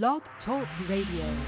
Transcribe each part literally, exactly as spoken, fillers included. Blog Talk Radio.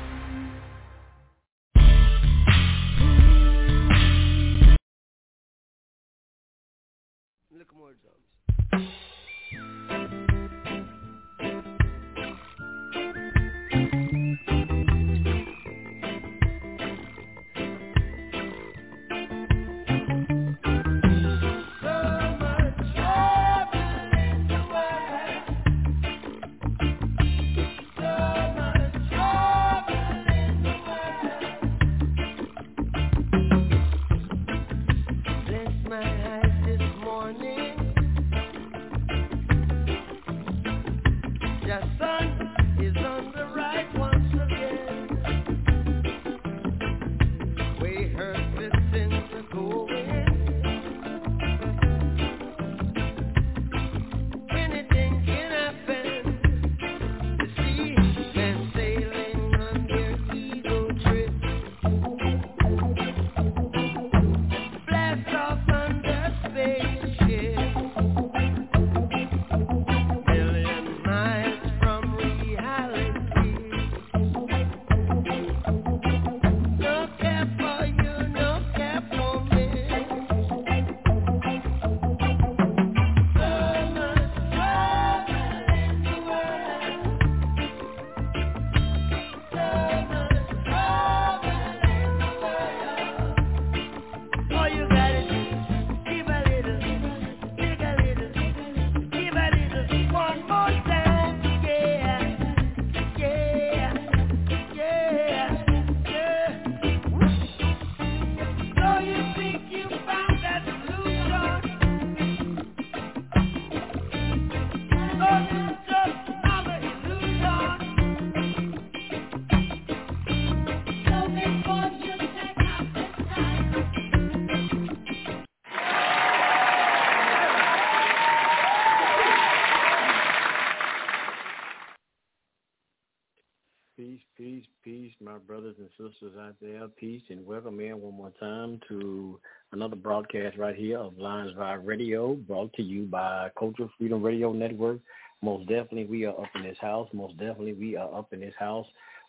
Sisters out there, peace and welcome in one more time to another broadcast right here of Lions Vibe Radio, brought to you by Culture Freedom Radio Network. Most definitely we are up in this house. Most definitely we are up in this house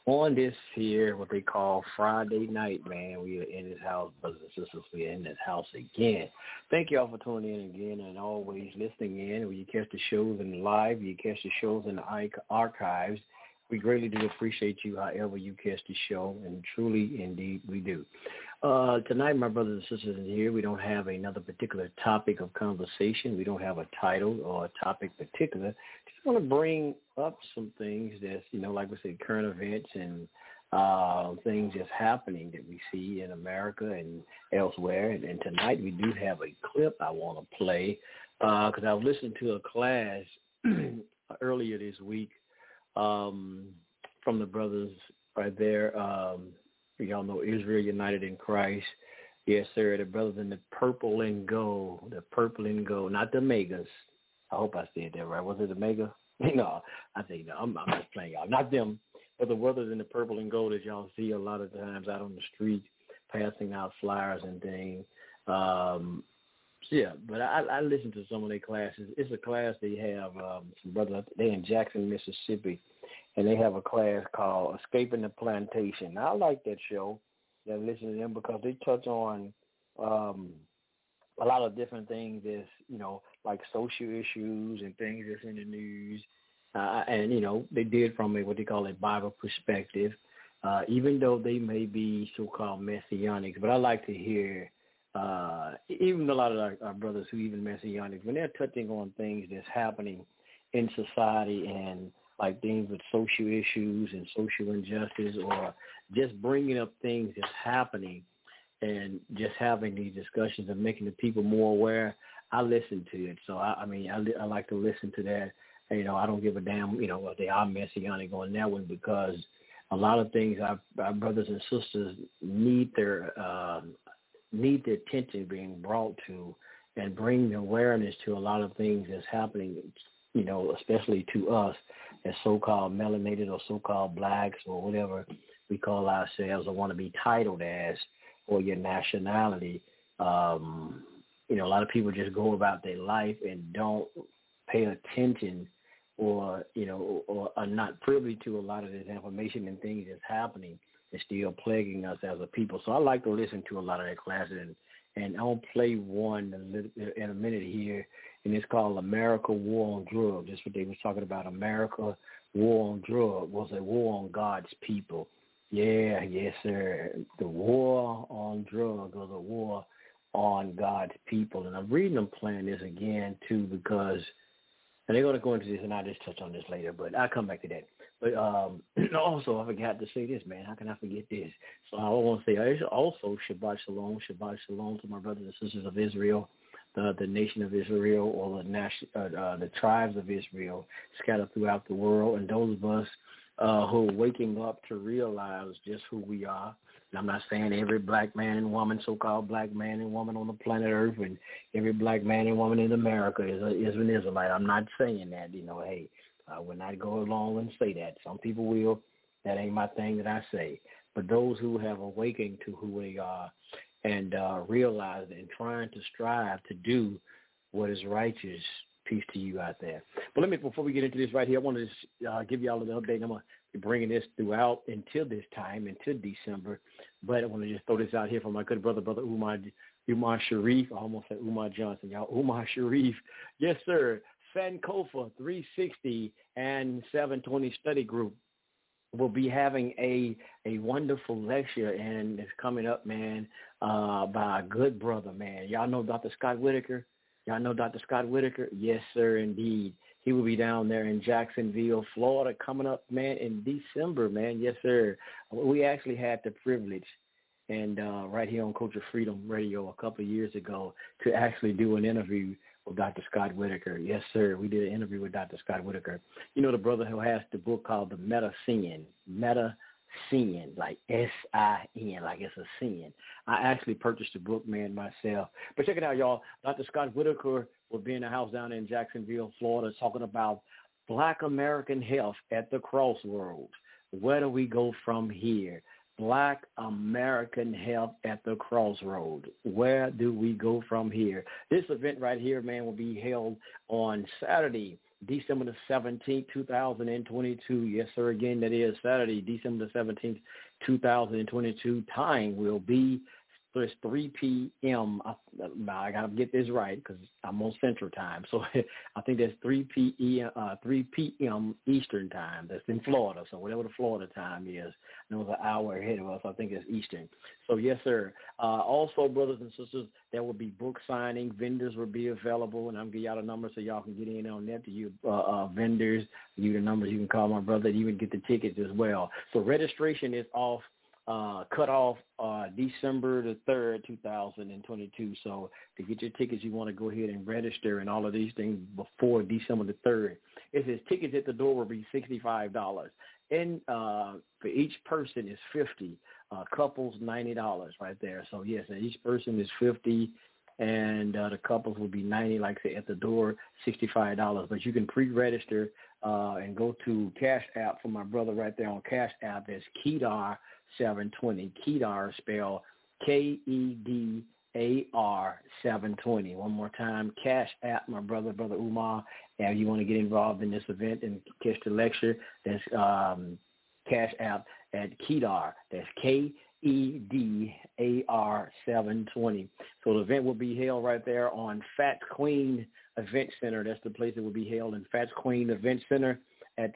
on this here, what they call Friday night, man. We are in this house, brothers and sisters. We are in this house again. Thank you all for tuning in again and always listening in. When you catch the shows in live, you catch the shows in the archives. We greatly do appreciate you however you catch the show, and truly, indeed, we do. Uh, tonight, my brothers and sisters in here, we don't have another particular topic of conversation. We don't have a title or a topic particular. Just want to bring up some things that's, you know, like we said, current events and uh, things that's happening that we see in America and elsewhere. And, and tonight we do have a clip I want to play because uh, I've listened to a class earlier this week. Um, from the brothers right there. Um, y'all know Israel United in Christ. Yes, sir. The brothers in the purple and gold, the purple and gold, not the Megas. I hope I said that right. Was it the Mega? No, I think no. I'm, I'm just playing y'all. Not them, but the brothers in the purple and gold that y'all see a lot of times out on the street, passing out flyers and things. Um, Yeah, but I, I listened to some of their classes. It's a class they have, um, some brothers, they're in Jackson, Mississippi, and they have a class called Escaping the Plantation. Now, I like that show, that listen to them, because they touch on um, a lot of different things that's, you know, like social issues and things that's in the news. Uh, and, you know, they did from a, what they call a Bible perspective, uh, even though they may be so-called messianics. But I like to hear Uh, even a lot of our, our brothers who even messianic, when they're touching on things that's happening in society and like things with social issues and social injustice, or just bringing up things that's happening and just having these discussions and making the people more aware, I listen to it. So, I, I mean, I, li- I like to listen to that. And, you know, I don't give a damn, you know, if they are messianic on that one, because a lot of things our, our brothers and sisters need their uh, need the attention being brought to, and bring the awareness to a lot of things that's happening, you know, especially to us as so-called melanated or so-called blacks or whatever we call ourselves or want to be titled as, or your nationality. Um, you know, a lot of people just go about their life and don't pay attention or, you know, or are not privy to a lot of this information and things that's happening and still plaguing us as a people. So I like to listen to a lot of that classic, and, and I'll play one in a minute here, and it's called America War on Drugs. That's what they was talking about. America War on Drugs was a war on God's people. Yeah, yes, sir. The war on drugs was a war on God's people. And I'm reading them playing this again, too, because, and they're going to go into this, and I'll just touch on this later, but I'll come back to that. But um, also, I forgot to say this, man. How can I forget this? So I want to say also Shabbat Shalom, Shabbat Shalom to my brothers and sisters of Israel, the, the nation of Israel, or the nation, uh, uh, the tribes of Israel scattered throughout the world, and those of us uh, who are waking up to realize just who we are. And I'm not saying every black man and woman, so-called black man and woman on the planet Earth, and every black man and woman in America is, a, is an Israelite. I'm not saying that, you know, hey. I will not go along and say that. Some people will. That ain't my thing that I say. But those who have awakened to who they are and uh, realized and trying to strive to do what is righteous, peace to you out there. But let me, before we get into this right here, I want to just, uh, give you all an update. I'm going to be bringing this throughout until this time, until December. But I want to just throw this out here for my good brother, Brother Umar, Umar Sharif. I almost said Umar Johnson, y'all. Umar Sharif. Yes, sir. Van three sixty and seven twenty Study Group will be having a a wonderful lecture, and it's coming up, man, uh, by a good brother, man. Y'all know Doctor Scott Whitaker? Y'all know Doctor Scott Whitaker? Yes, sir, indeed. He will be down there in Jacksonville, Florida, coming up, man, in December, man. Yes, sir. We actually had the privilege, and uh, right here on Culture Freedom Radio a couple of years ago, to actually do an interview with Doctor Scott Whitaker. Yes, sir. We did an interview with Doctor Scott Whitaker. You know, the brother who has the book called The Meta Sin, Meta Sin, like S I N, like it's a sin. I actually purchased the book, man, myself. But check it out, y'all. Doctor Scott Whitaker will be in the house down in Jacksonville, Florida, talking about Black American health at the crossroads. Where do we go from here? Black American health at the crossroad. Where do we go from here? This event right here, man, will be held on Saturday, December the seventeenth, two thousand twenty-two. Yes, sir. Again, that is Saturday, December the seventeenth, two thousand twenty-two. Time will be three p.m. I, I got to get this right because I'm on Central Time. So I think that's three p.m. Uh, three p.m. Eastern Time. That's in Florida. So whatever the Florida time is, it was an hour ahead of us. I think it's Eastern. So, yes, sir. Uh, also, brothers and sisters, there will be book signing. Vendors will be available, and I'm giving y'all the numbers so y'all can get in on that to you uh, uh, vendors. You the numbers. You can call my brother. You can get the tickets as well. So registration is off. Uh, cut off uh, December the third, two thousand twenty-two. So to get your tickets, you want to go ahead and register and all of these things before December the third. It says tickets at the door will be sixty-five dollars. And uh, for each person is fifty dollars. Uh, couples, ninety dollars right there. So, yes, each person is fifty dollars. And uh, the couples will be ninety dollars, like I said, at the door, sixty-five dollars. But you can pre-register uh, and go to Cash App for my brother right there on Cash App. That's Kedar seven twenty. Kedar spelled K E D A R seven twenty. One more time, Cash App, my brother, Brother Umar. If you want to get involved in this event and catch the lecture, that's um, Cash App at Kedar. That's K E D A R seven twenty. So the event will be held right there on Fat Queen Event Center. That's the place it will be held, in Fat Queen Event Center at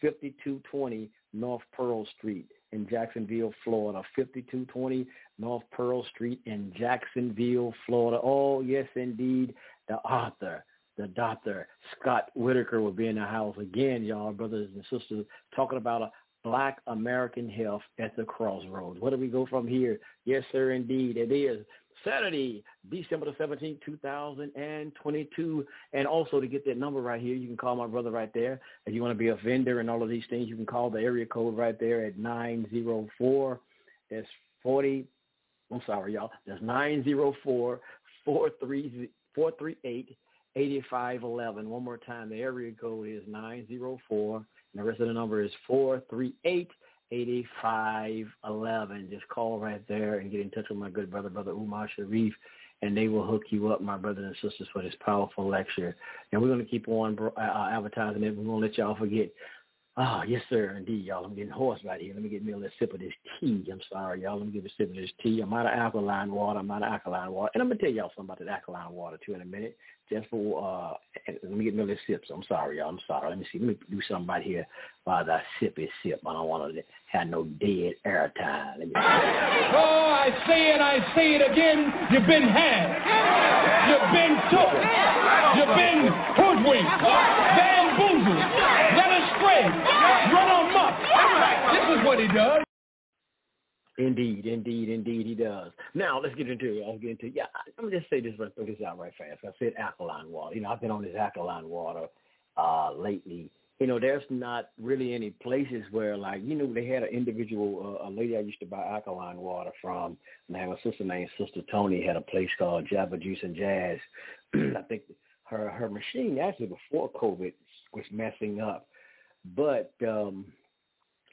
fifty-two twenty North Pearl Street in Jacksonville, Florida. fifty-two twenty North Pearl Street in Jacksonville, Florida. Oh, yes, indeed. The author, the doctor, Scott Whitaker, will be in the house again, y'all, brothers and sisters, talking about a Black American health at the crossroads. Where do we go from here? Yes, sir, indeed. It is Saturday, December the seventeenth, two thousand twenty-two. And also, to get that number right here, you can call my brother right there. If you want to be a vendor and all of these things, you can call the area code right there at nine oh four. That's forty. I'm sorry, y'all. That's nine oh four, four three eight, eight five one one. One more time. The area code is nine oh four. The rest of the number is four three eight, eight five one one. Just call right there and get in touch with my good brother, Brother Umar Sharif, and they will hook you up, my brothers and sisters, for this powerful lecture. And we're going to keep on uh, advertising it. We're going to let y'all forget. Oh, yes, sir, indeed, y'all. I'm getting hoarse right here. Let me get me a little sip of this tea. I'm sorry, y'all. Let me get a sip of this tea. I'm out of alkaline water. I'm out of alkaline water. And I'm going to tell y'all something about that alkaline water, too, in a minute. Just for, uh, let me get me a little sip. So I'm sorry, y'all. I'm sorry. Let me see. Let me do something right here while I sip it, sip. I don't want to have no dead air time. Let me see. Oh, I say it. I say it again. You've been had. You've been took. You've been hoodwinked. Bamboozled. Run him up. This is what he does. Indeed, indeed, indeed, he does. Now let's get into it. I'll get into it. Yeah, I'm gonna just say this right, throw this out right fast. I said alkaline water. You know, I've been on this alkaline water uh, lately. You know, there's not really any places where, like, you know, they had an individual, uh, a lady I used to buy alkaline water from, and I have a sister named Sister Tony had a place called Jabba Juice and Jazz. I think her her machine actually before COVID was messing up. But um,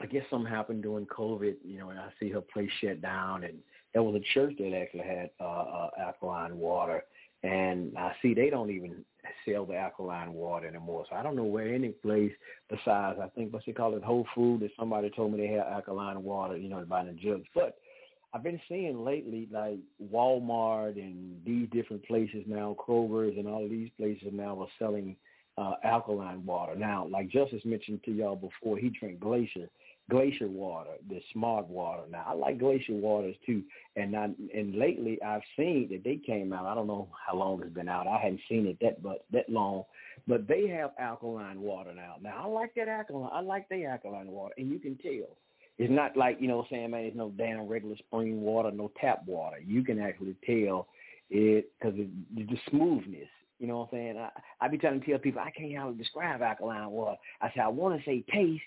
I guess something happened during COVID, you know, and I see her place shut down. And there was a church that actually had uh, uh, alkaline water. And I see they don't even sell the alkaline water anymore. So I don't know where any place besides, I think, what's they call it, Whole Foods, that somebody told me they had alkaline water, you know, by the jugs. But I've been seeing lately, like, Walmart and these different places now, Kroger's and all of these places now are selling Uh, alkaline water. Now, like Justice mentioned to y'all before, he drank Glacier, Glacier water, the smog water. Now, I like Glacier waters too, and I, and lately I've seen that they came out. I don't know how long it's been out. I hadn't seen it that but that long, but they have alkaline water now. Now, I like that alkaline. I like their alkaline water, and you can tell it's not like, you know, saying, man, there's no damn regular spring water, no tap water. You can actually tell it because the smoothness. You know what I'm saying? I, I be trying to tell people I can't how to describe alkaline water. I said I want to say taste,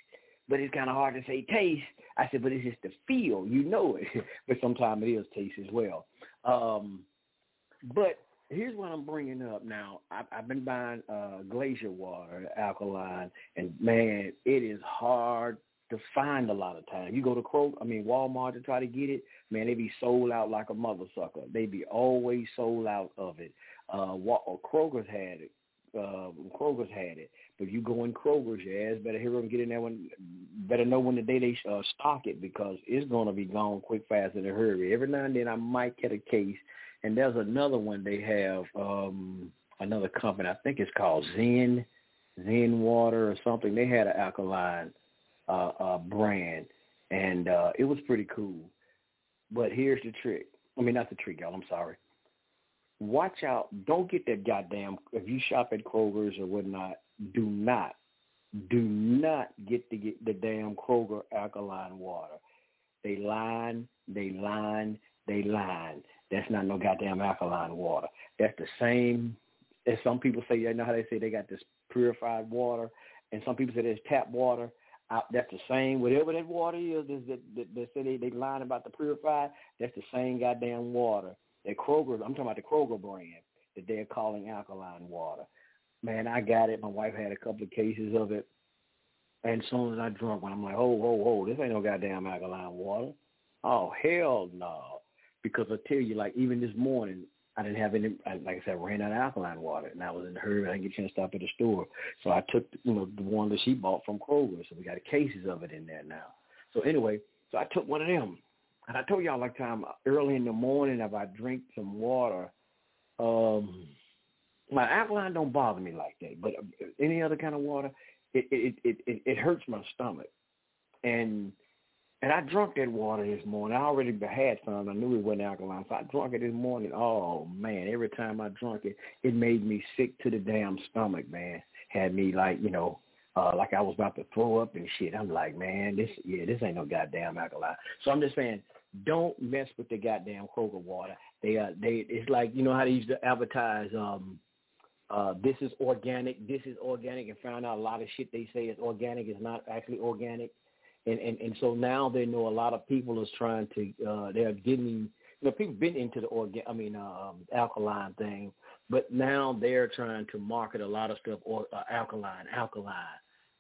but it's kind of hard to say taste. I said, but it's just the feel. You know it. But sometimes it is taste as well. Um, but here's what I'm bringing up now. I, I've been buying uh, Glacier water, alkaline, and, man, it is hard to find a lot of times. You go to Kroger, I mean Walmart to try to get it, man, they be sold out like a mother sucker. They be always sold out of it. Uh, Kroger's had it. Uh, Kroger's had it. But you go in Kroger's, your ass better hear them get in there when, better know when the day they uh, stock it, because it's going to be gone quick, fast, in a hurry. Every now and then I might get a case, and there's another one they have, um, another company, I think it's called Zen, Zen Water or something. They had an alkaline uh, uh, brand, and uh, it was pretty cool. But here's the trick. I mean, not the trick, y'all. I'm sorry. Watch out. Don't get that goddamn, if you shop at Kroger's or whatnot, do not, do not get the, get the damn Kroger alkaline water. They line, they line, they line. That's not no goddamn alkaline water. That's the same as some people say, you know how they say they got this purified water, and some people say there's tap water. I, that's the same, whatever that water is, that they say they, they line about the purified, that's the same goddamn water. That Kroger, I'm talking about the Kroger brand that they're calling alkaline water. Man, I got it. My wife had a couple of cases of it. And as soon as I drunk one, I'm like, oh, whoa, whoa, this ain't no goddamn alkaline water. Oh, hell no. Because I tell you, like, even this morning, I didn't have any, I, like I said, I ran out of alkaline water. And I was in a hurry. I didn't get a chance to stop at the store. So I took, you know, the one that she bought from Kroger. So we got cases of it in there now. So anyway, so I took one of them. And I told y'all, like, time early in the morning, if I drink some water, um, my alkaline don't bother me like that. But any other kind of water, it it it, it, it hurts my stomach. And and I drank that water this morning. I already had some. I knew it wasn't alkaline, so I drank it this morning. Oh, man, every time I drank it, it made me sick to the damn stomach, man. Had me, like, you know. Uh, like I was about to throw up and shit. I'm like, man, this, yeah, this ain't no goddamn alkaline. So I'm just saying, don't mess with the goddamn Kroger water. They, uh, they, it's like, you know how they used to advertise, um, uh, this is organic, this is organic, and found out a lot of shit they say is organic is not actually organic. And, and, and so now they know a lot of people is trying to, uh, they're getting, you know, people been into the organ, I mean, um, alkaline thing, but now they're trying to market a lot of stuff or uh, alkaline, alkaline.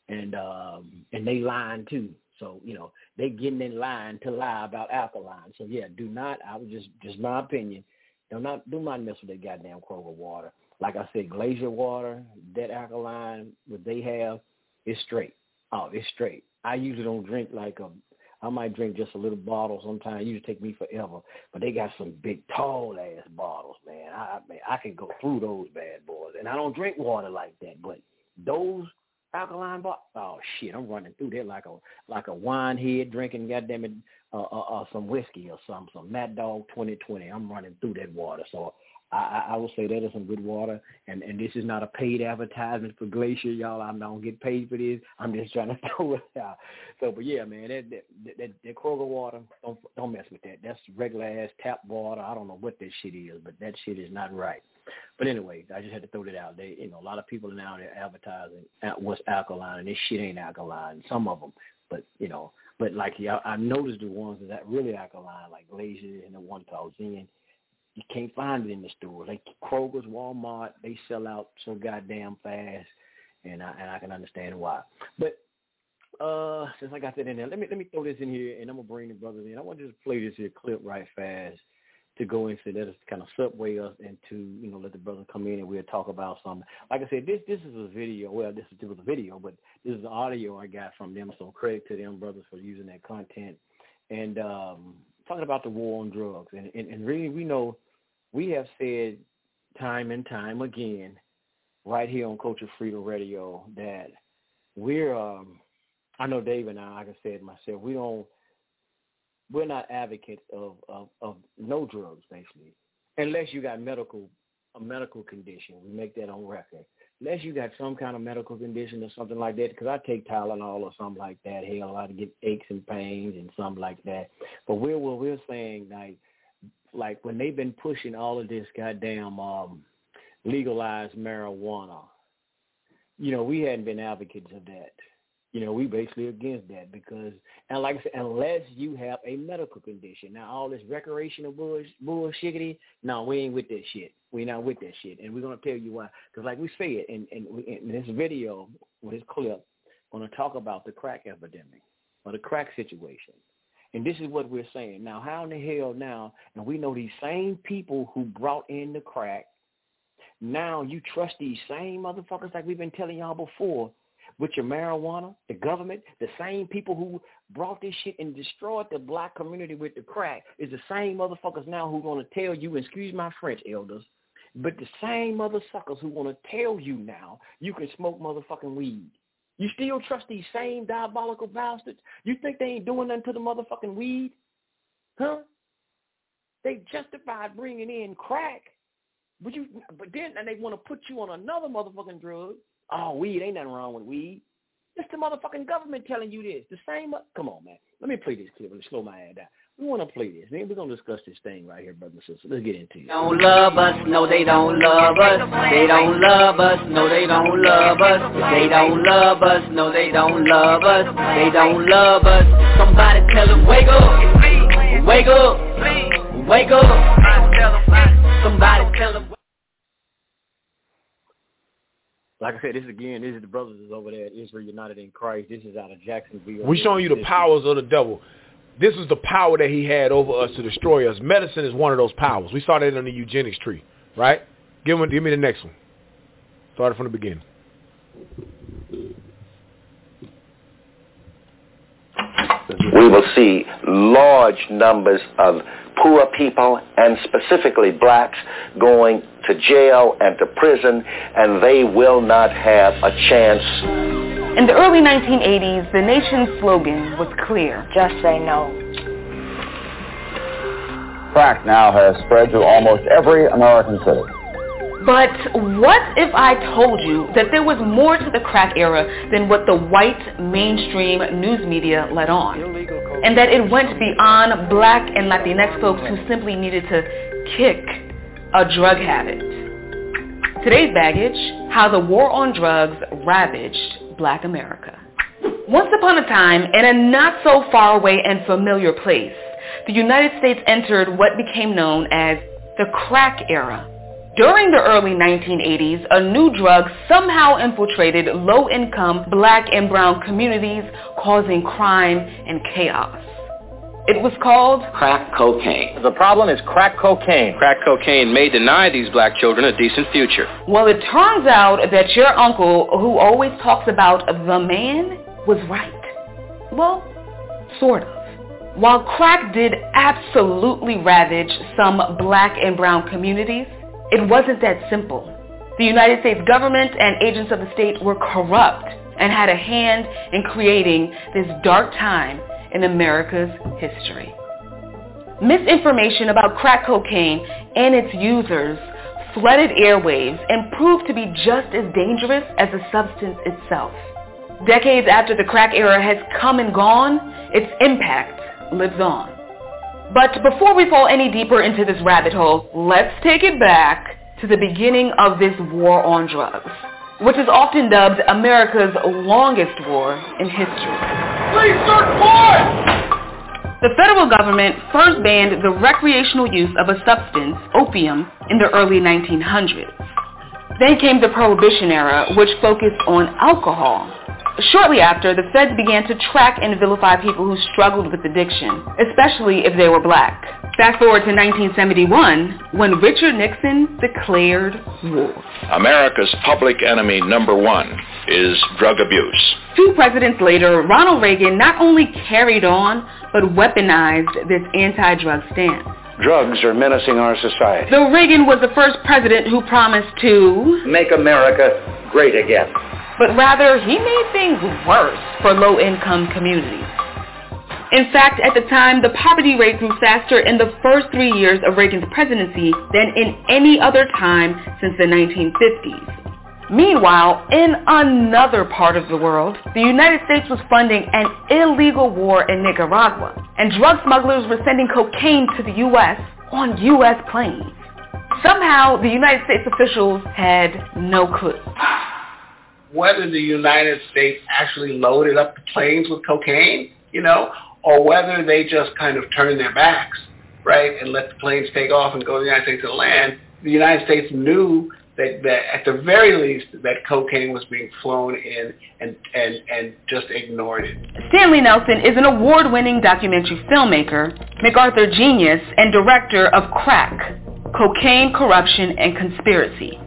And um, and they lying too, so you know they getting in line to lie about alkaline. So yeah, do not. I was just just my opinion. do not do not mess with that goddamn Kroger water. Like I said, Glacier water, that alkaline, what they have, it's straight. Oh, it's straight. I usually don't drink like a, I might drink just a little bottle sometimes. It usually take me forever. But they got some big, tall-ass bottles, man. I, man. I can go through those bad boys. And I don't drink water like that. But those alkaline bottles, oh, shit, I'm running through there like a like a wine head drinking, goddamn it, uh, uh, uh, some whiskey or something, some Mad Dog twenty twenty. I'm running through that water. So I, I, I will say that is some good water. And, and this is not a paid advertisement for Glacier, y'all. I don't get paid for this. I'm just trying to throw it out. So, but yeah, man, that that, that, that Kroger water, don't, don't mess with that. That's regular-ass tap water. I don't know what that shit is, but that shit is not right. But anyway, I just had to throw that out. They, you know, a lot of people now, they're advertising what's alkaline, and this shit ain't alkaline, some of them. But, you know, but like yeah, I noticed the ones that really alkaline, like Glacier and the one called Zen. You can't find it in the store. Like Kroger's, Walmart, they sell out so goddamn fast, and I and I can understand why. But uh, since I got that in there, let me let me throw this in here, and I'm gonna bring the brothers in. I want to just play this here clip right fast to go into that, kind of subway us into, you know, let the brother come in and we'll talk about something. Like I said, this this is a video. Well, this was a video, but this is the audio I got from them. So credit to them brothers for using that content. And um, talking about the war on drugs, and, and, and really we know, we have said time and time again right here on Culture Freedom Radio that we're, um, I know Dave and I, like I said myself, we don't, we're not advocates of, of, of no drugs, basically, unless you got medical, a medical condition. We make that on record. Unless you got some kind of medical condition or something like that, because I take Tylenol or something like that. Hell, I get aches and pains and something like that. But we're, what we're saying, like, like when they've been pushing all of this goddamn um, legalized marijuana, you know, we hadn't been advocates of that. You know, we basically against that because, and like I said, unless you have a medical condition. Now, all this recreational bull, bullshiggity, no, we ain't with that shit. We're not with that shit, and we're going to tell you why. Because like we said in, in, in this video, with this clip, we're going to talk about the crack epidemic or the crack situation. And this is what we're saying. Now, how in the hell now, and we know these same people who brought in the crack, now you trust these same motherfuckers like we've been telling y'all before, with your marijuana, the government, the same people who brought this shit and destroyed the black community with the crack is the same motherfuckers now who going to tell you, excuse my French, elders, but the same mother suckers who want to tell you now you can smoke motherfucking weed. You still trust these same diabolical bastards? You think they ain't doing nothing to the motherfucking weed? Huh? They justified bringing in crack, but, you, but then and they want to put you on another motherfucking drug. Oh, weed, ain't nothing wrong with weed. It's the motherfucking government telling you this. The same, come on, man. Let me play this clip. Let me slow my head down. We want to play this. Then we're going to discuss this thing right here, brothers and sisters. Let's get into it. Don't love us. No, they don't love us. They don't love us. No, they don't love us. They don't love us. No, they don't love us. They don't love us. Somebody tell them, wake up. Wake up. Wake up. Somebody tell them. Like I said, this again, this is the brothers over there at Israel United in Christ. This is out of Jacksonville. We're showing you the powers of the devil. This is the power that he had over us to destroy us. Medicine is one of those powers. We started on the eugenics tree, right? Give me, give me the next one. Started from the beginning. We will see large numbers of poor people and specifically blacks going to jail and to prison, and they will not have a chance. In the early nineteen eighties, the nation's slogan was clear. Just say no. Crack now has spread to almost every American city. But what if I told you that there was more to the crack era than what the white mainstream news media let on? And that it went beyond black and Latinx folks who simply needed to kick a drug habit. Today's baggage, how the war on drugs ravaged black America. Once upon a time, in a not so far away and familiar place, the United States entered what became known as the crack era. During the early nineteen eighties, a new drug somehow infiltrated low-income black and brown communities, causing crime and chaos. It was called crack cocaine. The problem is crack cocaine. Crack cocaine may deny these black children a decent future. Well, it turns out that your uncle, who always talks about the man, was right. Well, sort of. While crack did absolutely ravage some black and brown communities, it wasn't that simple. The United States government and agents of the state were corrupt and had a hand in creating this dark time in America's history. Misinformation about crack cocaine and its users flooded airwaves and proved to be just as dangerous as the substance itself. Decades after the crack era has come and gone, its impact lives on. But before we fall any deeper into this rabbit hole, let's take it back to the beginning of this war on drugs, which is often dubbed America's longest war in history. The federal government first banned the recreational use of a substance, opium, in the early nineteen hundreds. Then came the Prohibition era, which focused on alcohol. Shortly after, the feds began to track and vilify people who struggled with addiction, especially if they were black. Fast forward to nineteen seventy-one, when Richard Nixon declared war. America's public enemy number one is drug abuse. Two presidents later, Ronald Reagan not only carried on, but weaponized this anti-drug stance. Drugs are menacing our society. Though Reagan was the first president who promised to make America great again, but rather, he made things worse for low-income communities. In fact, at the time, the poverty rate grew faster in the first three years of Reagan's presidency than in any other time since the nineteen fifties. Meanwhile, in another part of the world, the United States was funding an illegal war in Nicaragua, and drug smugglers were sending cocaine to the U S on U S planes. Somehow, the United States officials had no clue. Whether the United States actually loaded up the planes with cocaine, you know, or whether they just kind of turned their backs, right, and let the planes take off and go to the United States and land, the United States knew that, that at the very least that cocaine was being flown in and, and, and just ignored it. Stanley Nelson is an award-winning documentary filmmaker, MacArthur genius, and director of Crack, Cocaine, Corruption, and Conspiracy.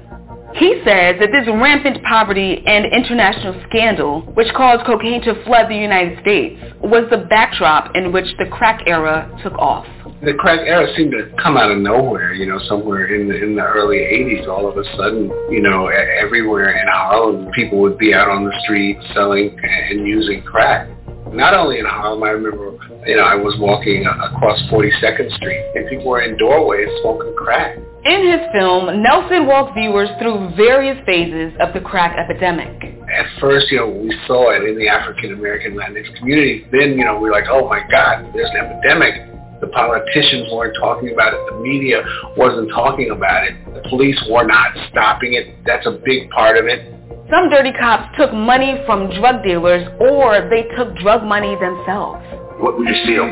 He says that this rampant poverty and international scandal, which caused cocaine to flood the United States, was the backdrop in which the crack era took off. The crack era seemed to come out of nowhere, you know, somewhere in the, in the early eighties, all of a sudden, you know, everywhere in Harlem, people would be out on the street selling and using crack. Not only in Harlem, I remember, you know, I was walking across forty-second Street, and people were in doorways smoking crack. In his film, Nelson walked viewers through various phases of the crack epidemic. At first, you know, we saw it in the African-American Latinx community. Then, you know, we were like, oh my God, there's an epidemic. The politicians weren't talking about it. The media wasn't talking about it. The police were not stopping it. That's a big part of it. Some dirty cops took money from drug dealers, or they took drug money themselves. What would you steal?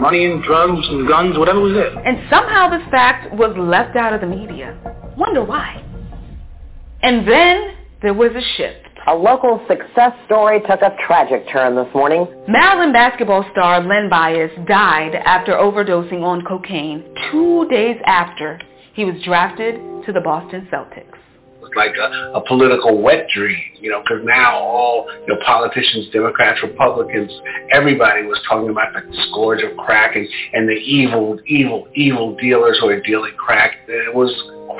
Money and drugs and guns, whatever was it. And somehow this fact was left out of the media. Wonder why. And then there was a shift. A local success story took a tragic turn this morning. Maryland basketball star Len Bias died after overdosing on cocaine two days after he was drafted to the Boston Celtics. Like a, a political wet dream, you know, because now all, you know, politicians, Democrats, Republicans, everybody was talking about the scourge of crack and, and the evil, evil, evil dealers who are dealing crack. It was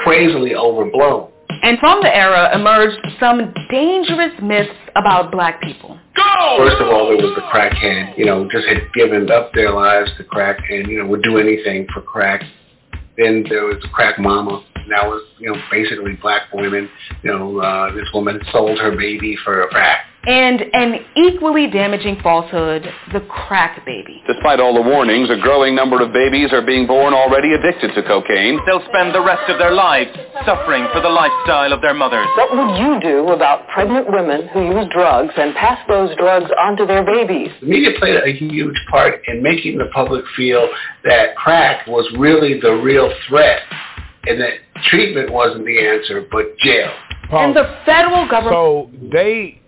crazily overblown. And from the era emerged some dangerous myths about black people. Go! First of all, there was the crackhead, you know, just had given up their lives to crack and, you know, would do anything for crack. Then there was the crack mama. That was, you know, basically black women. You know, uh, this woman sold her baby for crack. And an equally damaging falsehood, the crack baby. Despite all the warnings, a growing number of babies are being born already addicted to cocaine. They'll spend the rest of their lives suffering for the lifestyle of their mothers. What would you do about pregnant women who use drugs and pass those drugs onto their babies? The media played a huge part in making the public feel that crack was really the real threat, and that treatment wasn't the answer, but jail. Um, and the federal government... So they...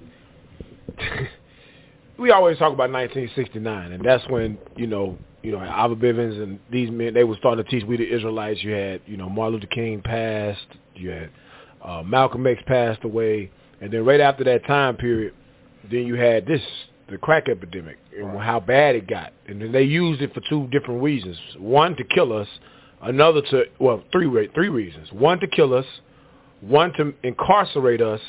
we always talk about nineteen sixty-nine, and that's when, you know, you know, Alva Bivens and these men, they were starting to teach we the Israelites. You had, you know, Martin Luther King passed, you had uh, Malcolm X passed away, and then right after that time period, then you had this, the crack epidemic, and how bad it got. And then they used it for two different reasons. One, to kill us, another to, well, three three reasons. One, to kill us, one, to incarcerate us,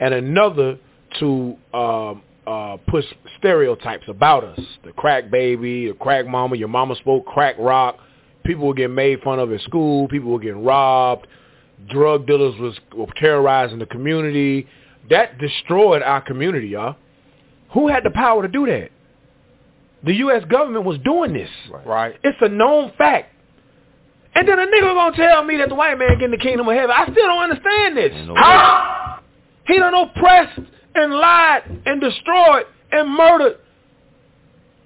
and another to um, uh, push stereotypes about us. The crack baby, the crack mama, your mama spoke crack rock. People were getting made fun of at school. People were getting robbed. Drug dealers was, were terrorizing the community. That destroyed our community, y'all. Who had the power to do that? The U S government was doing this. Right. right. It's a known fact. And then a nigga gonna tell me that the white man getting the kingdom of heaven. I still don't understand this. No How? He done oppressed and lied and destroyed and murdered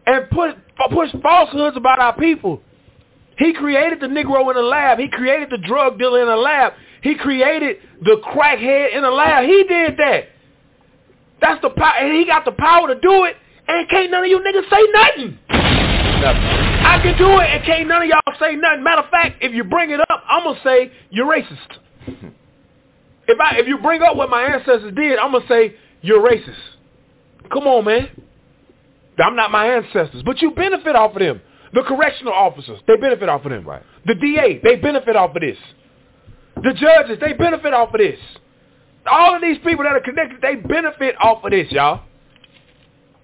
and put pushed falsehoods about our people. He created the Negro in a lab. He created the drug dealer in a lab. He created the crackhead in a lab. He did that. That's the power, and he got the power to do it, and can't none of you niggas say nothing. nothing. I can do it, and can't none of y'all say nothing. Matter of fact, if you bring it up, I'm going to say you're racist. if I if you bring up what my ancestors did, I'm going to say you're racist. Come on, man. I'm not my ancestors, but you benefit off of them. The correctional officers, they benefit off of them. Right. The D A, they benefit off of this. The judges, they benefit off of this. All of these people that are connected, they benefit off of this, y'all.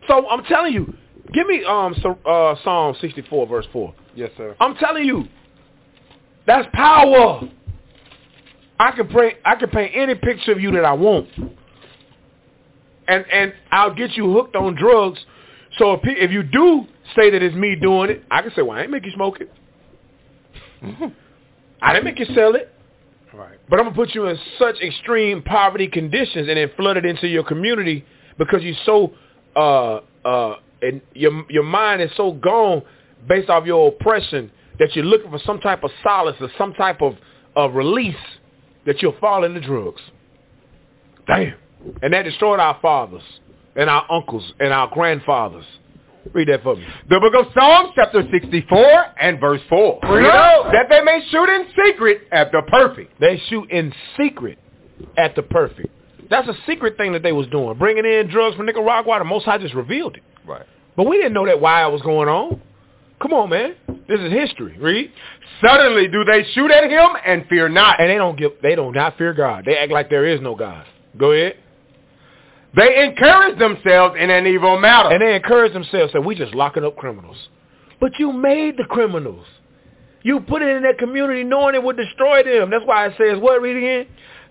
So I'm telling you, give me um so, uh, Psalm sixty-four, verse four. Yes, sir. I'm telling you, that's power. I can paint, I can paint any picture of you that I want, and and I'll get you hooked on drugs. So if, if you do say that it's me doing it, I can say, well, I ain't make you smoke it. I didn't make you sell it. Right. But I'm going to put you in such extreme poverty conditions and then flood it into your community because you're so, uh, uh, and your your mind is so gone based off your oppression that you're looking for some type of solace or some type of uh, release that you'll fall into drugs. Damn. And that destroyed our fathers and our uncles and our grandfathers. Read that for me. The book of Psalms, chapter sixty-four and verse four. Read it. That they may shoot in secret at the perfect. They shoot in secret at the perfect. That's a secret thing that they was doing. Bringing in drugs from Nicaragua, the Most High just revealed it. Right. But we didn't know that while it was going on. Come on, man. This is history. Read. Suddenly do they shoot at him and fear not. And they don't give, they do not fear God. They act like there is no God. Go ahead. They encourage themselves in an evil matter. And they encourage themselves, so we just locking up criminals. But you made the criminals. You put it in that community knowing it would destroy them. That's why it says, what, read again?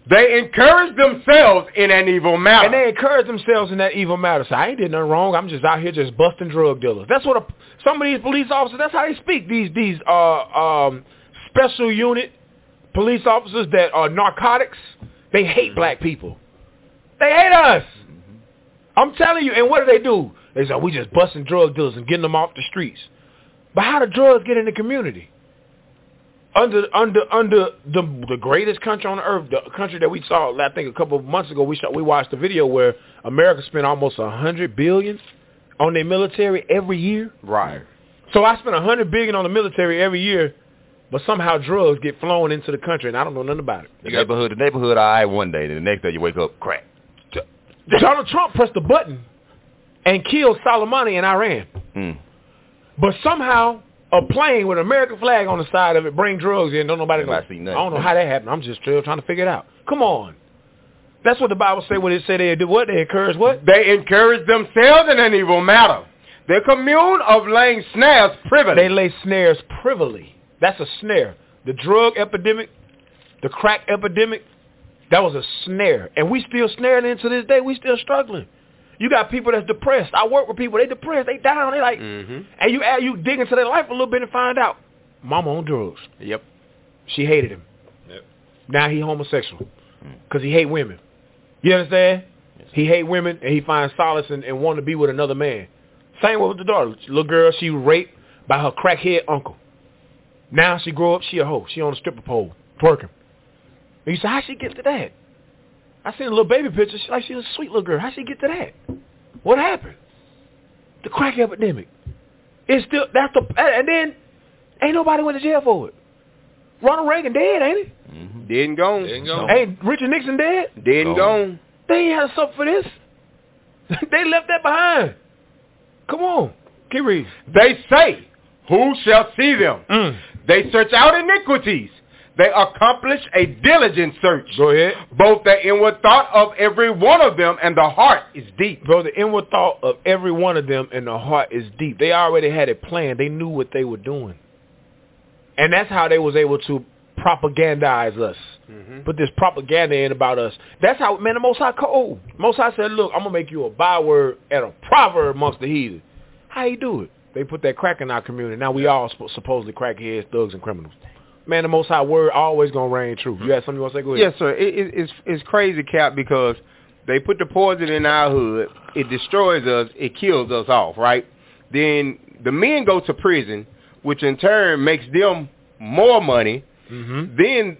They encourage themselves in an evil matter. And they encourage themselves in that evil matter. So I ain't did nothing wrong. I'm just out here just busting drug dealers. That's what a, some of these police officers, that's how they speak. These these uh, um, special unit police officers that are narcotics, they hate black people. They hate us. I'm telling you, and what do they do? They say, we just busting drug dealers and getting them off the streets. But how do drugs get in the community? Under under under the the greatest country on earth, the country that we saw, I think a couple of months ago, we saw, we watched a video where America spent almost one hundred billion dollars on their military every year. Right. So I spent one hundred billion dollars on the military every year, but somehow drugs get flown into the country, and I don't know nothing about it. The neighborhood, the neighborhood I one day, and the next day you wake up, crack. Donald Trump pressed the button and killed Soleimani in Iran. Mm. But somehow a plane with an American flag on the side of it bring drugs in. Don't nobody know. I don't know how that happened. I'm just still trying to figure it out. Come on. That's what the Bible said when it said they do what? They encourage what? They encourage themselves in an evil matter. They commune of laying snares privily. They lay snares privily. That's a snare. The drug epidemic, the crack epidemic, that was a snare. And we still snared into this day. We still struggling. You got people that's depressed. I work with people. They depressed. They down. They like, mm-hmm. and you add, you dig into their life a little bit and find out, mama on drugs. Yep. She hated him. Yep. Now he homosexual because he hate women. You understand? Yes. He hate women and he finds solace and, and want to be with another man. Same way with the daughter. Little girl, she raped by her crackhead uncle. Now she grow up, she a hoe. She on a stripper pole, twerking. And you say, how'd she get to that? I seen a little baby picture. She like, she was a sweet little girl. How'd she get to that? What happened? the crack epidemic. It's still, that's the, and then ain't nobody went to jail for it. Ronald Reagan dead, ain't he? Mm-hmm. Dead and gone. Dead and gone. Ain't Richard Nixon dead? Dead and gone. gone. They ain't had to suffer for this. They left that behind. Come on. Keep reading. They say, who shall see them? Mm. They search out iniquities. They accomplish a diligent search. Go ahead. Both the inward thought of every one of them and the heart is deep. Bro, the inward thought of every one of them and the heart is deep. They already had a plan. They knew what they were doing. And that's how they was able to propagandize us. Mm-hmm. Put this propaganda in about us. That's how, man, the Most High cold. Most High said, look, I'm going to make you a byword and a proverb amongst the heathen. How you do it? They put that crack in our community. Now we all sp- supposedly crackheads, thugs, and criminals. Man, the Most High word always going to reign true. You had something you want to say? Go ahead. Yes, sir. It, it, it's, it's crazy, Cap, because they put the poison in our hood. It destroys us. It kills us off, right? Then the men go to prison, which in turn makes them more money. Mm-hmm. Then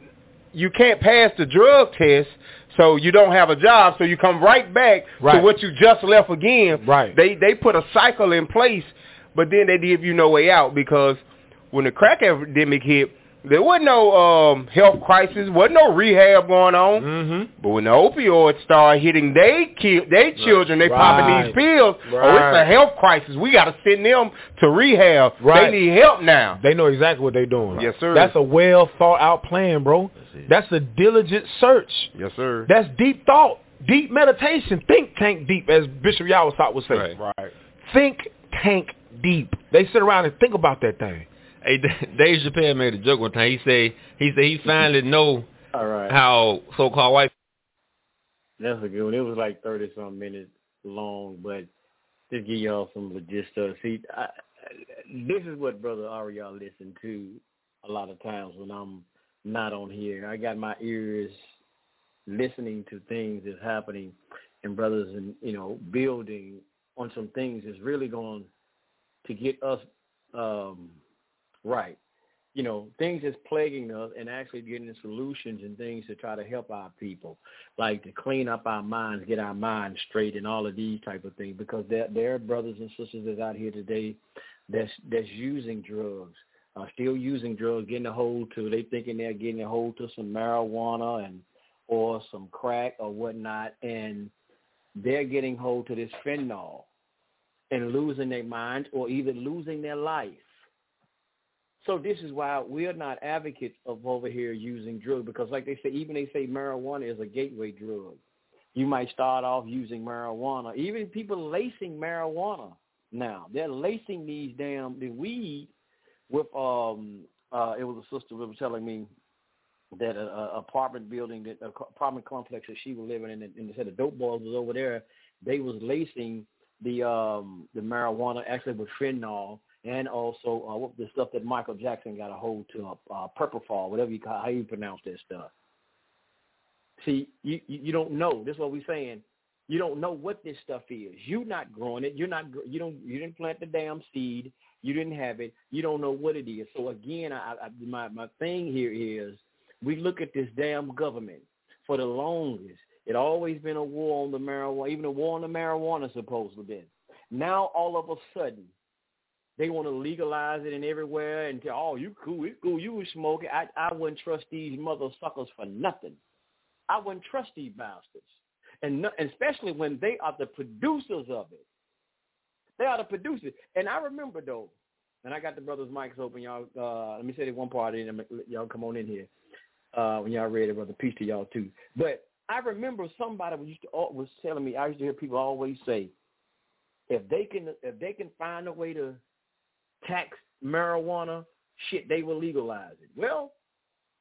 you can't pass the drug test, so you don't have a job, so you come right back right. to what you just left again. Right. They they put a cycle in place, but then they give you no way out, because when the crack epidemic hit, there wasn't no um, health crisis, wasn't no rehab going on. Mm-hmm. But when the opioids started hitting they ki- they children, they right. popping these pills. Right. Oh, it's a health crisis. We got to send them to rehab. Right. They need help now. They know exactly what they're doing. Right. Yes, sir. That's a well thought out plan, bro. That's, That's a diligent search. Yes, sir. That's deep thought, deep meditation, think tank deep, as Bishop Yawasat would say. Right. right. Think tank deep. They sit around and think about that thing. Hey, Dave Chappelle made a joke one time. He said he said he finally know All right. how so-called white. That's a good one. It was like thirty some minutes long, but just give y'all some logistics. See, I, this is what Brother Ariel listen to a lot of times when I'm not on here. I got my ears listening to things that's happening, and brothers, and you know, building on some things that's really going to get us. Um, Right. You know, things that's plaguing us, and actually getting solutions and things to try to help our people, like to clean up our minds, get our minds straight, and all of these type of things, because there, there are brothers and sisters that's out here today that's, that's using drugs, uh, still using drugs, getting a hold to, they thinking they're getting a hold to some marijuana and or some crack or whatnot, and they're getting hold to this fentanyl and losing their minds or even losing their life. So this is why we're not advocates of over here using drugs, because like they say, even they say marijuana is a gateway drug. You might start off using marijuana. Even people lacing marijuana now, they're lacing these damn the weed with, um, uh, it was a sister that was telling me that an apartment building, that a apartment complex that she was living in, and they said the dope boys was over there. They was lacing the um, the marijuana actually with fentanyl. And also uh, what the stuff that Michael Jackson got a hold to, uh, Propofol, whatever you call, how you pronounce that stuff. See, you you don't know. That's what we're saying. You don't know what this stuff is. You're not growing it. You're not. You don't. You didn't plant the damn seed. You didn't have it. You don't know what it is. So again, I, I, my my thing here is we look at this damn government for the longest. It always been a war on the marijuana. Even a war on the marijuana supposedly been. Now all of a sudden. They want to legalize it and everywhere and tell, oh, you cool, it's cool, you was smoking. I, I wouldn't trust these mother suckers for nothing. I wouldn't trust these bastards, and, no, and especially when they are the producers of it. They are the producers. And I remember, though, and I got the brothers' mics open, y'all. Uh, let me say this one part, and y'all come on in here uh, when y'all ready, brother. Peace to y'all, too. But I remember somebody was, used to, was telling me, I used to hear people always say, if they can, if they can find a way to tax marijuana, shit, they will legalize it. Well,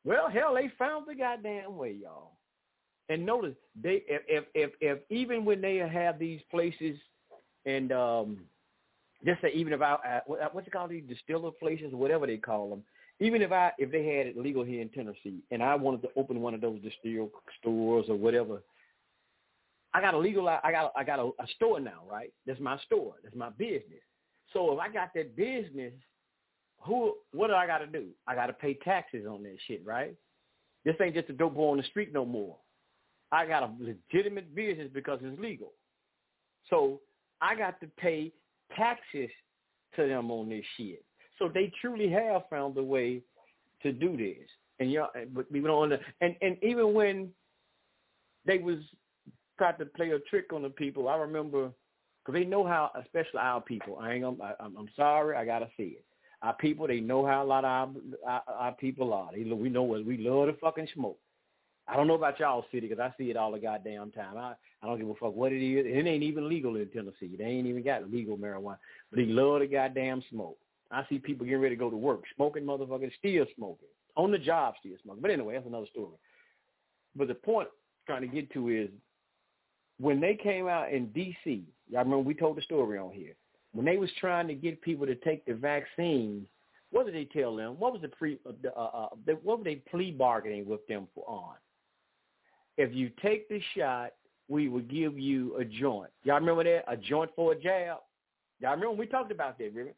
well, hell, they found the goddamn way, y'all. And notice, they if if if, if even when they have these places, and um, just say even if I, I what's it called, these distiller places, whatever they call them, even if I if they had it legal here in Tennessee, and I wanted to open one of those distiller stores or whatever, I got a legal, I got I got a, a store now, right? That's my store. That's my business. So if I got that business, who? What do I got to do? I got to pay taxes on that shit, right? This ain't just a dope boy on the street no more. I got a legitimate business because it's legal. So I got to pay taxes to them on this shit. So they truly have found a way to do this. And y'all, but we don't under, and, and even when they was tried to play a trick on the people, I remember, because they know how, especially our people, I ain't gonna, I, I'm, I'm sorry, I got to say it. Our people, they know how a lot of our, our, our people are. They, we know what, we love to fucking smoke. I don't know about y'all city because I see it all the goddamn time. I, I don't give a fuck what it is. It ain't even legal in Tennessee. They ain't even got legal marijuana. But they love the goddamn smoke. I see people getting ready to go to work, smoking motherfuckers, still smoking. On the job, still smoking. But anyway, that's another story. But the point I'm trying to get to is when they came out in D C, y'all remember we told the story on here, when they was trying to get people to take the vaccine, what did they tell them? What was the pre, uh, uh, what were they plea bargaining with them for on? If you take the shot, we will give you a joint. Y'all remember that? A joint for a jab. Y'all remember when we talked about that, remember?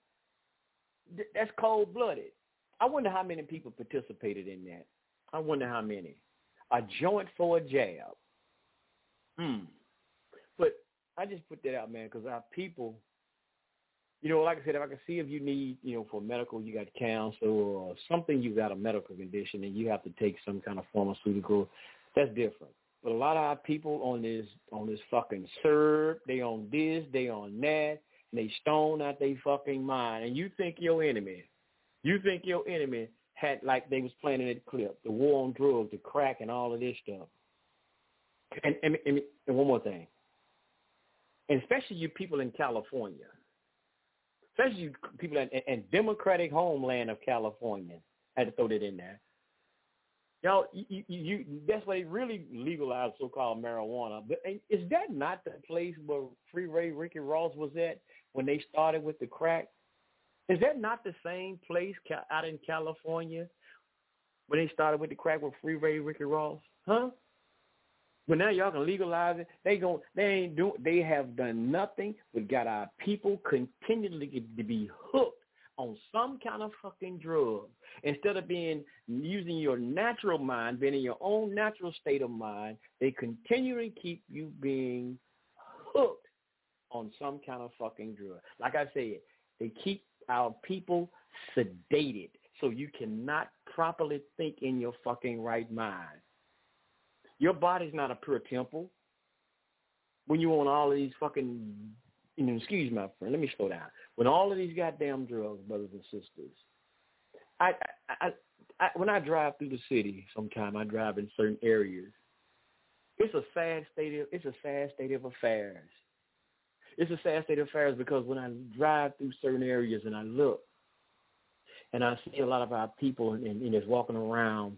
That's cold-blooded. I wonder how many people participated in that. I wonder how many. A joint for a jab. Hmm. But I just put that out, man, because our people, you know, like I said, if I can see if you need, you know, for medical, you got counsel or something, you got a medical condition and you have to take some kind of pharmaceutical. That's different. But a lot of our people on this on this fucking syrup, they on this, they on that, and they stone out they fucking mind. And you think your enemy, you think your enemy had, like they was playing in that clip, the war on drugs, the crack, and all of this stuff. And, and, and, and one more thing, and especially you people in California, especially you people in, in Democratic homeland of California, I had to throw that in there. Y'all, you, you, you, that's why they really legalized so-called marijuana. But is that not the place where Freeway Ricky Ross was at when they started with the crack? Is that not the same place out in California when they started with the crack with Freeway Ricky Ross? Huh? But now y'all can legalize it. They gon' they ain't do. They have done nothing but got our people continually to be hooked on some kind of fucking drug, instead of being using your natural mind, being in your own natural state of mind, they continually keep you being hooked on some kind of fucking drug. Like I said, they keep our people sedated, so you cannot properly think in your fucking right mind. Your body's not a pure temple. When you want all of these fucking, you know, excuse my friend, let me slow down. When all of these goddamn drugs, brothers and sisters, I, I, I, I when I drive through the city, sometimes I drive in certain areas. It's a sad state of it's a sad state of affairs. It's a sad state of affairs because when I drive through certain areas and I look, and I see a lot of our people and, and is walking around,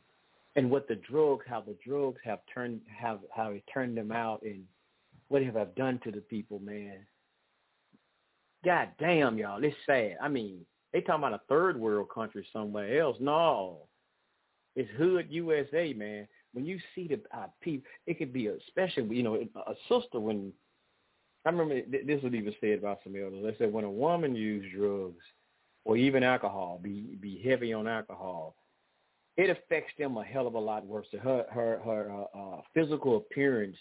and what the drugs, how the drugs have turned, have how it turned them out, and what have I done to the people, man. God damn, y'all, it's sad. I mean, they talking about a third world country somewhere else. No, it's hood U S A, man. When you see the uh, people, it could be a special, you know, a sister when, I remember this was even said by some elders. They said when a woman used drugs or even alcohol, be be heavy on alcohol, it affects them a hell of a lot worse. Her her, her uh, physical appearance,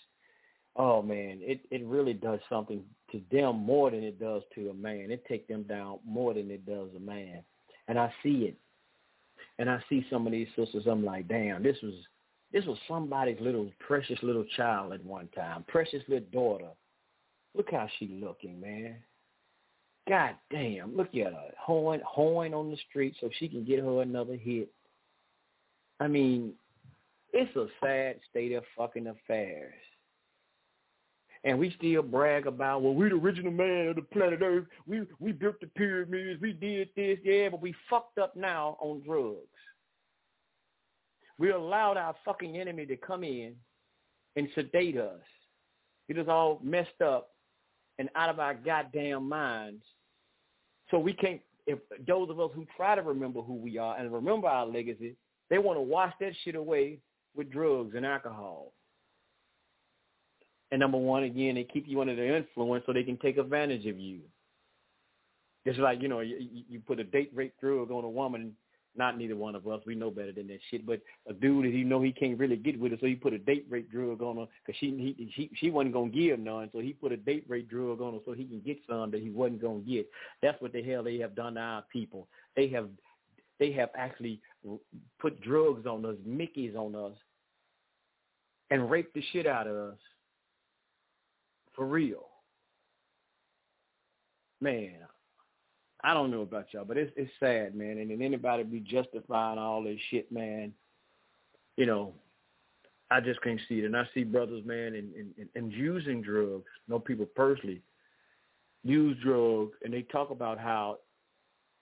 oh, man, it, it really does something to them more than it does to a man. It takes them down more than it does a man. And I see it. And I see some of these sisters, I'm like, damn, this was this was somebody's little precious little child at one time, precious little daughter. Look how she looking, man. God damn, look at her, hoeing, hoeing on the street so she can get her another hit. I mean, it's a sad state of fucking affairs. And we still brag about, well, we the original man of the planet Earth. We we built the pyramids. We did this, yeah, but we fucked up now on drugs. We allowed our fucking enemy to come in and sedate us. It is all messed up and out of our goddamn minds. So we can't, if those of us who try to remember who we are and remember our legacy, they want to wash that shit away with drugs and alcohol. And number one, again, they keep you under their influence so they can take advantage of you. It's like, you know, you, you put a date rape drug on a woman, Not neither one of us. We know better than that shit. But a dude that he know he can't really get with her, so he put a date rape drug on her because she he, she she wasn't gonna give none. So he put a date rape drug on her so he can get some that he wasn't gonna get. That's what the hell they have done to our people. They have they have actually put drugs on us, Mickeys on us, and raped the shit out of us. For real, man. I don't know about y'all, but it's it's sad, man. And if anybody be justifying all this shit, man, you know, I just can't see it. And I see brothers, man, and, and, and using drugs, know people personally, use drugs, and they talk about how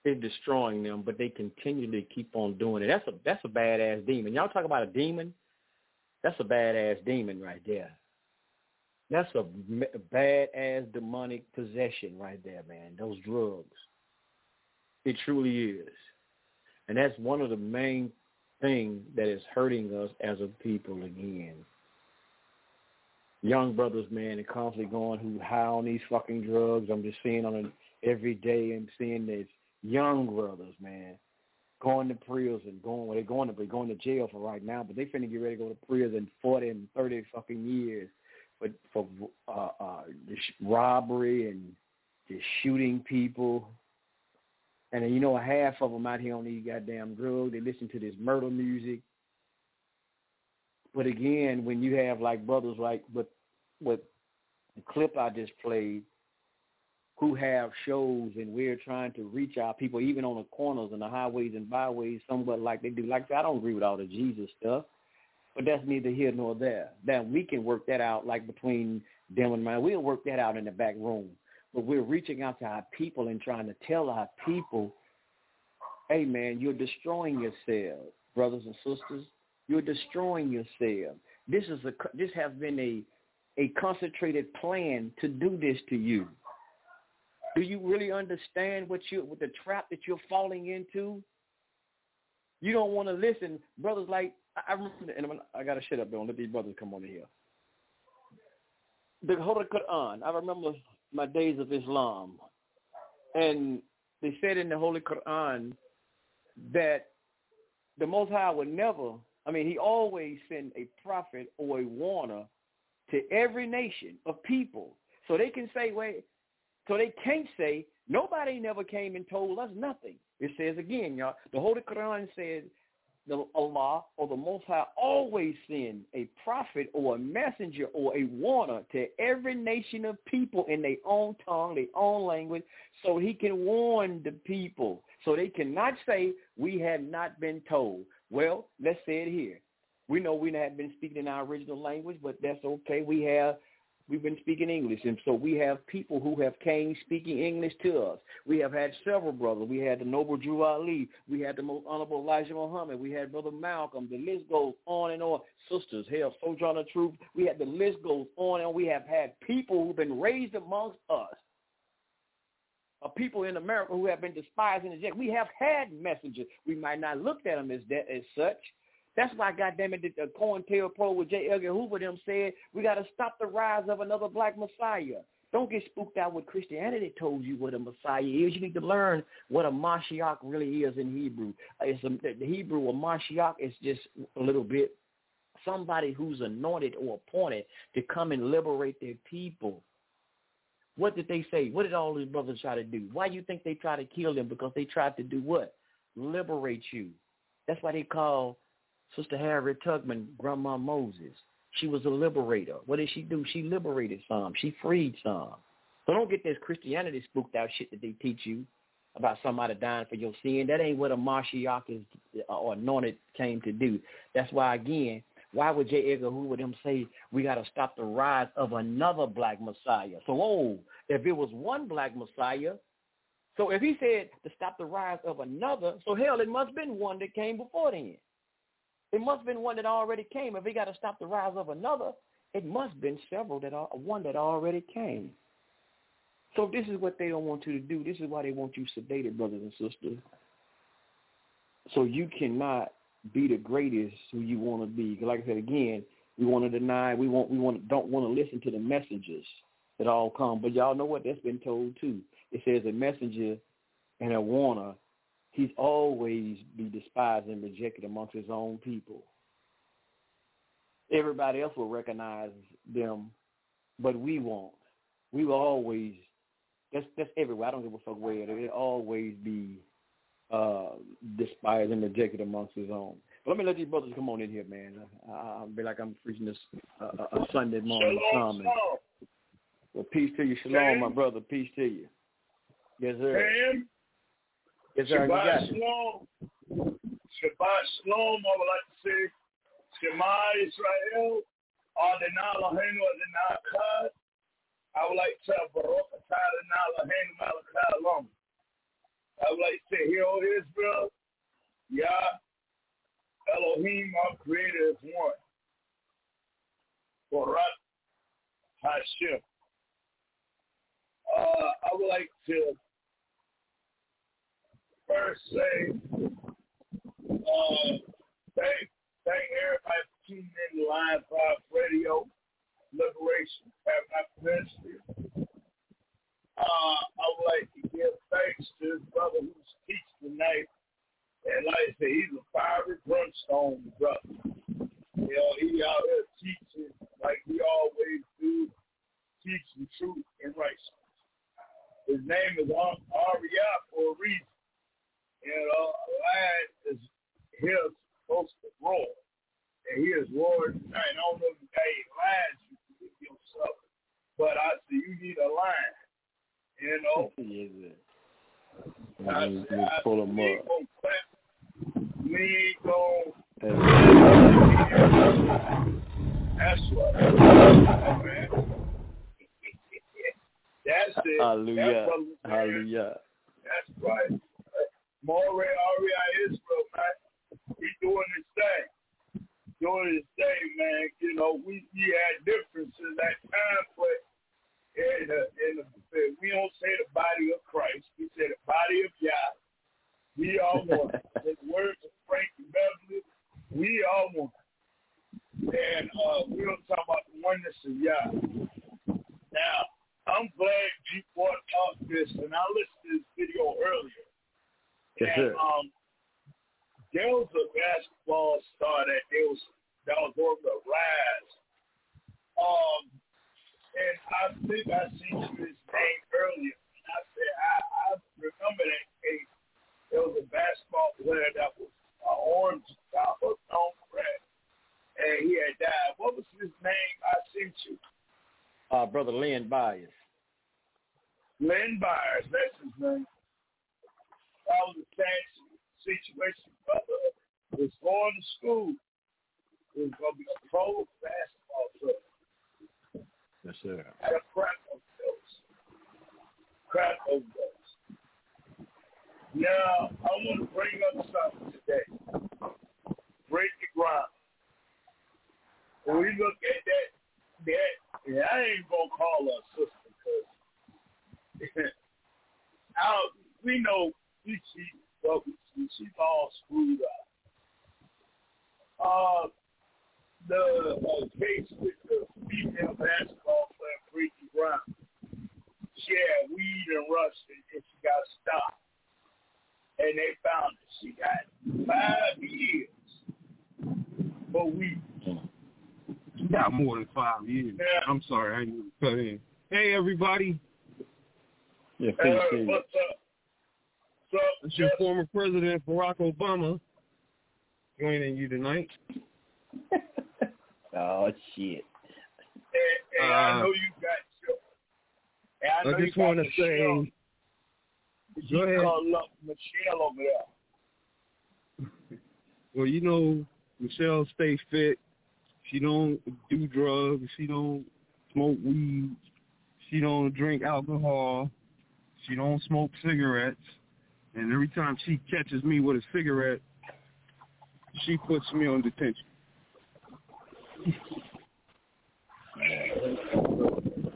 it's destroying them, but they continually keep on doing it. That's a that's a badass demon. Y'all talk about a demon? That's a badass demon right there. That's a badass demonic possession right there, man, those drugs. It truly is. And that's one of the main things that is hurting us as a people again. Young brothers, man, are constantly going who high on these fucking drugs. I'm just seeing on them every day. I'm seeing these young brothers, man, going to prison, going, well, they're going to be going to jail for right now, but they finna get ready to go to prison forty and thirty fucking years for, for uh, uh, robbery and just shooting people. And, you know, half of them out here on these goddamn drugs, they listen to this murder music. But, again, when you have, like, brothers like with, with the clip I just played, who have shows and we're trying to reach our people, even on the corners and the highways and byways, somewhat like they do. Like, I don't agree with all the Jesus stuff, but that's neither here nor there. Now, we can work that out, like, between them and mine. We'll work that out in the back room. But we're reaching out to our people and trying to tell our people, hey, man, you're destroying yourself, brothers and sisters. You're destroying yourself. This is a, this has been a a concentrated plan to do this to you. Do you really understand what you what the trap that you're falling into? You don't want to listen, brothers. Like I, I remember, and I'm, I gotta shut up. Don't let these brothers come on here. The Holy Quran. I remember my days of Islam, and they said in the Holy Quran that the Most High would never, I mean, he always send a prophet or a warner to every nation of people. So they can say, wait, so they can't say, nobody never came and told us nothing. It says again, y'all, the Holy Quran says the Allah or the Most High always send a prophet or a messenger or a warner to every nation of people in their own tongue, their own language, so he can warn the people. So they cannot say, we have not been told. Well, let's say it here. We know we have been speaking in our original language, but that's okay. We have, we've been speaking English, and so we have people who have came speaking English to us. We have had several brothers. We had the noble Drew Ali. We had the most honorable Elijah Muhammad. We had Brother Malcolm. The list goes on and on. Sisters, hell, Sojourner Truth. We had the list goes on, and we have had people who've been raised amongst us, of people in America who have been despised and rejected. We have had messengers. We might not looked at them as that, as such. That's why, goddamn it, the COINTELPRO with J. Edgar Hoover them said, we got to stop the rise of another black messiah. Don't get spooked out what Christianity told you what a messiah is. You need to learn what a Mashiach really is in Hebrew. It's a, the Hebrew, a Mashiach is just a little bit somebody who's anointed or appointed to come and liberate their people. What did they say? What did all these brothers try to do? Why do you think they tried to kill them? Because they tried to do what? Liberate you. That's why they call Sister Harriet Tubman Grandma Moses. She was a liberator. What did she do? She liberated some. She freed some. So don't get this Christianity spooked out shit that they teach you about somebody dying for your sin. That ain't what a Mashiach is or anointed came to do. That's why, again, why would J. Edgar Hoover them say we got to stop the rise of another black messiah? So, oh, if it was one black messiah, so if he said to stop the rise of another, so hell, it must have been one that came before then. It must have been one that already came. If we got to stop the rise of another, it must have been several that are one that already came. So this is what they don't want you to do. This is why they want you sedated, brothers and sisters. So you cannot be the greatest who you want to be. Like I said again, we want to deny. We want. We want. Don't want to listen to the messengers that all come. But y'all know what that's been told too. It says a messenger and a warner he's always be despised and rejected amongst his own people. Everybody else will recognize them, but we won't. We will always, that's, that's everywhere. I don't give a fuck where it is. It'll always be uh, despised and rejected amongst his own. But let me let these brothers come on in here, man. I, I'll be like I'm preaching this uh, a Sunday morning sermon. Well, peace to you. Shalom, Sam. My brother. Peace to you. Yes, sir. Sam. Yes, sir. Shabbat shalom. Shabbat shalom, I would like to say. Shema Israel. Adonai Eloheinu Adonai Echad. I would like to say, Baruch atah Adonai Eloheinu Malach Haolam. I would like to say, Hear, O Israel, Yah, Elohim, our Creator, is one. Baruch Hashem. Uh, I would like to first say, uh, thank, thank everybody for tuning in to Lions Vibe Radio, Liberation, Tabernacle Ministry. Uh, I would like to give thanks to this brother who's teaching tonight. And like I said, he's a fiery brimstone brother. You know, he out here teaching like we always do, teaching truth and righteousness. His name is Aria for a reason. You know, a lion is here supposed to roar. And he is roaring tonight. I don't know if you got any lions you can give yourself. But I said, you need a lion. You know? Yes, sir. I said, I said, we ain't gonna clap. We ain't gonna. That's what. That's right. That's right. That's it. Hallelujah. That's Hallelujah. That's right. Moray Aria Israel, man. He doing his thing. Doing his thing, man. You know, we, we had differences at times, but in the, in the, we don't say the body of Christ. We say the body of Yah. We all want it. In the words of Frankie Beverly, we all want it. And uh, we don't talk about the oneness of Yah. Now, I'm glad you brought up this, and I listened to this video earlier. Yes, and, sir. Um, there was a basketball star that they was that was on the rise. Um, and I think I seen his name earlier, and I said I, I remember that case. There was a basketball player that was an orange top of long red, and he had died. What was his name? I sent you. Uh, brother Len Bias. Len Bias, that's his name. That was the same situation. Brother was going to school. He was going to be a pro basketball player. Yes, sir. Had a crap of those. Crap of those. Now, I want to bring up something today. Break the ground. When we look at that, that yeah, I ain't gonna call her sister because we know we cheat, but we cheat. She's all screwed up. Uh, the uh, case with the female basketball player, Freaky Brown, she had weed and rust, and she got stopped. And they found that she got five years for weed. You got more than five years. Yeah. I'm sorry, I didn't cut in. Hey, everybody. Yeah, hey, what's up? So, it's just, your former president, Barack Obama, joining you tonight. Oh, shit. Hey, hey, uh, I know you got your... Hey, I, know I just want to say... Go ahead. Up Michelle over there. Well, you know, Michelle stay fit. She don't do drugs. She don't smoke weed. She don't drink alcohol. She don't smoke cigarettes. And every time she catches me with a cigarette, she puts me on detention.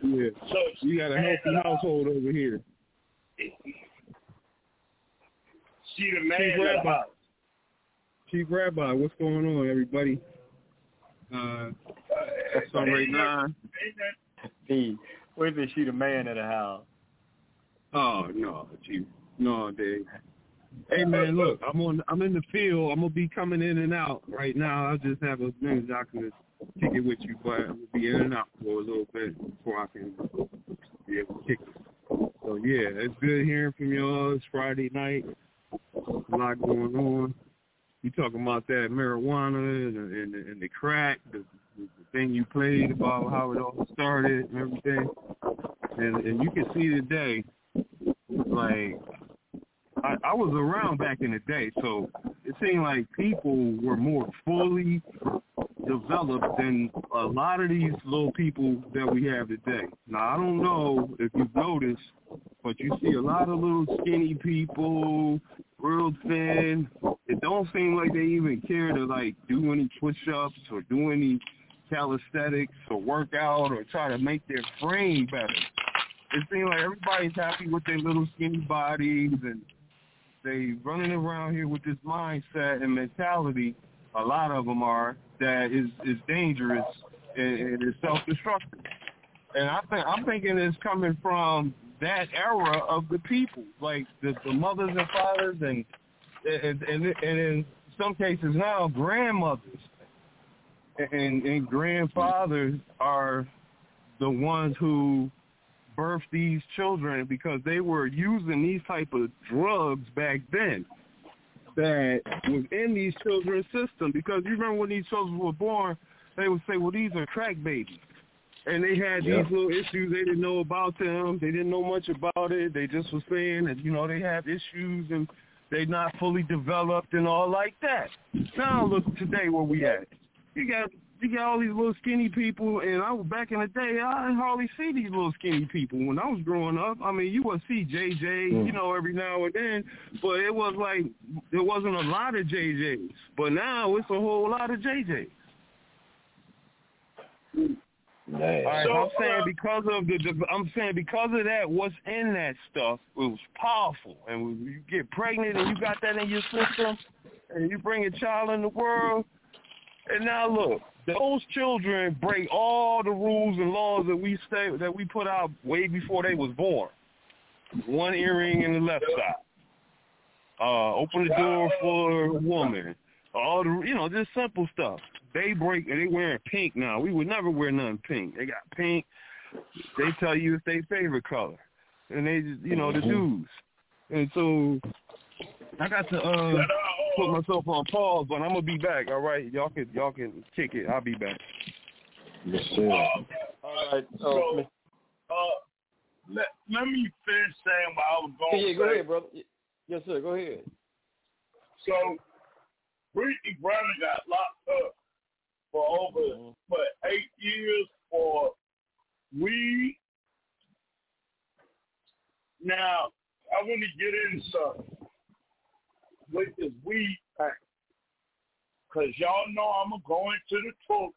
Yeah. You got a healthy household over here. She the man. Chief Rabbi. Chief Rabbi, what's going on, everybody? Uh, that's on right now. Hey, where is she the man of the house? Oh, no, she, no, Dave. Hey man, look, I'm on. I'm in the field. I'm gonna be coming in and out right now. I just have a minute I can kick it with you, but I'm gonna be in and out for a little bit before I can be able to kick it. So yeah, it's good hearing from y'all. It's Friday night. A lot going on. You talking about that marijuana and, and, and the crack, the, the thing you played about how it all started and everything. And, and you can see today, like, I, I was around back in the day, so it seemed like people were more fully developed than a lot of these little people that we have today. Now, I don't know if you've noticed, but you see a lot of little skinny people, real thin. It don't seem like they even care to, like, do any push-ups or do any calisthenics or work out or try to make their frame better. It seems like everybody's happy with their little skinny bodies, and they running around here with this mindset and mentality, a lot of them are, that is, is dangerous and, and is self-destructive. And I think, I'm thinking it's coming from that era of the people, like the, the mothers and fathers and, and, and, and in some cases now, grandmothers and, and grandfathers are the ones who birth these children because they were using these type of drugs back then that was in these children's system. Because you remember when these children were born, they would say, well, these are crack babies. And they had yeah. these little issues they didn't know about them. They didn't know much about it. They just were saying that, you know, they have issues and they're not fully developed and all like that. Now look today where we at. You got You got all these little skinny people, and I was back in the day, I hardly see these little skinny people when I was growing up. I mean, you would see J J, mm. you know, every now and then, but it was like there wasn't a lot of J Js. But now it's a whole lot of J Js. Nice. All right, so, I'm saying because of the, I'm saying because of that, what's in that stuff, it was powerful. And when you get pregnant and you got that in your system, and you bring a child in the world, and now look. Those children break all the rules and laws that we stay, that we put out way before they was born. One earring in the left side. Uh, open the door for a woman. All the, you know, just simple stuff. They break, and they wearing pink now. We would never wear nothing pink. They got pink. They tell you it's their favorite color. And they just, you know, the dudes. And so I got to uh, put myself on pause, but I'm gonna be back. All right, y'all can y'all can kick it. I'll be back. Yes, sir. Um, all right. So, uh, uh, let let me finish saying what I was going. Yeah, yeah, go say. ahead, brother. Yes, sir. Go ahead. So, Ricky Brown got locked up for over mm-hmm. for eight years for weed. Now, I want to get in something with this weed thing, because y'all know I'm going to go into the truth.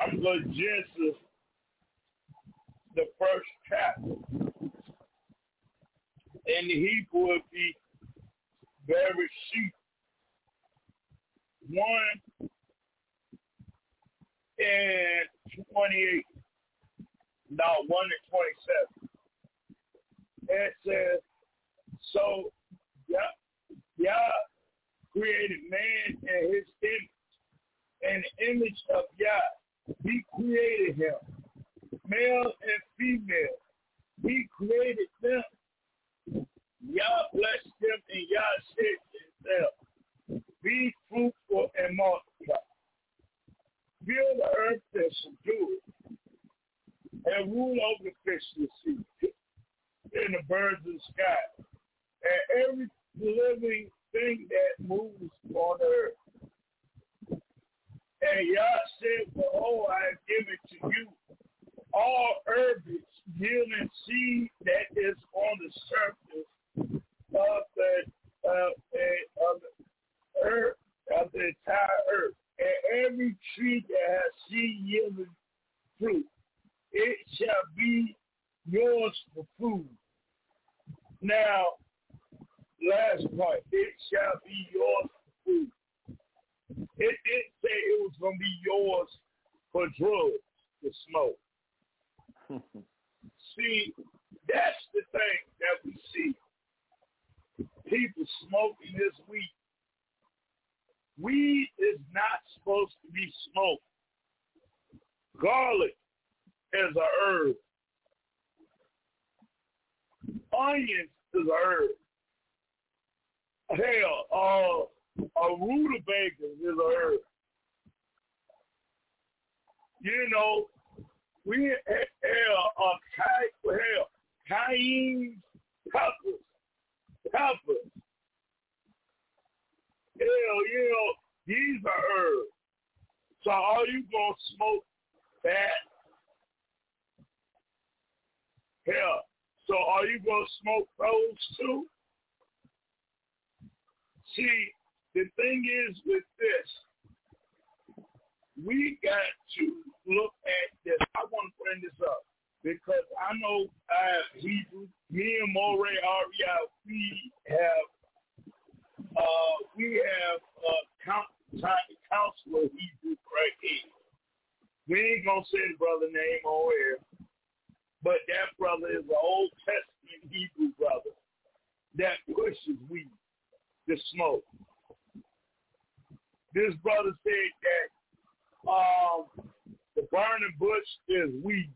I'm going to Genesis, the first chapter. In the Hebrew, it would be very sheep. one and twenty-eight. No, one and twenty-seven. It says, so God, God created man in his image, in the image of God. He created him, male and female. He created them. Yah blessed them, and Yah said to them, be fruitful and multiply. Fill the earth and subdue it, and rule over the fish in the sea, and the birds of the sky, and every living thing that moves on earth. And Yah said, behold, I have given to you all herbage yielding seed that is on the surface of the, uh, of the earth, of the entire earth, and every tree that has seed yielding fruit, it shall be yours for food. Now, last part, it shall be yours for food. It didn't say it was going to be yours for drugs to smoke. See, that's the thing that we see. people smoking is weed. Weed is not supposed to be smoked. Garlic is a herb. Onions is a herb. Hell, uh, a rutabaga is a herb. You know, we hell, a uh, hell, cayenne peppers, peppers. Hell, you know, these are herbs. So are you gonna smoke that? Hell, so are you gonna smoke those too? See, the thing is with this, we got to look at this. I want to bring this up because I know I have Hebrew. Me and More Aria, we have, uh, we have a counselor Hebrew right here. We ain't gonna say the brother name on here, but that brother is an Old Testament Hebrew brother that pushes weed. The smoke. This brother said that um, the burning bush is weed.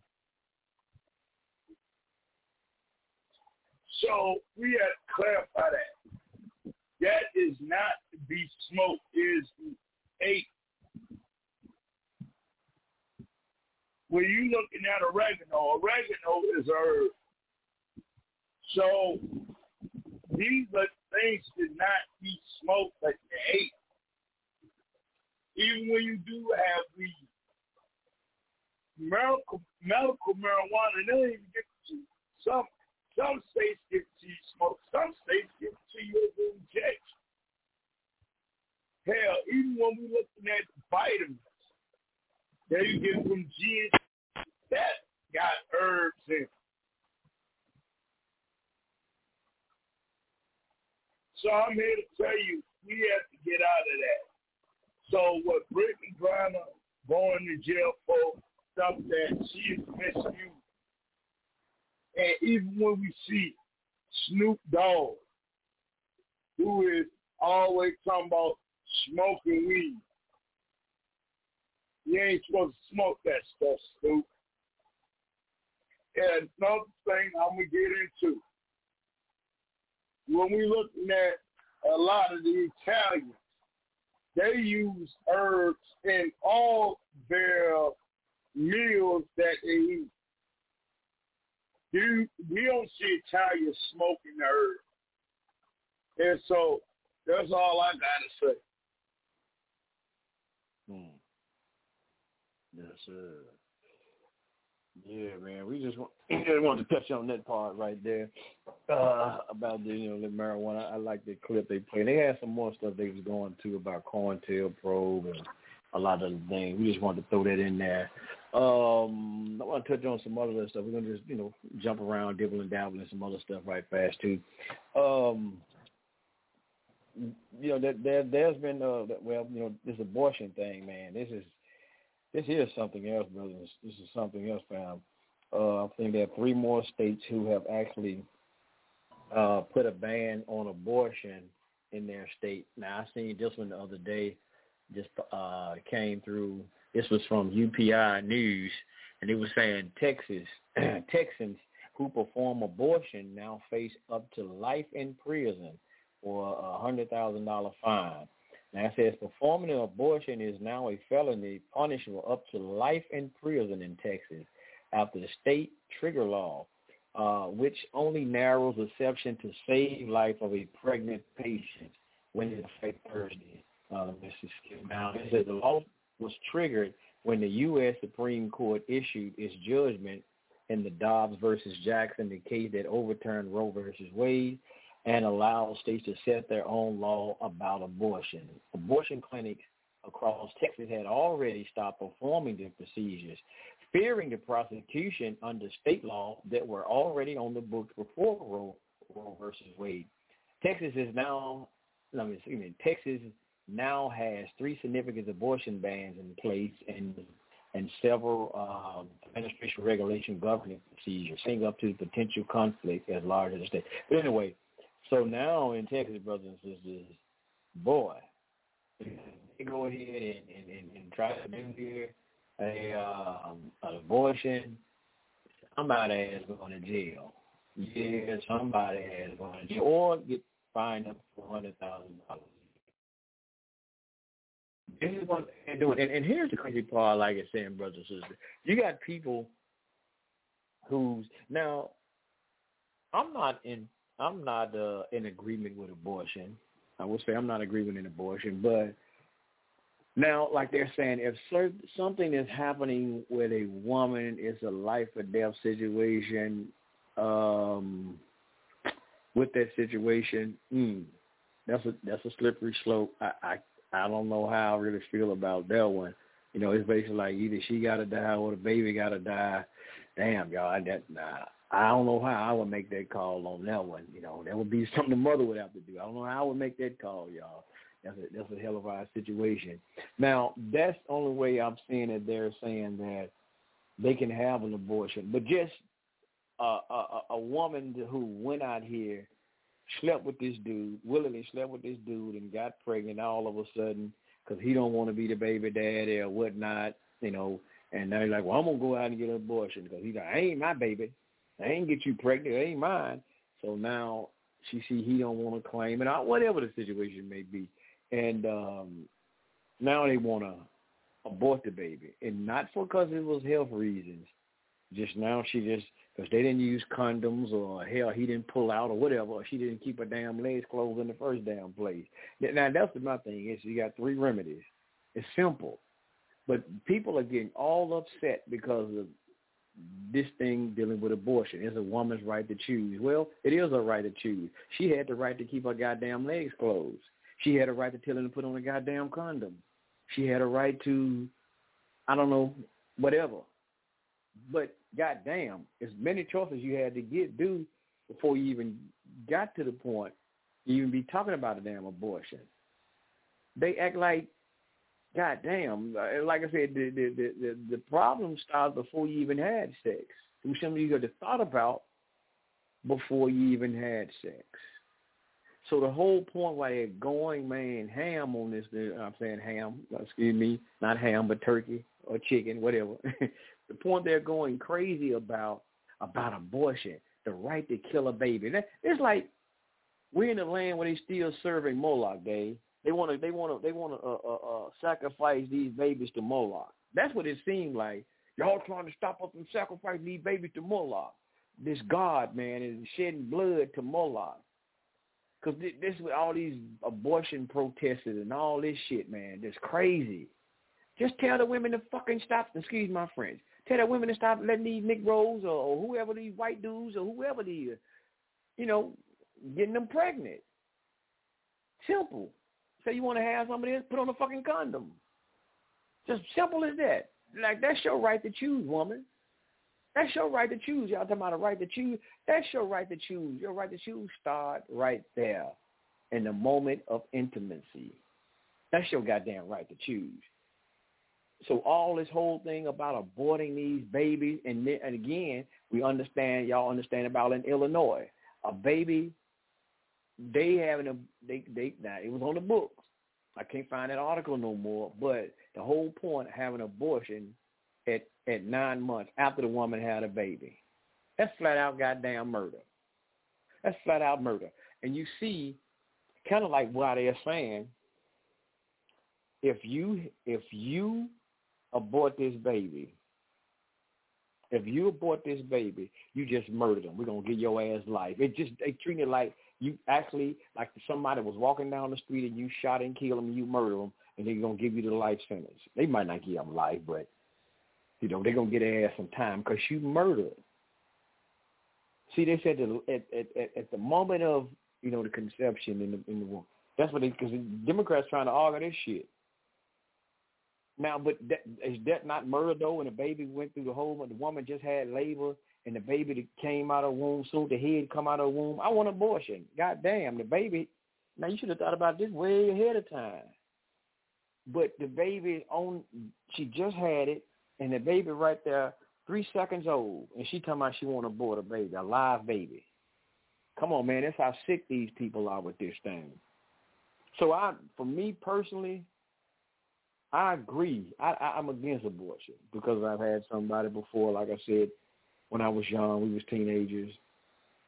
So we have to clarify that. That is not to be smoked. It is eight. When you looking at oregano, oregano is herb. So these are things did not be smoked like the eight. Even when you do have weed. Medical, medical marijuana, they don't even get to you. Some, some states get to you smoke. Some states get to you as an injection. Hell, even when we're looking at vitamins, that you get from G, that got herbs in it. So I'm here to tell you, we have to get out of that. So what Brittany Griner going to jail for, stuff that she is misused. And even when we see Snoop Dogg, who is always talking about smoking weed, you ain't supposed to smoke that stuff, Snoop. And another thing I'm going to get into. When we looking at a lot of the Italians, they use herbs in all their meals that they eat. You, we don't see Italians smoking herbs. And so that's all I got to say. Hmm. Yes, sir. Yeah, man, we just want, just wanted to touch on that part right there uh, about the you know the marijuana. I like the clip they played. They had some more stuff they was going to about COINTELPRO and a lot of things. We just wanted to throw that in there. Um, I want to touch on some other stuff. We're gonna just you know jump around, dibble and dabble in some other stuff right fast too. Um, you know that there, there's been uh well you know this abortion thing, man. This is. This is something else, brothers. This is something else, fam. Uh, I think there are three more states who have actually uh, put a ban on abortion in their state. Now, I seen this one the other day, just uh, came through. This was from U P I News, and it was saying Texas Texans who perform abortion now face up to life in prison or a one hundred thousand dollars fine. Now, it says performing an abortion is now a felony punishable up to life in prison in Texas after the state trigger law, uh, which only narrows exception to save life of a pregnant patient when it affects Thursday. Uh, now, it says the law was triggered when the U S Supreme Court issued its judgment in the Dobbs versus Jackson, the case that overturned Roe versus Wade, and allow states to set their own law about abortion. Abortion clinics across Texas had already stopped performing the procedures, fearing the prosecution under state law that were already on the books before Roe, Roe versus Wade. Texas is now, let me see, Texas now has three significant abortion bans in place and and several um, administration regulation governing procedures, seeing up to potential conflict as large as the state. But anyway. So now in Texas, brothers and sisters, boy, they go ahead and, and, and try to do here a, um, an abortion. Somebody is going to jail. Yeah, somebody is going to jail. Or get fined up for one hundred thousand dollars. This is what they're doing. And, and here's the crazy part, like it's saying, brothers and sisters. You got people who's – now, I'm not in – I'm not uh, in agreement with abortion. I will say I'm not agreeing in abortion, but now, like they're saying, if certain, something is happening with a woman, it's a life or death situation. Um, with that situation, mm, that's a that's a slippery slope. I, I I don't know how I really feel about that one. You know, it's basically like either she got to die or the baby got to die. Damn, y'all, I that nah. I don't know how I would make that call on that one. You know, that would be something the mother would have to do. I don't know how I would make that call, y'all. That's a, that's a hell of a situation. Now, that's the only way I'm seeing it. They're saying that they can have an abortion. But just a, a, a woman who went out here, slept with this dude, willingly slept with this dude and got pregnant all of a sudden because he don't want to be the baby daddy or whatnot, you know. And now he's like, well, I'm going to go out and get an abortion because he's like, I ain't my baby. I ain't get you pregnant. It ain't mine. So now she see he don't want to claim it, whatever the situation may be. And um, now they want to abort the baby. And not because it was health reasons. Just now she just, because they didn't use condoms or hell, he didn't pull out or whatever. Or she didn't keep her damn legs closed in the first damn place. Now that's my thing. Is you got three remedies. It's simple. But people are getting all upset because of this thing dealing with abortion. Is a woman's right to choose. Well, it is her right to choose. She had the right to keep her goddamn legs closed. She had a right to tell him to put on a goddamn condom. She had a right to, I don't know, whatever. But goddamn, as many choices you had to get do before you even got to the point you even be talking about a damn abortion. They act like, God damn, like I said, the, the, the, the problem starts before you even had sex. It was something you got to thought about before you even had sex. So the whole point why they're going, man, ham on this, I'm saying ham, excuse me, not ham, but turkey or chicken, whatever. The point they're going crazy about, about abortion, the right to kill a baby. That, it's like we're in a land where they still serving Moloch, Dave. They want to, they want to, they want to uh, uh, uh, sacrifice these babies to Moloch. That's what it seemed like. Y'all trying to stop us from sacrificing these babies to Moloch. This God, man, is shedding blood to Moloch. Because th- this with all these abortion protesters and all this shit, man, that's crazy. Just tell the women to fucking stop, excuse my French, tell the women to stop letting these Negroes or, or whoever these white dudes or whoever these, you know, getting them pregnant. Simple. Say you want to have somebody else, put on a fucking condom. Just simple as that. Like, that's your right to choose, woman. That's your right to choose. Y'all talking about a right to choose? That's your right to choose. Your right to choose start right there in the moment of intimacy. That's your goddamn right to choose. So all this whole thing about aborting these babies, and, and again, we understand, y'all understand about in Illinois, a baby, they having a, they, they, now it was on the books. I can't find that article no more, but the whole point of having an abortion at, at nine months after the woman had a baby, that's flat out goddamn murder. That's flat out murder. And you see kind of like why they're saying, if you, if you abort this baby, if you abort this baby, you just murdered him. We're going to give your ass life. It just, they treat it like, you actually, like somebody was walking down the street and you shot and killed them, you murder them, and they're going to give you the life sentence. They might not give them life, but, you know, they're going to get their ass some time because you murdered. See, they said that at, at, at, at the moment of, you know, the conception in the, in the womb. That's what they, because the Democrats trying to argue this shit. Now, but that, is that not murder, though, when the baby went through the whole, the woman just had labor, and the baby that came out of the womb, soon the head come out of the womb, I want abortion. God damn, the baby. Now, you should have thought about this way ahead of time. But the baby, on, she just had it, and the baby right there, three seconds old, and she talking about she want to abort a baby, a live baby. Come on, man. That's how sick these people are with this thing. So I, for me personally, I agree. I, I, I'm against abortion because I've had somebody before, like I said, when I was young, we was teenagers,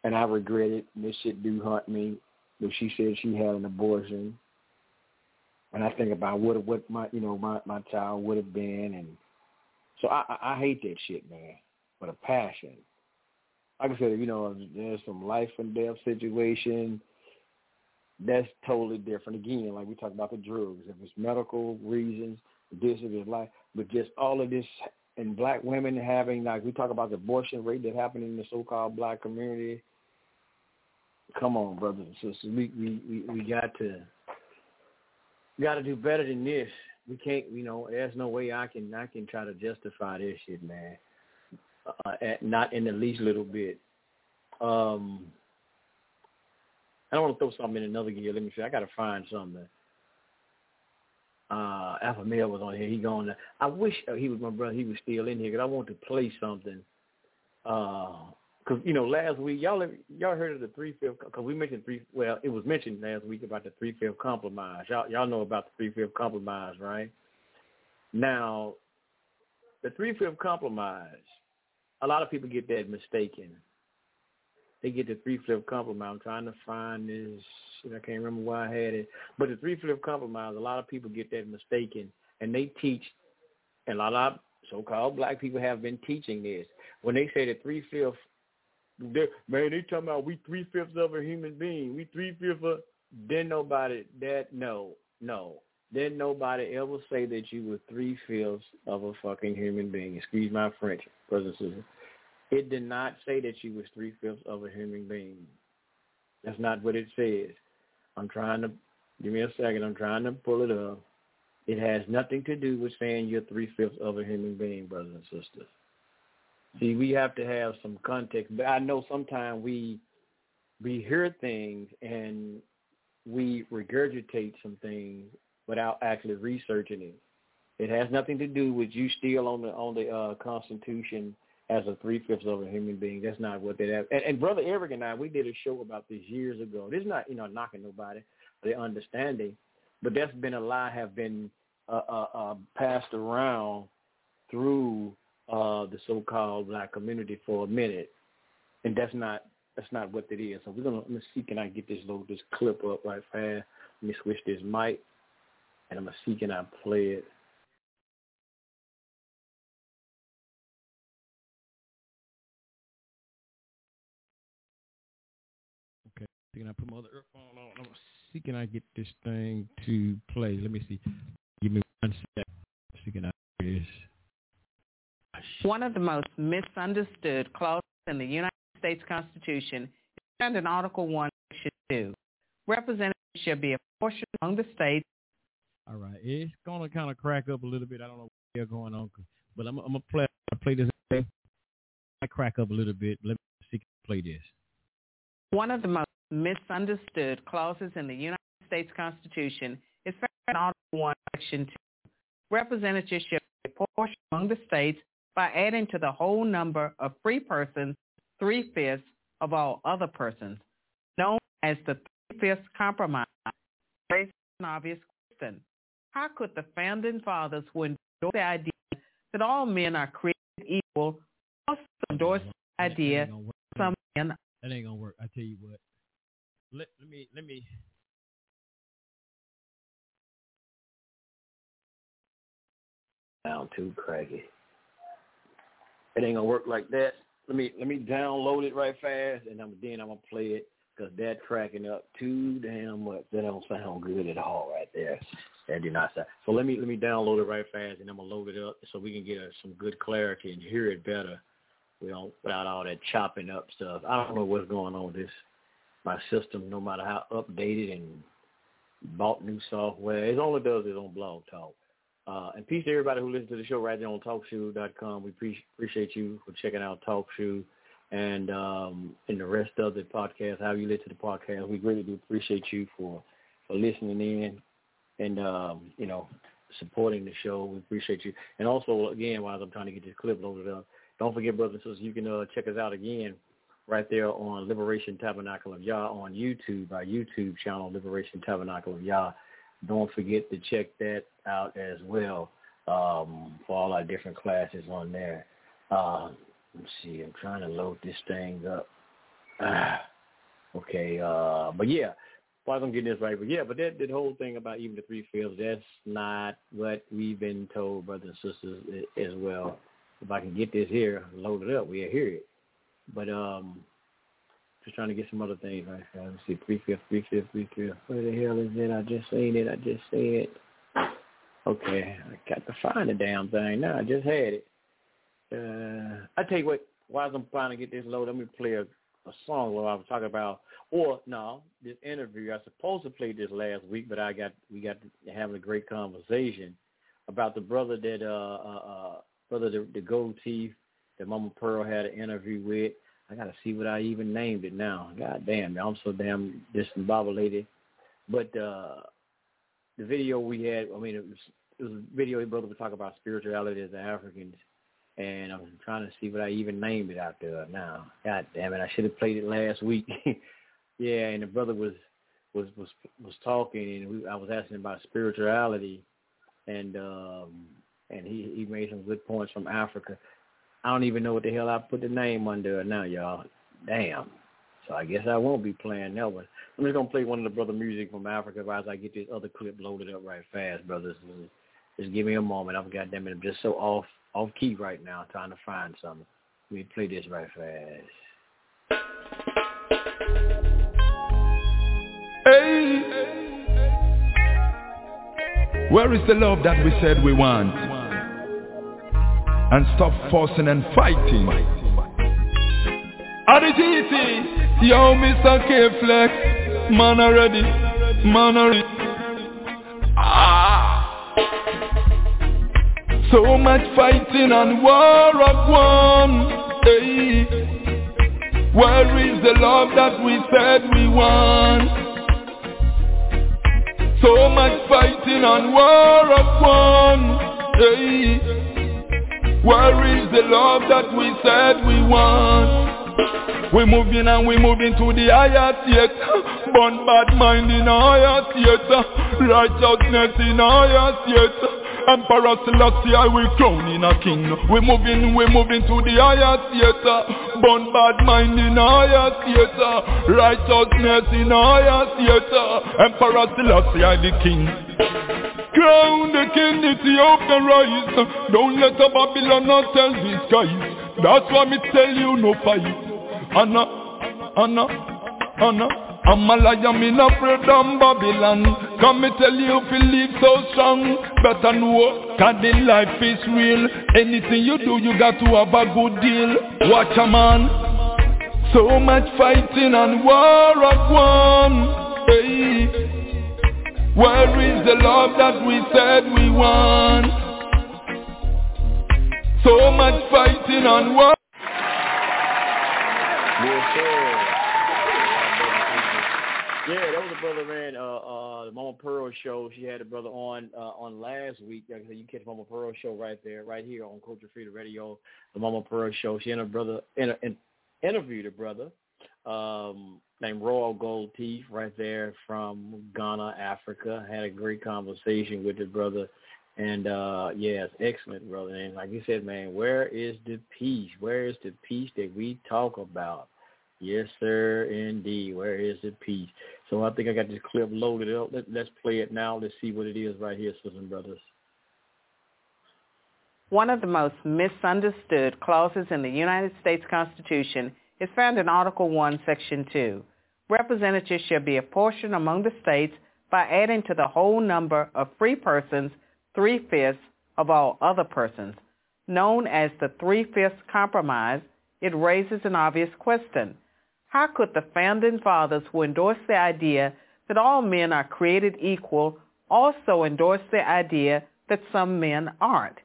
and I regret it. And this shit do haunt me. But she said she had an abortion, and I think about what what my you know my, my child would have been, and so I, I, I hate that shit, man, with a passion. Like I said, you know, there's some life and death situation. That's totally different. Again, like we talk about the drugs, if it's medical reasons, this is life, but just all of this. And black women having, like we talk about the abortion rate that happened in the so-called black community. Come on, brothers and sisters, we we, we, we got to got to do better than this. We can't, you know, there's no way I can I can try to justify this shit, man. Uh, at, not in the least little bit. Um, I don't want to throw something in another gear. Let me see. I got to find something. Uh, Alpha Male was on here. He gone. I wish he was my brother. He was still in here because I want to play something. Uh, cause you know, last week y'all y'all heard of the three fifth because we mentioned three. Well, it was mentioned last week about the three fifth compromise. Y'all y'all know about the three fifth compromise, right? Now, the three fifth compromise. A lot of people get that mistaken. They get the three-fifth compromise. I'm trying to find this. Shit, I can't remember why I had it. But the three-fifth compromise, a lot of people get that mistaken, and they teach, and a lot of so-called black people have been teaching this. When they say the three-fifth, man, they talking about we three-fifths of a human being. We three-fifths of, then nobody, that, no, no. Then nobody ever say that you were three-fifths of a fucking human being. Excuse my French, brothers and sisters. It did not say that you was three-fifths of a human being. That's not what it says. I'm trying to, give me a second, I'm trying to pull it up. It has nothing to do with saying you're three-fifths of a human being, brothers and sisters. See, we have to have some context. But I know sometimes we we hear things and we regurgitate some things without actually researching it. It has nothing to do with you still on the, on the uh, Constitution as a three-fifths of a human being. That's not what they have. And, and Brother Eric and I, we did a show about this years ago. This is not, you know, knocking nobody, their understanding, but that's been a lie have been uh, uh, uh, passed around through uh, the so-called black community for a minute, and that's not that's not what it is. So we're going to, let's see, can I get this little, this clip up right fast? Let me switch this mic, and I'm going to see, can I play it? Can I put my other earphone on? I'm see, can I get this thing to play? Let me see. Give me one sec. See, can I hear this? One of the most misunderstood clauses in the United States Constitution is found in Article one, Section two. Representatives should be apportioned among the states. All right. It's going to kind of crack up a little bit. I don't know what's going on, but I'm, I'm going to play, play this. I crack up a little bit. Let me see if I can play this. One of the most misunderstood clauses in the United States Constitution is found in Article one, Section two. Representatives shall be apportioned among the states by adding to the whole number of free persons three-fifths of all other persons, known as the three-fifths compromise. Raises an obvious question. How could the founding fathers who endorsed the idea that all men are created equal also endorse the idea that some men? That ain't gonna work. I tell you what. Let, let me, let me. Sound too cracky. It ain't gonna work like that. Let me, let me download it right fast, and I'm, then I'm gonna play it because that cracking up too damn much. That don't sound good at all right there. That did not sound. So let me, let me download it right fast, and I'm gonna load it up so we can get a, some good clarity and hear it better. We don't without all that chopping up stuff. I don't know what's going on with this. My system, no matter how updated and bought new software, it all it does is on Blog Talk. Uh, and peace to everybody who listens to the show right there on talk shoe dot com. We pre- appreciate you for checking out TalkShoe and um, and the rest of the podcast, how you listen to the podcast. We greatly do appreciate you for, for listening in and, um, you know, supporting the show. We appreciate you. And also, again, while I'm trying to get this clip loaded up, don't forget, brothers and sisters, you can uh, check us out again right there on Liberation Tabernacle of Yah on YouTube, our YouTube channel, Liberation Tabernacle of Yah. Don't forget to check that out as well um, for all our different classes on there. Uh, let's see. I'm trying to load this thing up. Ah, okay. Uh, but, yeah, as far as I'm getting this right, but, yeah, but that, that whole thing about even the three fields, that's not what we've been told, brothers and sisters, as well. If I can get this here, load it up, we'll hear it. But um, just trying to get some other things right now. Let's see, three-fifths, three-fifths, three-fifths. Where the hell is it? I just seen it. I just seen it. Okay, I got to find the damn thing now. I just had it. Uh, I tell you what, while I'm trying to get this loaded, let me play a, a song where I was talking about, or no, this interview. I was supposed to play this last week, but I got we got to having a great conversation about the brother that uh uh, uh brother the, the gold teeth that Mama Pearl had an interview with. I got to see what I even named it now. God damn, I'm so damn discombobulated. But uh, the video we had, I mean, it was, it was a video brother would talk about spirituality as Africans, and I'm trying to see what I even named it out there now. God damn it, I should have played it last week. Yeah, and the brother was was was, was talking, and we, I was asking about spirituality, and um, and he, he made some good points from Africa. I don't even know what the hell I put the name under now, y'all. Damn. So I guess I won't be playing that one. I'm just going to play one of the brother music from Africa as I get this other clip loaded up right fast, brothers. Just give me a moment. I'm goddamn it. I'm just so off off key right now trying to find something. Let me play this right fast. Hey. Where is the love that we said we want? And stop forcing and fighting. Adititi, yo, Mister K-Flex, man already, man already. Ah, so much fighting and war of one. Hey. Where is the love that we said we want? So much fighting and war of one. Hey. Where is the love that we said we want? We moving and we moving to the higher yet. Born bad mind in higher yet. Righteousness in higher yet. Emperor Selassie I will crown in a king. We moving, we moving to the higher yet. Born bad mind in higher yet. Righteousness in higher yet. Emperor Selassie I the king. Crown the king, Ethiopia rise. Don't let a Babylon not tell these guys. That's why me tell you no fight. Anna, Anna, Anna. I'm a lion, me not afraid of Babylon. Can me tell you if you live so strong? Better know, cause the life is real. Anything you do, you got to have a good deal. Watch a man. So much fighting and war of one. Hey. Where is the love that we said we want? So much fighting and war. Yes, sir. Yeah, that was a brother, man. Uh, uh, the Mama Pearl Show. She had a brother on uh, on last week. Like I said, you catch Mama Pearl Show right there, right here on Culture Freedom Radio. The Mama Pearl Show. She and her brother in a, in, interviewed a brother. Um, named Royal Gold Teeth right there from Ghana, Africa. Had a great conversation with the brother. And, uh, yes, excellent, brother. And like you said, man, where is the peace? Where is the peace that we talk about? Yes, sir, indeed. Where is the peace? So I think I got this clip loaded up. Let, let's play it now. Let's see what it is right here, sisters and brothers. One of the most misunderstood clauses in the United States Constitution is found in Article one, Section two. Representatives shall be apportioned among the states by adding to the whole number of free persons three-fifths of all other persons. Known as the Three-Fifths Compromise, it raises an obvious question. How could the Founding Fathers, who endorsed the idea that all men are created equal, also endorse the idea that some men aren't?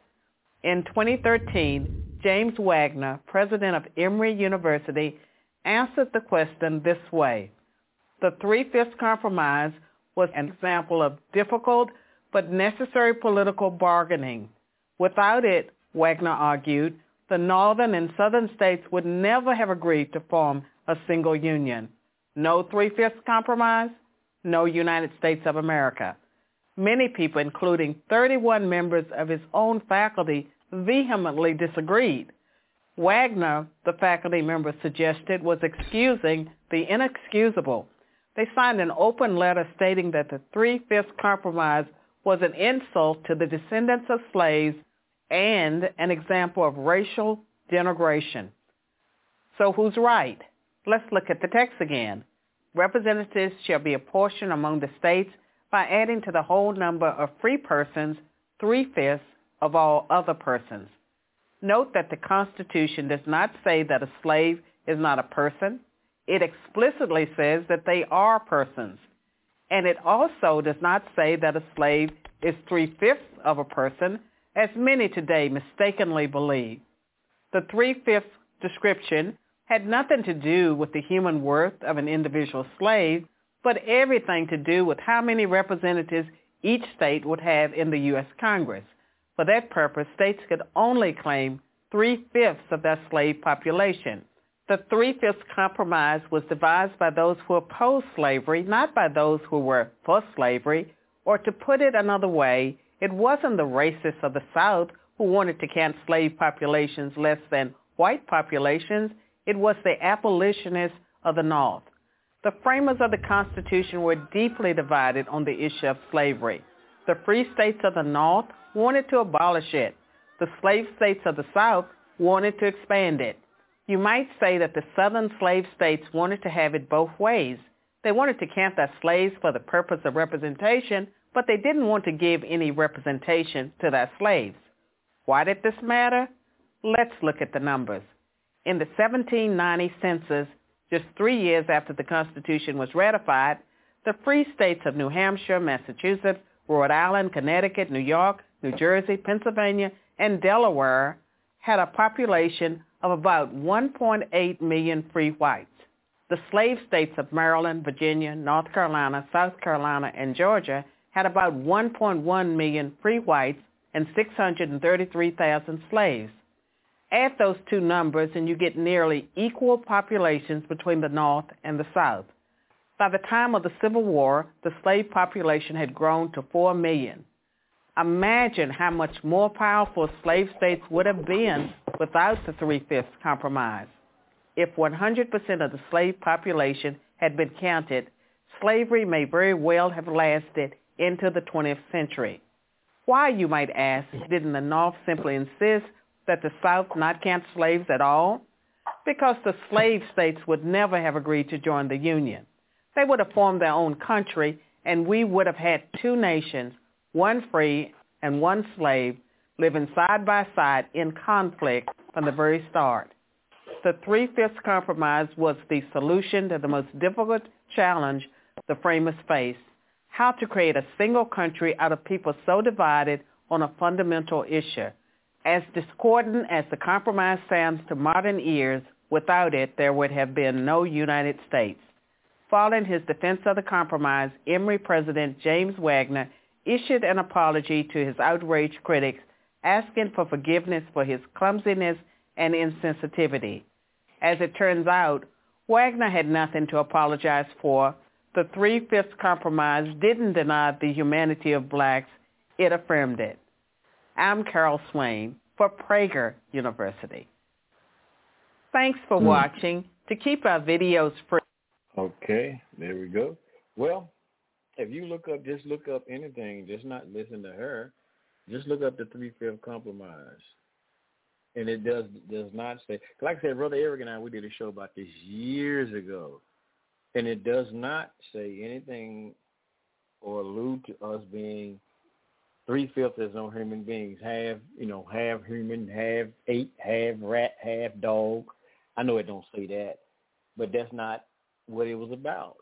In twenty thirteen, James Wagner, president of Emory University, answered the question this way. The Three-Fifths Compromise was an example of difficult but necessary political bargaining. Without it, Wagner argued, the northern and southern states would never have agreed to form a single union. No three-fifths compromise, no United States of America. Many people, including thirty-one members of his own faculty, vehemently disagreed. Wagner, the faculty member suggested, was excusing the inexcusable. They signed an open letter stating that the three-fifths compromise was an insult to the descendants of slaves and an example of racial denigration. So who's right? Let's look at the text again. Representatives shall be apportioned among the states by adding to the whole number of free persons three-fifths of all other persons. Note that the Constitution does not say that a slave is not a person. It explicitly says that they are persons. And it also does not say that a slave is three-fifths of a person, as many today mistakenly believe. The three-fifths description had nothing to do with the human worth of an individual slave, but everything to do with how many representatives each state would have in the U S Congress. For that purpose, states could only claim three-fifths of their slave population. The three-fifths compromise was devised by those who opposed slavery, not by those who were for slavery, or to put it another way, it wasn't the racists of the South who wanted to count slave populations less than white populations. It was the abolitionists of the North. The framers of the Constitution were deeply divided on the issue of slavery. The free states of the North wanted to abolish it. The slave states of the South wanted to expand it. You might say that the southern slave states wanted to have it both ways. They wanted to count their slaves for the purpose of representation, but they didn't want to give any representation to their slaves. Why did this matter? Let's look at the numbers. In the seventeen ninety census, just three years after the Constitution was ratified, the free states of New Hampshire, Massachusetts, Rhode Island, Connecticut, New York, New Jersey, Pennsylvania, and Delaware had a population of about one point eight million free whites. The slave states of Maryland, Virginia, North Carolina, South Carolina, and Georgia had about one point one million free whites and six hundred thirty-three thousand slaves. Add those two numbers and you get nearly equal populations between the North and the South. By the time of the Civil War, the slave population had grown to four million. Imagine how much more powerful slave states would have been without the three-fifths compromise. If one hundred percent of the slave population had been counted, slavery may very well have lasted into the twentieth century. Why, you might ask, didn't the North simply insist that the South not count slaves at all? Because the slave states would never have agreed to join the Union. They would have formed their own country, and we would have had two nations, one free and one slave, living side by side in conflict from the very start. The three-fifths compromise was the solution to the most difficult challenge the framers faced, how to create a single country out of people so divided on a fundamental issue. As discordant as the compromise sounds to modern ears, without it, there would have been no United States. Following his defense of the compromise, Emory President James Wagner issued an apology to his outraged critics, asking for forgiveness for his clumsiness and insensitivity. As it turns out, Wagner had nothing to apologize for. The three-fifths compromise didn't deny the humanity of blacks. It affirmed it. I'm Carol Swain for Prager University. Thanks for mm. watching. To keep our videos free. Okay, there we go. Well, if you look up, just look up anything, just not listen to her. Just look up the three-fifth compromise. And it does does not say, like I said, Brother Eric and I, we did a show about this years ago. And it does not say anything or allude to us being three-fifths as no human beings, half, you know, half human, half ape, half rat, half dog. I know it don't say that, but that's not what it was about.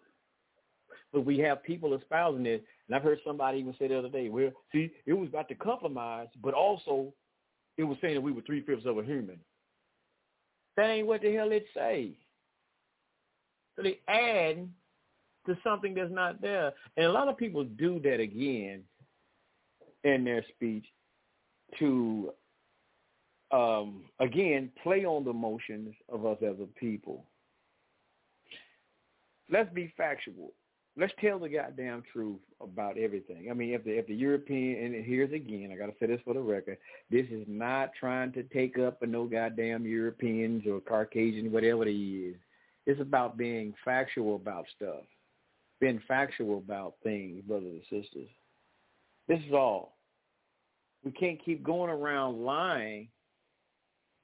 But we have people espousing it, and I've heard somebody even say the other day, well, see, it was about the compromise, but also it was saying that we were three-fifths of a human. That ain't what the hell it say. So they add to something that's not there. And a lot of people do that again in their speech to um, again, play on the emotions of us as a people. Let's be factual. Let's tell the goddamn truth about everything. I mean, if the if the European, and here's again, I got to say this for the record, this is not trying to take up for no goddamn Europeans or Caucasian, whatever they is. It's about being factual about stuff, being factual about things, brothers and sisters. This is all. We can't keep going around lying,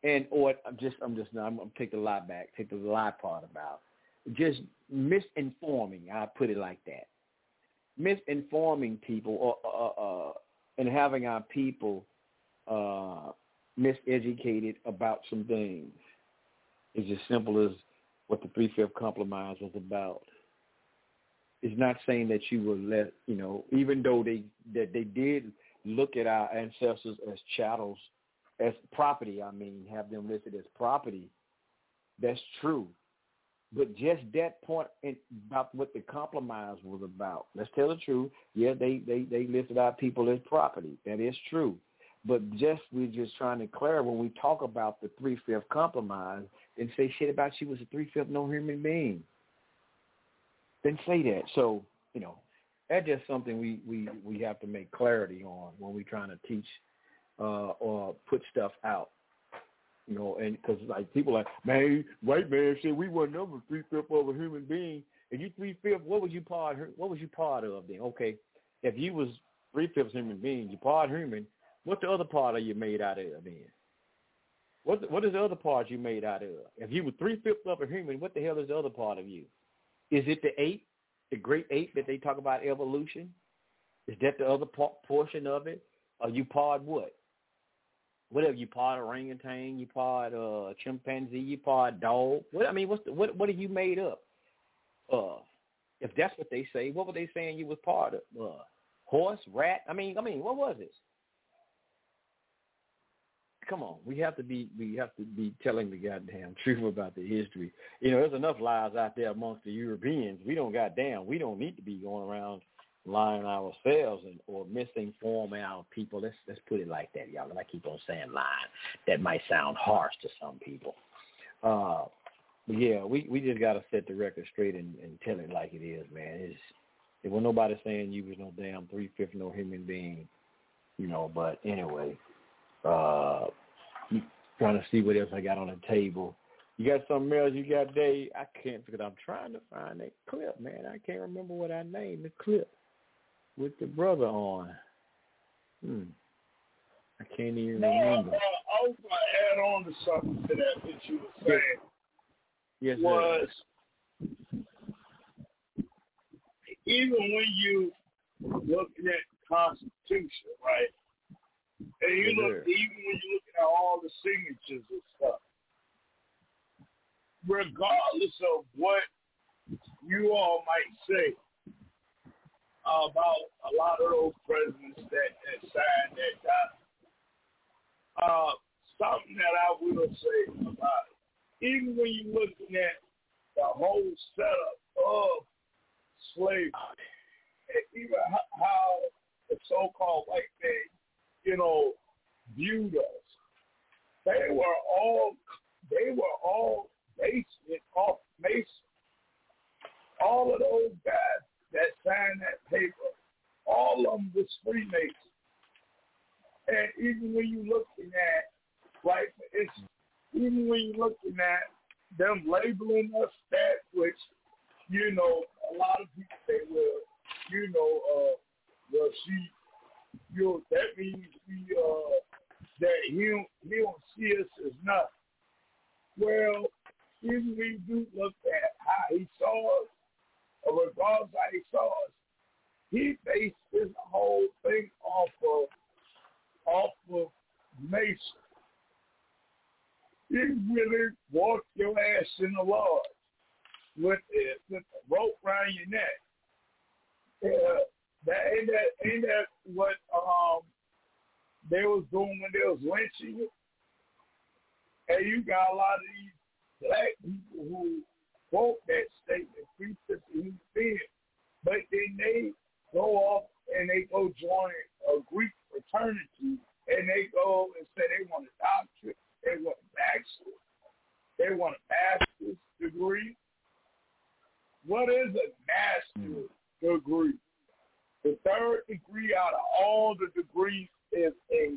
and or I'm just I'm just not I'm gonna take the lie back, take the lie part about just misinforming. I put it like that, misinforming people, or uh, uh, and having our people uh, miseducated about some things. It's as simple as what the Three-Fifth Compromise was about. It's not saying that you were let, you know, even though they that they did. Look at our ancestors as chattels, as property, I mean, have them listed as property. That's true. But just that point in, about what the compromise was about. Let's tell the truth. Yeah, they, they, they listed our people as property. That is true. But just we're just trying to clarify when we talk about the Three-Fifth Compromise and say shit about she was a three-fifth no human being. Then say that. So, you know. That's just something we, we, we have to make clarity on when we're trying to teach uh, or put stuff out, you know, and because like people are like, man, white man said we wasn't over three fifth of a human being, and you three fifth, what was you part? What was you part of then? Okay, if you was three fifths human being, you part human. What the other part are you made out of then? What what is the other part you made out of? If you were three fifths of a human, what the hell is the other part of you? Is it the eight? The great ape that they talk about evolution? Is that the other part, portion of it? Are you part what? Whatever, you part orangutan, you part uh, chimpanzee, you part dog. What I mean, what's the, what what are you made up of? If that's what they say, what were they saying you was part of? Uh, horse, rat? I mean, I mean, what was it? Come on, we have to be we have to be telling the goddamn truth about the history. You know, there's enough lies out there amongst the Europeans. We don't goddamn we don't need to be going around lying ourselves and or misinforming our people. Let's let's put it like that, y'all. And I keep on saying lying. That might sound harsh to some people. Uh, but yeah, we, we just gotta set the record straight and, and tell it like it is, man. It's it wasn't nobody saying you was no damn three fifth no human being, you know, but anyway. Uh, trying to see what else I got on the table. You got something else you got, Dave? I can't because I'm trying to find that clip, man. I can't remember what I named the clip with the brother on. Hmm. I can't even no, remember. No, I was going to add on to something to that that you were saying. Yes, was sir. Even when you look at the Constitution, right? And you look, even when you look at all the signatures and stuff, regardless of what you all might say about a lot of those presidents that, that signed that document, uh, something that I will say about it, even when you're looking at the whole setup of slavery, and even how the so-called white man, you know, viewed us. They were all, they were all based off Mason. All of those guys that signed that paper, all of them was Freemasons. And even when you looking at, like, it's, even when you're looking at them labeling us that, which, you know, a lot of people say, well, you know, uh, well, she, you know, that means we, uh, that he don't, he don't see us as nothing. Well, even we do look at how he saw us, or regardless how he saw us, he based his whole thing off of, off of Mason. He really walked your ass in the lodge with it, with the rope around your neck. Yeah. That ain't that ain't that what um they was doing when they was lynching? And you got a lot of these black people who quote that statement, three fifths human being, but then they go off and they go join a Greek fraternity and they go and say they want a doctrine third degree out of all the degrees is a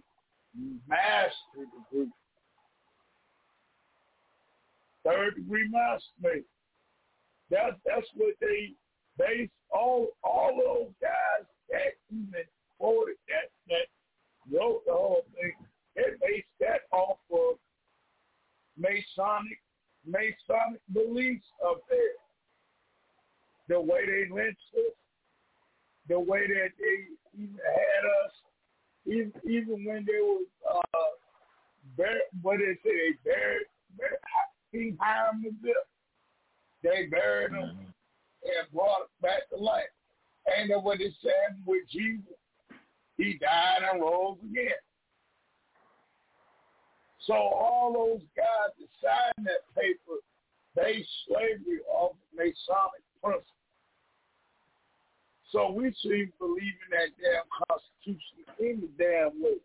master degree. Third degree master. That, that's what they base all all those guys that even quoted that that wrote the whole thing. They based that off of Masonic Masonic beliefs up there. The way they lynched us, the way that they even had us, even, even when they was uh, buried, what did they say? They buried, buried King Hiram the Fifth. They buried him and brought him back to life. And then what it said with Jesus, he died and rose again. So all those guys that signed that paper, they slavery off Masonic principles. So we should believe in that damn Constitution any damn way,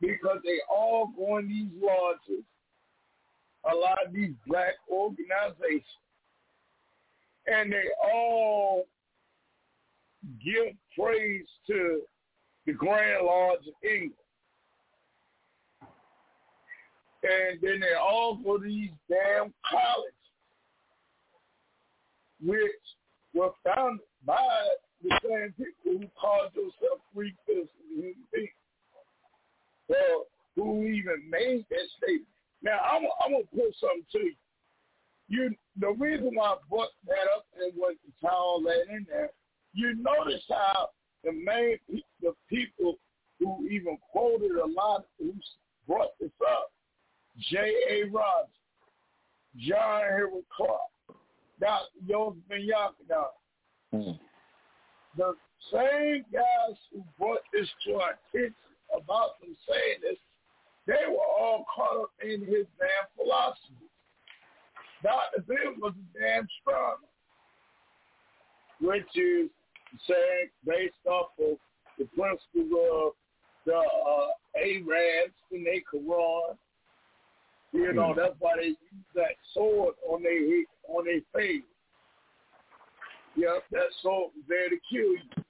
because they all go in these lodges, a lot of these black organizations, and they all give praise to the Grand Lodge of England. And then they all go to these damn colleges, which were founded by the same people who caused yourself free citizens and human beings, or who even made that statement. Now, I'm, I'm going to put something to you. You. The reason why I brought that up and was to tie all that in there, you notice how the main pe- the people who even quoted a lot, who brought this up, J A. Rogers, John Henry Clark, Doctor Joseph Ben Yakadon, mm. the same guys who brought this to our attention about them saying this, they were all caught up in his damn philosophy. Doctor Ben was a damn strong, which is saying based off of the principles of the uh, Arabs in their Quran. You know, mm. that's why they use that sword on their head, on their face. Yep, that sword was there to kill you.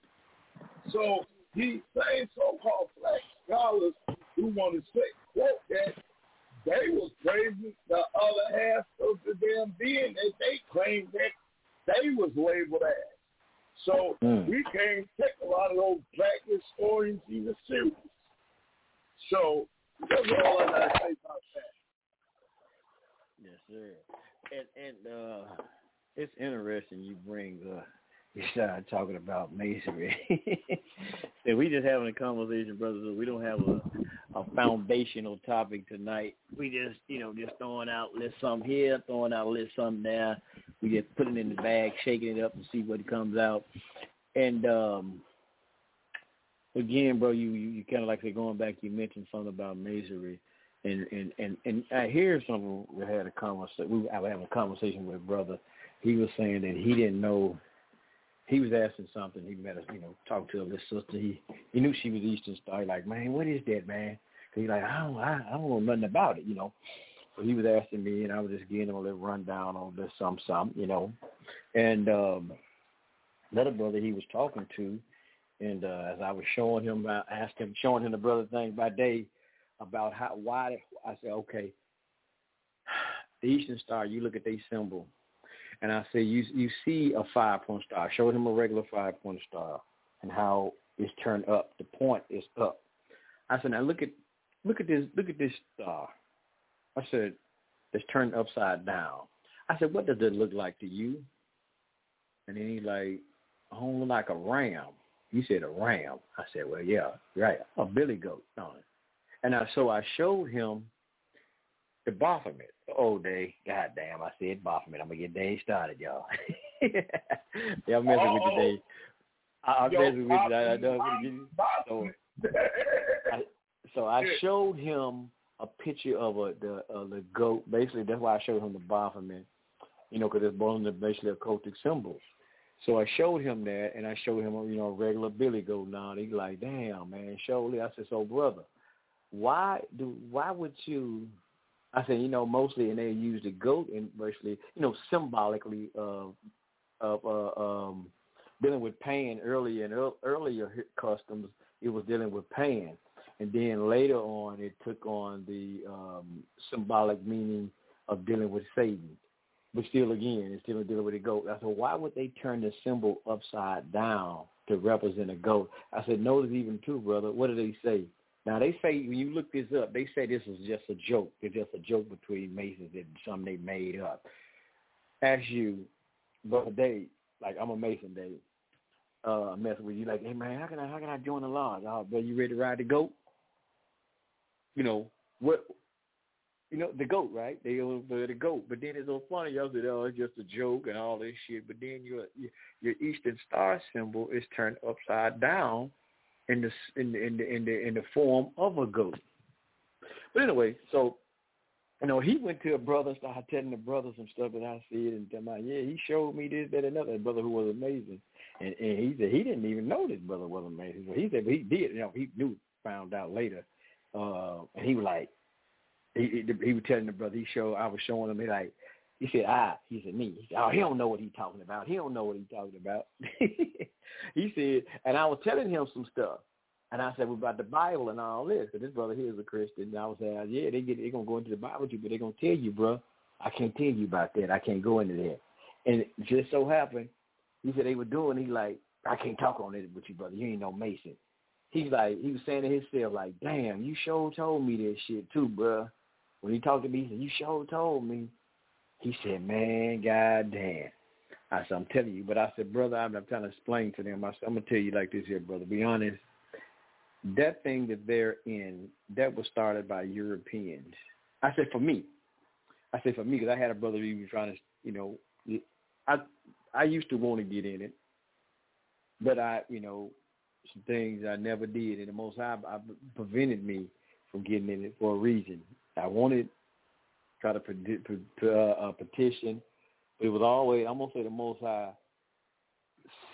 So these same so-called black scholars who want to say, quote that, they was praising the other half of the damn being that they claimed that they was labeled as. So mm. we can't take a lot of those black historians even serious. So that's all I gotta say about that. Yes, sir. And and uh, it's interesting you bring uh, you started talking about masonry. And we just having a conversation, brothers. We don't have a, a foundational topic tonight. We just, you know, just throwing out a little something here, throwing out a little something there. We just putting it in the bag, shaking it up, and see what comes out. And um, again, bro, you you, you kind of like going back. You mentioned something about masonry. And, and and and I hear someone we had a conversation. We I was having a conversation with a brother. He was saying that he didn't know. He was asking something. He met us, you know, talked to his sister. He he knew she was Eastern Star. He like, man, what is that, man? Cause he like, I don't I, I don't know nothing about it, you know. So he was asking me, and I was just getting him a little rundown on this some some, you know. And um, another brother he was talking to, and uh, as I was showing him, I asked him, showing him the brother thing by day. About how, why, I said, okay, the Eastern Star, you look at their symbol, and I said, you you see a five-point star. I showed him a regular five-point star and how it's turned up. The point is up. I said, now look at look at this look at this star. I said, it's turned upside down. I said, what does it look like to you? And then he like, I don't look like a ram. You said a ram. I said, well, yeah, right, a billy goat on it. And I, so I showed him the Baphomet. Oh, they, goddamn, I said Baphomet. I'm going to get day started, y'all. Yeah, I'm messing with you today. I'm Yo, messing with you. I, I know I'm you. So, I, so I showed him a picture of a, the, uh, the goat. Basically, that's why I showed him the Baphomet, you know, because it's one of the basically occultic symbols. So I showed him that, and I showed him, you know, a regular billy goat now. He's like, damn, man, surely. I said, so, brother. Why do? Why would you? I said, you know, mostly, and they use the goat, and virtually, you know, symbolically of of uh, um, dealing with pain earlier and earlier customs. It was dealing with pain, and then later on, it took on the um, symbolic meaning of dealing with Satan. But still, again, it's still dealing with a goat. I said, why would they turn the symbol upside down to represent a goat? I said, no, there's even two, brother. What do they say? Now, they say, when you look this up, they say this is just a joke. It's just a joke between Masons and something they made up. Ask you, brother Dave, like I'm a Mason, Dave, uh, mess with you. Like, hey, man, how can I, how can I join the lodge? Oh, brother, you ready to ride the goat? You know, what? You know, the goat, right? They go for the goat. But then it's so funny. Y'all said, oh, it's just a joke and all this shit. But then your your Eastern Star symbol is turned upside down in the in the in the in the, in the form of a goat. But anyway, so you know, he went to a brother and started telling the brother some stuff that I said, and tell my yeah, he showed me this, that, and another brother who was amazing, and and he said he didn't even know this brother was amazing. Well, he said but he did. You know, he knew, found out later, uh, and he was like. He, he, he was telling the brother, he showed, I was showing him, he like, he said, I, he said, me. He said, oh, he don't know what he's talking about. He don't know what he's talking about. He said, and I was telling him some stuff. And I said, well, about the Bible and all this. Because this brother here is a Christian. And I was saying, yeah, they get, they're going to go into the Bible with you, but they're going to tell you, bro, I can't tell you about that. I can't go into that. And it just so happened, he said they were doing, he like, I can't talk on it with you, brother. You ain't no Mason. He's like, he was saying to himself, like, damn, you sure told me that shit too, bro. When he talked to me, he said, you sure told me. He said, man, goddamn. I said, I'm telling you. But I said, brother, I'm, I'm trying to explain to them. I said, I'm going to tell you like this here, brother. Be honest. That thing that they're in, that was started by Europeans. I said, for me. I said, for me, because I had a brother who was trying to, you know, I, I used to want to get in it. But I, you know, some things I never did. And the Most High I, I prevented me from getting in it for a reason. I wanted try to predict, uh, uh, petition, but it was always, I'm going to say the Most High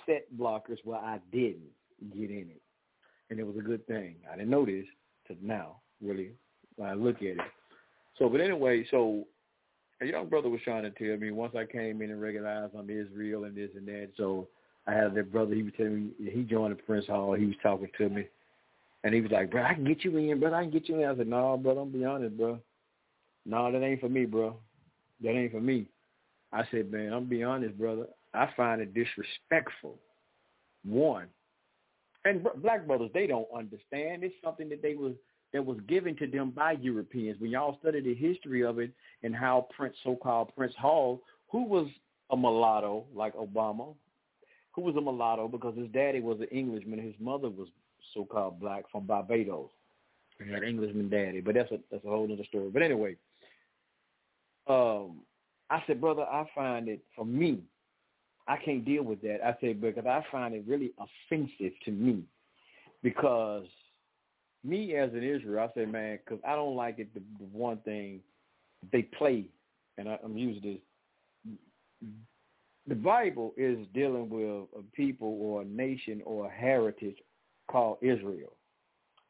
set blockers where I didn't get in it. And it was a good thing. I didn't know this until now, really, when I look at it. So, but anyway, so a young brother was trying to tell me once I came in and recognized I'm Israel and this and that. So I had that brother, he was telling me, he joined the Prince Hall, he was talking to me. And he was like, bro, I can get you in, bro, I can get you in. I said, no, bro, don't be honest, bro. No, that ain't for me, bro. That ain't for me. I said, man, I'm being honest, brother. I find it disrespectful. One. And black brothers, they don't understand. It's something that they was that was given to them by Europeans. When y'all study the history of it and how Prince, so-called Prince Hall, who was a mulatto like Obama, who was a mulatto because his daddy was an Englishman, his mother was so-called black from Barbados. He had an Englishman daddy, but that's a that's a whole other story. But anyway, um, I said, brother, I find it, for me, I can't deal with that. I said, because I find it really offensive to me, because me as an Israel, I said, man, because I don't like it, the, the one thing they play, and I, I'm using this, the Bible is dealing with a people or a nation or a heritage called Israel.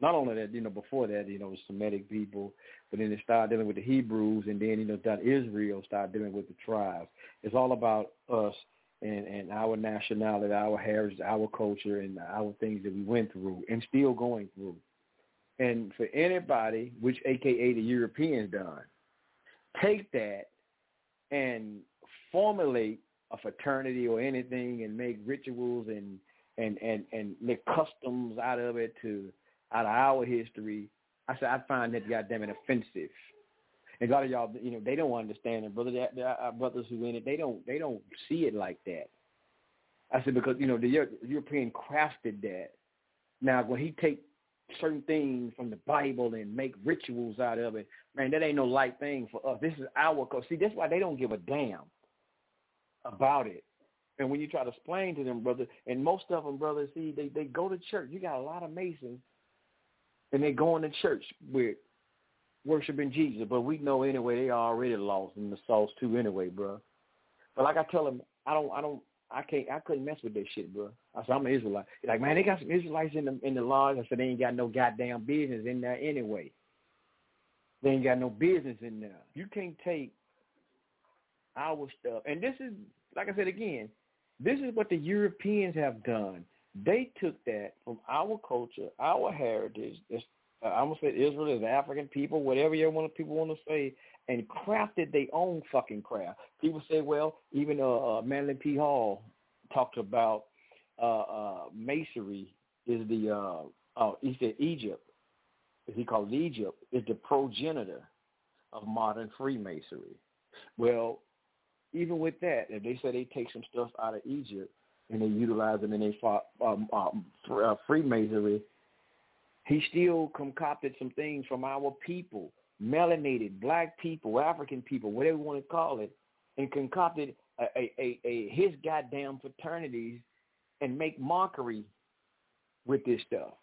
Not only that, you know, before that, you know, Semitic people, but then they started dealing with the Hebrews, and then, you know, done Israel started dealing with the tribes. It's all about us and, and our nationality, our heritage, our culture, and our things that we went through and still going through. And for anybody, which A K A the Europeans done, take that and formulate a fraternity or anything and make rituals and, and, and, and make customs out of it to – out of our history, I said, I find that goddamn it offensive. And a lot of y'all, you know, they don't understand it, brother. They, our brothers who in it, they don't, they don't see it like that. I said, because, you know, the European crafted that. Now, when he take certain things from the Bible and make rituals out of it, man, that ain't no light thing for us. This is our culture. See, that's why they don't give a damn about it. And when you try to explain to them, brother, and most of them, brothers, see, they, they go to church. You got a lot of Masons. And they're going to church with worshiping Jesus. But we know anyway they are already lost in the sauce too anyway, bro. But like I tell them, I don't, I don't, I can't, I couldn't mess with that shit, bro. I said, I'm an Israelite. They're like, man, they got some Israelites in the in the lodge. I said, they ain't got no goddamn business in there anyway. They ain't got no business in there. You can't take our stuff. And this is, like I said again, This is what the Europeans have done. They took that from our culture, our heritage. This, uh, I almost said Israel is African people, whatever you want people want to say, and crafted their own fucking craft. People say, well, even uh, uh, Madeline P. Hall talked about uh, uh, masonry is the uh, oh he said Egypt. He called it Egypt is the progenitor of modern Freemasonry. Well, even with that, if they say they take some stuff out of Egypt and they utilize it in their um, um, uh, Freemasonry, he still concocted some things from our people, melanated, black people, African people, whatever you want to call it, and concocted a, a, a, a his goddamn fraternities and make mockery with this stuff.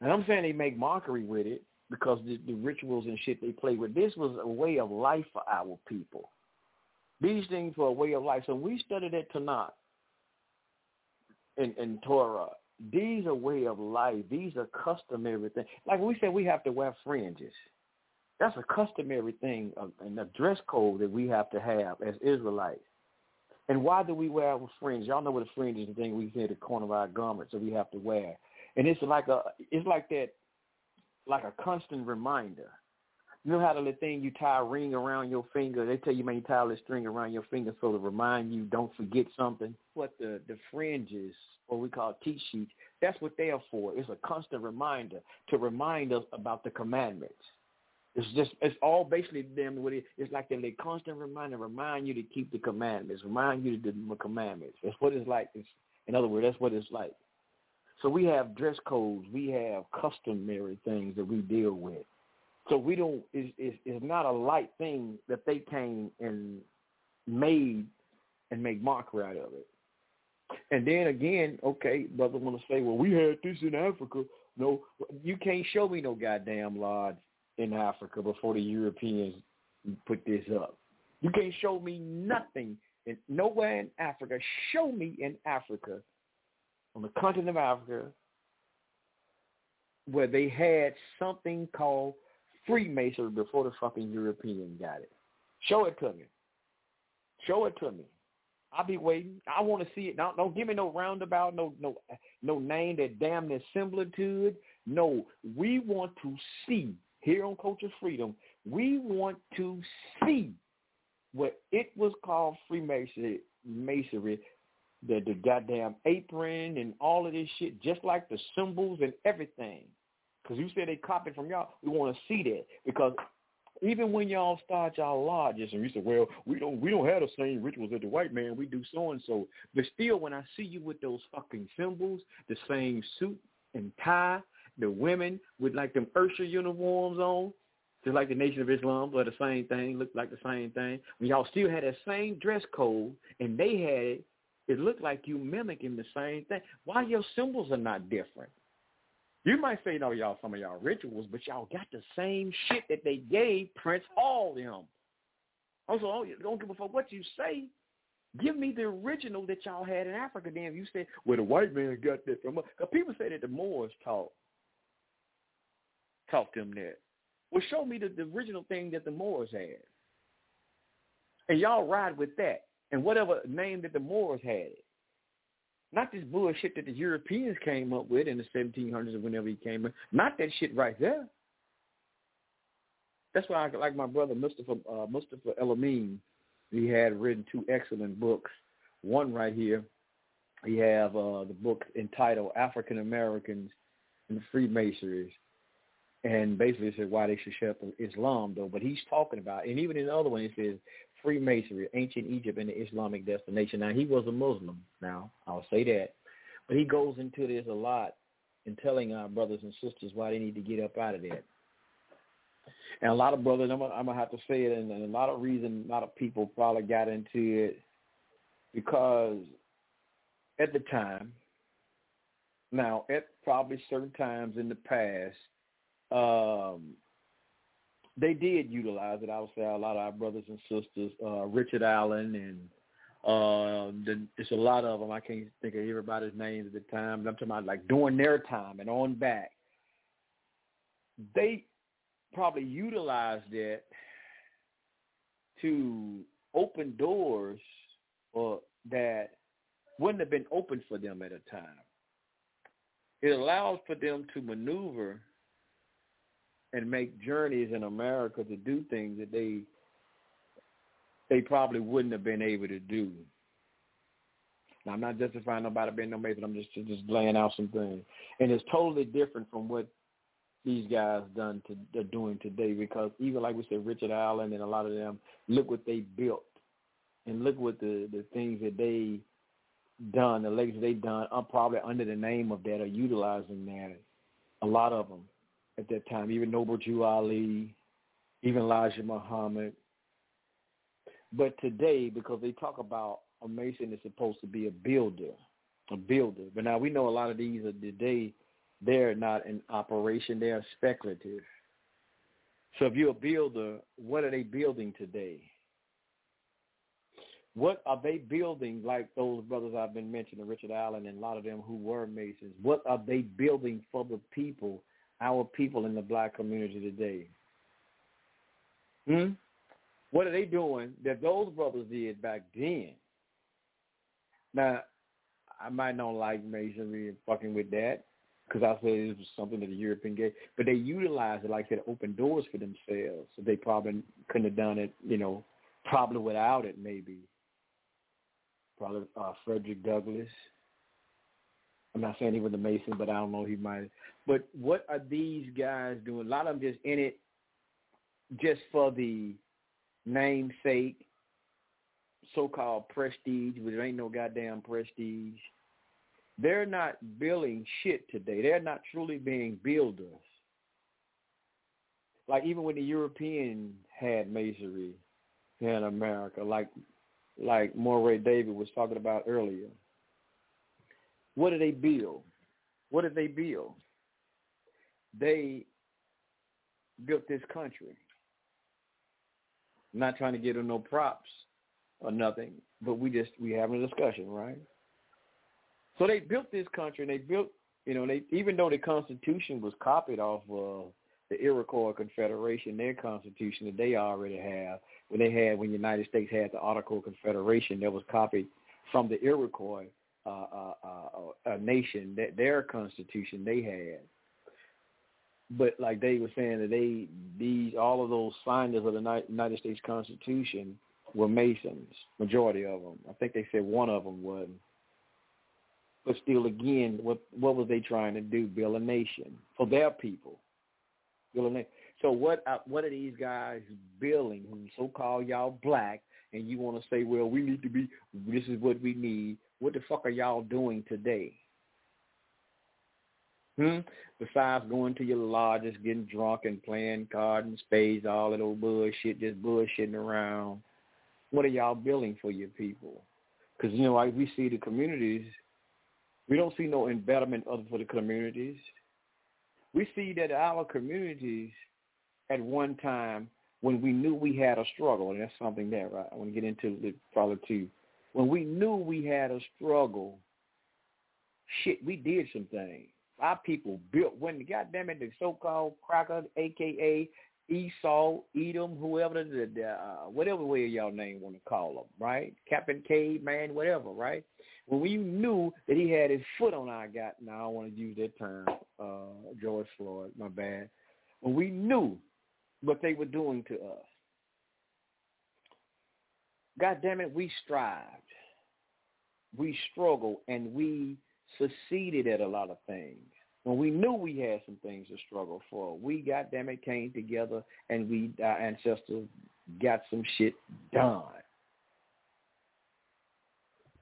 And I'm saying they make mockery with it because the, the rituals and shit they play with. This was a way of life for our people. These things were a way of life. So we studied at Tanakh and, and Torah. These are way of life. These are customary things. Like we said, we have to wear fringes. That's a customary thing and a dress code that we have to have as Israelites. And why do we wear our fringes? Y'all know what a fringe is, the thing we see at the corner of our garments that we have to wear. And it's like a, it's like that, like a constant reminder. You know how the little thing you tie a ring around your finger? They tell you, man, you tie this string around your finger so to remind you, don't forget something. What the, the fringes, or we call teach sheets, that's what they are for. It's a constant reminder to remind us about the commandments. It's just, it's all basically them. What it, it's like a constant reminder, remind you to keep the commandments, remind you to do the commandments. That's what it's like. It's, in other words, that's what it's like. So we have dress codes. We have customary things that we deal with. So we don't, it's, it's, it's not a light thing that they came and made and make mockery out of it. And then again, okay, brother want to say, well, we had this in Africa. No, you can't show me no goddamn lodge in Africa before the Europeans put this up. You can't show me nothing, in, nowhere in Africa. Show me in Africa, on the continent of Africa, where they had something called Freemasonry before the fucking European got it. Show it to me. Show it to me. I'll be waiting. I want to see it. Don't, don't give me no roundabout, no no no name that damn near similitude. No, we want to see here on Culture Freedom. We want to see what it was called Freemasonry. Masonry, the, the goddamn apron and all of this shit, just like the symbols and everything. Because you said they copied from y'all. We want to see that. Because even when y'all start y'all lodges and you say, well, we don't we don't have the same rituals as the white man. We do so-and-so. But still, when I see you with those fucking symbols, the same suit and tie, the women with like them Ursha uniforms on, just like the Nation of Islam, but the same thing, look like the same thing. When y'all still had that same dress code and they had it, it looked like you mimicking the same thing. Why your symbols are not different? You might say, no, y'all, some of y'all rituals, but y'all got the same shit that they gave Prince Hall them. Also, I don't, don't give a fuck what you say. Give me the original that y'all had in Africa. Then you said, well, the white man got that from us. Because people say that the Moors taught, taught them that. Well, show me the, the original thing that the Moors had. And y'all ride with that and whatever name that the Moors had. Not this bullshit that the Europeans came up with in the seventeen hundreds or whenever he came up. Not that shit right there. That's why I like my brother Mustafa, uh, Mustafa El-Amin. He had written two excellent books. One right here, he have uh, the book entitled African Americans and Freemasons. And basically it says why they should shut up Islam, though. But he's talking about, and even in the other one, it says, Freemasonry, ancient Egypt, and the Islamic destination. Now, he was a Muslim. Now, I'll say that. But he goes into this a lot in telling our brothers and sisters why they need to get up out of that. And a lot of brothers, I'm going to have to say it, and a lot of reason, a lot of people probably got into it because at the time, now, at probably certain times in the past, um, they did utilize it. I would say a lot of our brothers and sisters, uh, Richard Allen, and uh, the, it's a lot of them. I can't think of everybody's names at the time. I'm talking about like during their time and on back. They probably utilized it to open doors uh, that wouldn't have been open for them at a time. It allows for them to maneuver and make journeys in America to do things that they they probably wouldn't have been able to do. Now, I'm not justifying nobody being no amazing. I'm just just laying out some things. And it's totally different from what these guys done to, are doing today, because even like we said, Richard Allen and a lot of them, look what they built and look what the, the things that they done, the legacy they done, are probably under the name of that, are utilizing that, a lot of them at that time, even Noble Jew Ali, even Elijah Muhammad. But today, because they talk about a Mason is supposed to be a builder, a builder. But now we know a lot of these are today, they're not in operation. They are speculative. So if you're a builder, what are they building today? What are they building, like those brothers I've been mentioning, Richard Allen and a lot of them who were Masons? What are they building for the people, our people in the black community today? Hmm? What are they doing that those brothers did back then? Now, I might not like Masonry and fucking with that, because I said it was something that the European gave, but they utilized it, like I said, open doors for themselves. So they probably couldn't have done it, you know, probably without it, maybe. Probably uh, Frederick Douglass. I'm not saying he was a Mason, but I don't know, he might. But what are these guys doing? A lot of them just in it just for the namesake, so-called prestige, but there ain't no goddamn prestige. They're not building shit today. They're not truly being builders. Like even when the Europeans had masonry here in America, like like Moray David was talking about earlier. What did they build? What did they build? They built this country. I'm not trying to give them no props or nothing, but we just we having a discussion, right? So they built this country, and they built, you know, they even though the Constitution was copied off of the Iroquois Confederation, their Constitution that they already have, when they had, when the United States had the Article of Confederation that was copied from the Iroquois uh, uh, uh, uh, nation, that their Constitution they had. But like they were saying that they, these, all of those signers of the United States Constitution were Masons, majority of them. I think they said one of them wasn't. But still, again, what what were they trying to do? Build a nation for their people. Build a nation. So what what are these guys building? So-called y'all black, and you want to say, well, we need to be, this is what we need. What the fuck are y'all doing today? Hmm? Besides going to your lodges, getting drunk and playing cards and spades, all that old bullshit, just bullshitting around. What are y'all building for your people? Because, you know, like we see the communities, we don't see no embeddlement other for the communities. We see that our communities at one time, when we knew we had a struggle, and that's something that, right, I want to get into it probably too. When we knew we had a struggle, shit, we did some things. Our people built, when the goddamn it, the so-called cracker, A K A Esau, Edom, whoever, the, the, uh, whatever way y'all name want to call them, right? Captain Caveman, whatever, right? When we knew that he had his foot on our gut, now I don't want to use that term, uh, George Floyd, my bad. When we knew what they were doing to us, God damn it, we strived. We struggled, and we succeeded at a lot of things. When we knew we had some things to struggle for, we, God damn it, came together, and we, our ancestors got some shit done.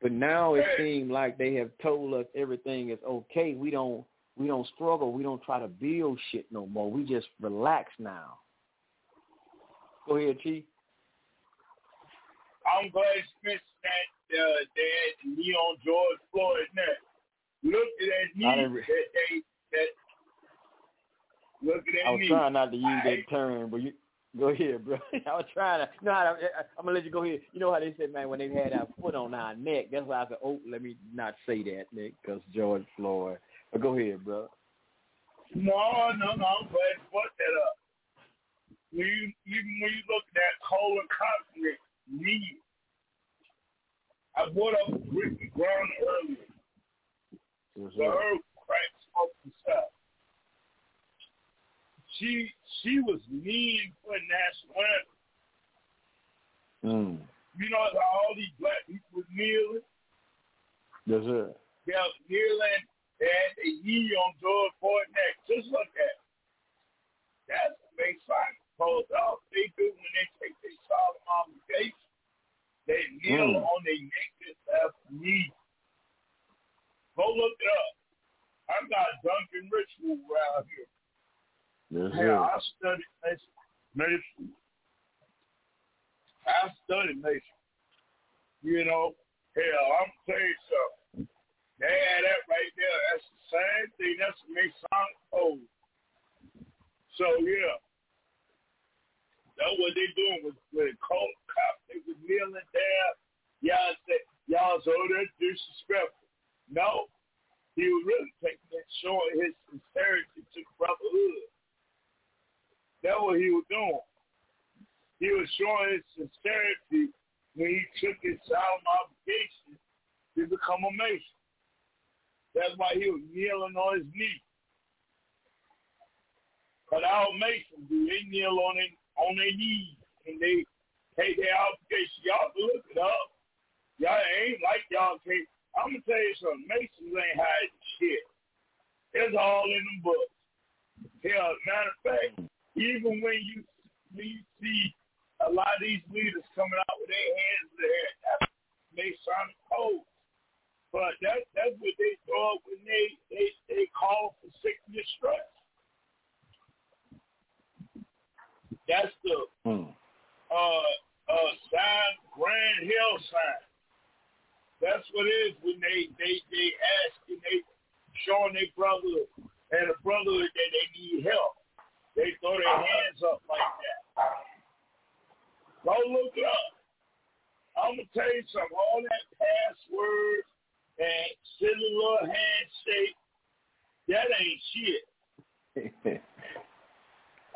But now it seems like they have told us everything is okay. We don't we don't struggle. We don't try to build shit no more. We just relax now. Go ahead, Chief. I'm glad Smith that uh, they had the knee on George Floyd's neck. Look at that knee. Re- that they, that, look at that I was knee. Trying not to use I, that term, but you. Go ahead, bro. I was trying to. No, I, I, I'm gonna let you go ahead. You know how they said, man, when they had our foot on our neck. That's why I said, oh, let me not say that, Nick, because George Floyd. But go ahead, bro. No, no, no. I'm glad you brought that up. When you, even when you look at that Colin Kaepernick knee, I brought up Ricky Brown earlier. Mm-hmm. The herb cracks off the side. She she was mean for national anthem. Mm. You know how all these black people kneeling? Yes, sir. They were kneeling. They had their knee on George Floyd's neck. Just look at it. That's what they sign called off. They do when they take their solemn obligation. They kneel mm. on their naked left knee. Go look it up. I'm not dunking ritual around here. Yes, yeah, I studied nation. I studied nation. You know, hell, I'm going to tell you something. They had that right there. That's the same thing. That's what makes sound cold. So, yeah. That's what they doing with, with cold cops. They were kneeling there. Y'all said, y'all said, oh, that's disrespectful. No. He was really taking it, showing his sincerity to the brotherhood. That's what he was doing. He was showing his sincerity when he took his solemn obligation to become a Mason. That's why he was kneeling on his knee. But our Masons, they kneel on their on their knees and they take their obligation. Y'all look it up. Y'all ain't like y'all take. I'm going to tell you something. Masons ain't hiding shit. It's all in the books. Hell, as a matter of fact, even when you, when you see a lot of these leaders coming out with their hands in their head, that's Masonic codes. But that, that's what they thought when they, they, they call for sickness stress. That's the hmm. uh, uh, sign, Grand Hill sign. That's what it is when they, they, they ask and they showing their brother and a brother that they need help. They throw their hands up like that. Go look it up. I'm going to tell you something. All that passwords and silly little handshake, that ain't shit.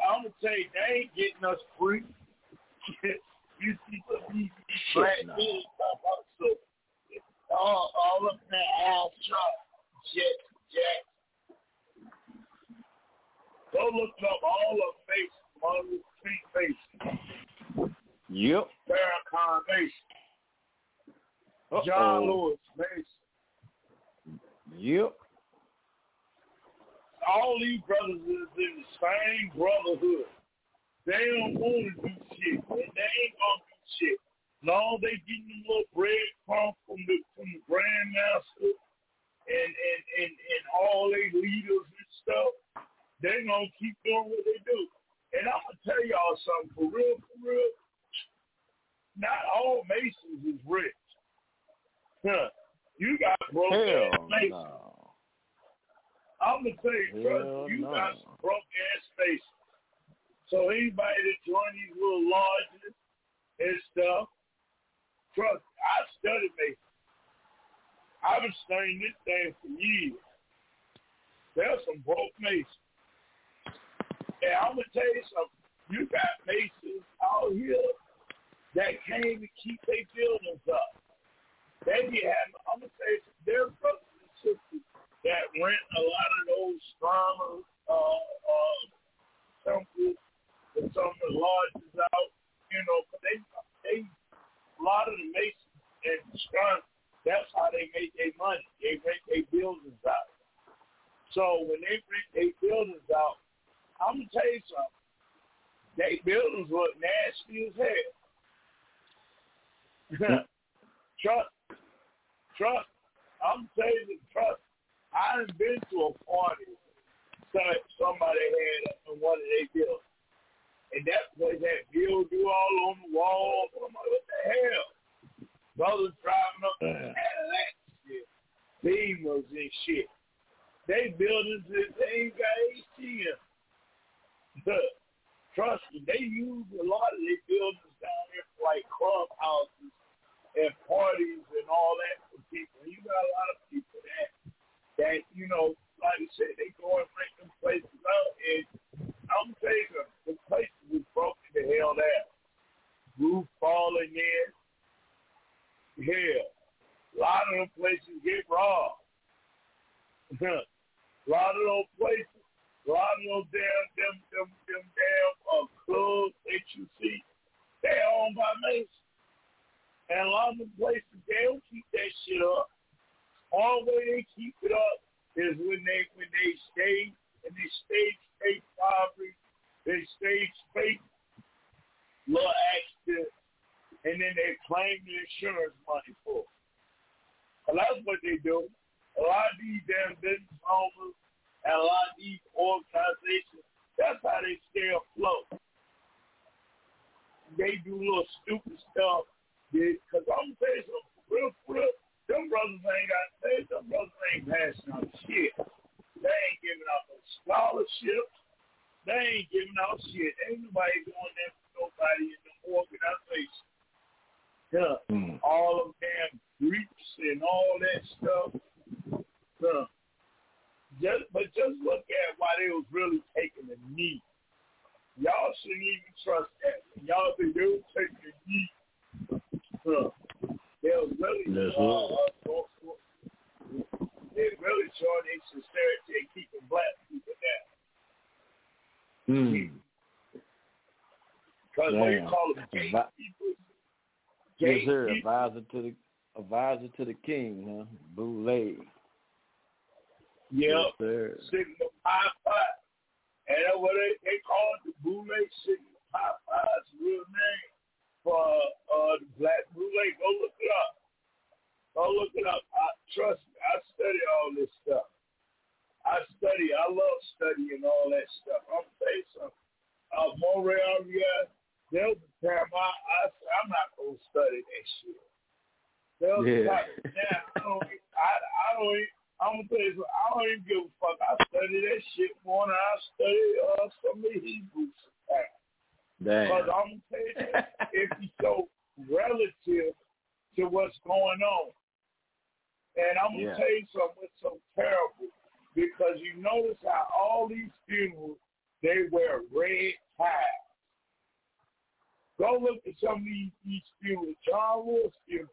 I'm going to tell you, they ain't getting us free. You see what these black men talk about. So, all, all of that Al Trump, Jet, Jack. Go look up all of faces, all of three faces. Yep. Farrakhan Mason. John Lewis Mason. Yep. All these brothers is in the same brotherhood. They don't want to do shit. They ain't going to do shit. Long they getting them little bread pump from the, from the grandmaster and, and, and, and all they leaders and stuff. They're going to keep doing what they do. And I'm going to tell y'all something. For real, for real, not all Masons is rich. Huh. You got broke-ass Masons. No. I'm going to tell you, brother, you no. got some broke-ass Masons. So anybody that join these little lodges and stuff, trust me, I studied Masons. I've been studying this thing for years. There's some broke Masons. Yeah, I'm going to tell you something. You got Masons out here that came to keep their buildings up. They be having, I'm going to tell you something, their brothers and sisters that rent a lot of those farmers, uh, uh, temples, and some of the lodges out, you know, but they, they, a lot of the Masons and Strong, that's how they make their money. They rent their buildings out. So when they rent their buildings out, I'm going to tell you something. They buildings look nasty as hell. Yeah. Trust. Trust. I'm telling you, trust. I done been to a party that somebody had up in one of their buildings. And that place had mildew all on the wall. I'm like, what the hell? Brothers driving up uh-huh. Cadillacs and shit. Beamers and shit. They buildings, they ain't got A C in them. Look, trust me, they use a lot of their buildings down there for like clubhouses and parties and all that for people. You got a lot of people that, that you know, like I said, they go and rent them places out. And I'm saying the places was broken to hell down. Roof falling in. Hell, A lot of them places get robbed. A lot of those places, a lot of those damn, them, them, them damn uh, clubs that you see, they're owned by Masons. And a lot of the places, they don't keep that shit up. All the way they keep it up is when they when they stay and they stage fake robbery, they stage fake little accidents, and then they claim the insurance money for it. And that's what they do. A lot of these damn business owners and a lot of these organizations, that's how they stay afloat. They do little stupid stuff. Because I'm going to tell you something real quick. Them brothers ain't got paid. Them brothers ain't passing out shit. They ain't giving out no scholarships. They ain't giving out shit. Ain't nobody going there for nobody in them organizations. Yeah. Mm. All of them Greeks and all that stuff. Yeah. Just, but just look at why they was really taking the knee. Y'all shouldn't even trust that. Y'all think they were taking the knee. Yeah. They're really, yes, uh, they're really showing their sincerity and keeping black people down. Because mm. what you call them gay Advi- people. Gay yes, sir. People. Advisor to the advisor to the king, huh? Boule. Yep. Yes, sir. Signal Pi Pi. And that's what they, they call it, the Boule Signal Pi Pi's real name. For uh, the black boule, go look it up. Go look it up. I, trust me, I study all this stuff. I study. I love studying all that stuff. I'm gonna tell you something. Uh, Montreal, yeah, there was a time I, I I'm not gonna study that shit. There was yeah. a time now I don't. I, I don't. Even, I'm gonna tell you something. I don't even give a fuck. I study that shit more than I study uh, some of the Hebrews. Because I'm saying it's so relative to what's going on. And I'm going to yeah. tell you something that's so terrible. Because you notice how all these funerals, they wear red ties. Go look at some of these, these funerals. John Lewis funeral,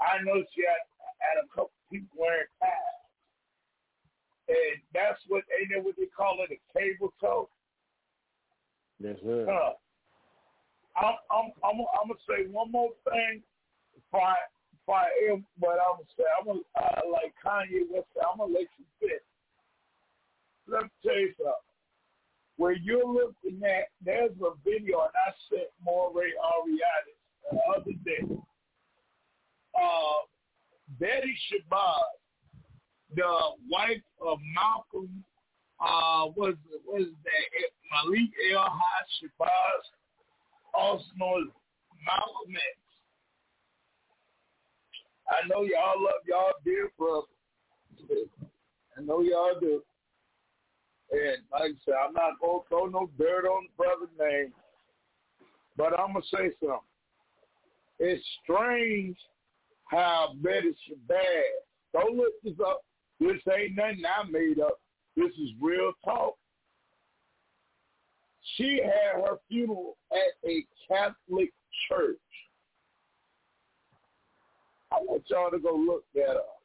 I noticed you had, had a couple people wearing ties. And that's what, ain't that what they call it, a cable toe? Yes, sir. Uh, I'm, I'm, I'm, I'm gonna say one more thing. If I, if I am, but I'm gonna say I'm gonna uh, like Kanye West. I'm gonna let you fit. Let me tell you something. Where you're looking at, there's a video, and I sent Moray Ariadis the other day. Uh, Betty Shabazz, the wife of Malcolm, uh, was was that Malik Elhaj Shabazz, also known as Malcolm X. I know y'all love y'all dear brother. I know y'all do. And like I said, I'm not going to throw no dirt on the brother's name. But I'm going to say something. It's strange how Betty Shabazz. Don't look this up. This ain't nothing I made up. This is real talk. She had her funeral at a Catholic church. I want y'all to go look that up.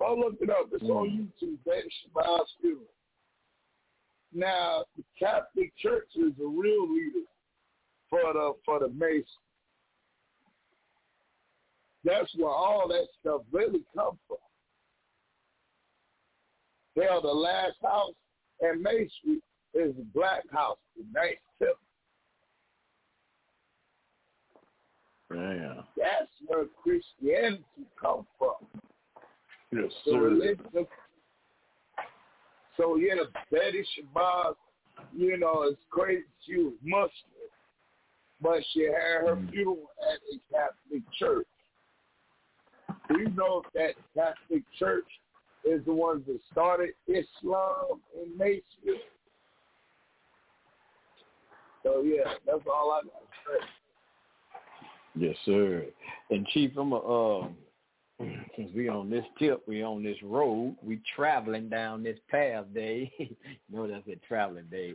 Go look it up. It's mm-hmm. on YouTube. That's Shabazz funeral. Now, the Catholic Church is a real leader for the for the Masons. That's where all that stuff really comes from. They are the last house at Masonry. Is the black house, the nice tip. Man. That's where Christianity comes from. Yes, so, religion, so yeah, Betty Shabazz, you know, it's crazy. She was Muslim, but she had her mm. funeral at a Catholic church. Do you know that Catholic church is the ones that started Islam in Masonry? So, yeah, that's all I got to say. Yes, sir. And, Chief, I'm a, uh, since we on this tip, we on this road, we traveling down this path, Dave. You know that's it, traveling, Dave.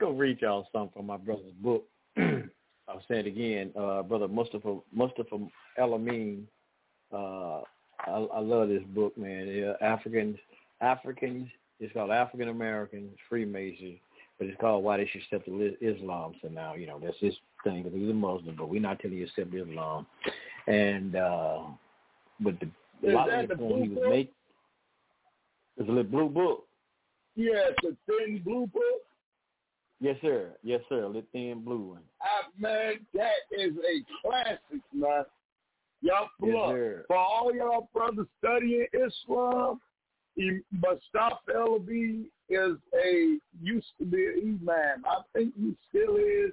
Go read y'all something from my brother's book. I'll say it again. Uh, Brother Mustafa Mustafa El Amin Uh, I, I love this book, man. Yeah, Africans, Africans. It's called African American Freemasons, but it's called Why They Should Accept Islam. So now, you know, that's his thing because he's a Muslim, but we're not telling you to accept Islam. And uh, but the a lot of the point he was making is a little blue book. Yeah, it's a thin blue book. Yes, sir. Yes, sir. A little thin blue one. I, man, that is a classic, man. Y'all pull yes, up. Sir. For all y'all brothers studying Islam, Mustafa Elabi is a, used to be an imam. I think he still is,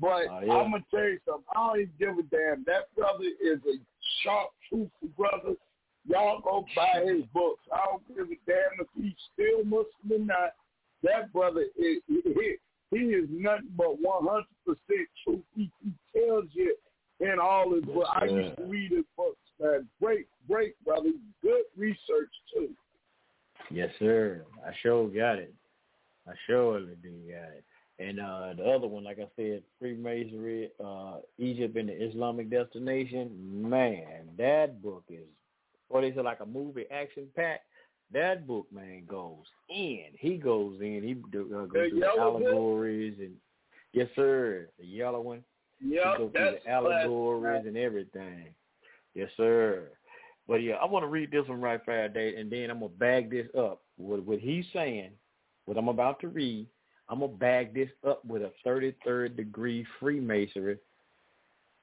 but uh, yeah. I'm going to tell you something. I don't even give a damn. That brother is a sharp, truthful brother. Y'all go buy his books. I don't give a damn if he's still Muslim or not. That brother, is, he, he is nothing but one hundred percent truth. He, he tells you in all his books. I used to read his books, man. Great, great, brother. Good research, too. Yes, sir. I sure got it. I surely do got it. And uh, the other one, like I said, Freemasonry, uh, Egypt and the Islamic Destination. Man, that book is, or they say like a movie action pack. That book, man, goes in. He goes in. He uh, goes the through the allegories and yes, sir, the yellow one. Yeah, goes through the allegories class. And everything. Yes, sir. But, yeah, I want to read this one right fast, and then I'm going to bag this up. What, what he's saying, what I'm about to read, I'm going to bag this up with a thirty-third degree Freemasonry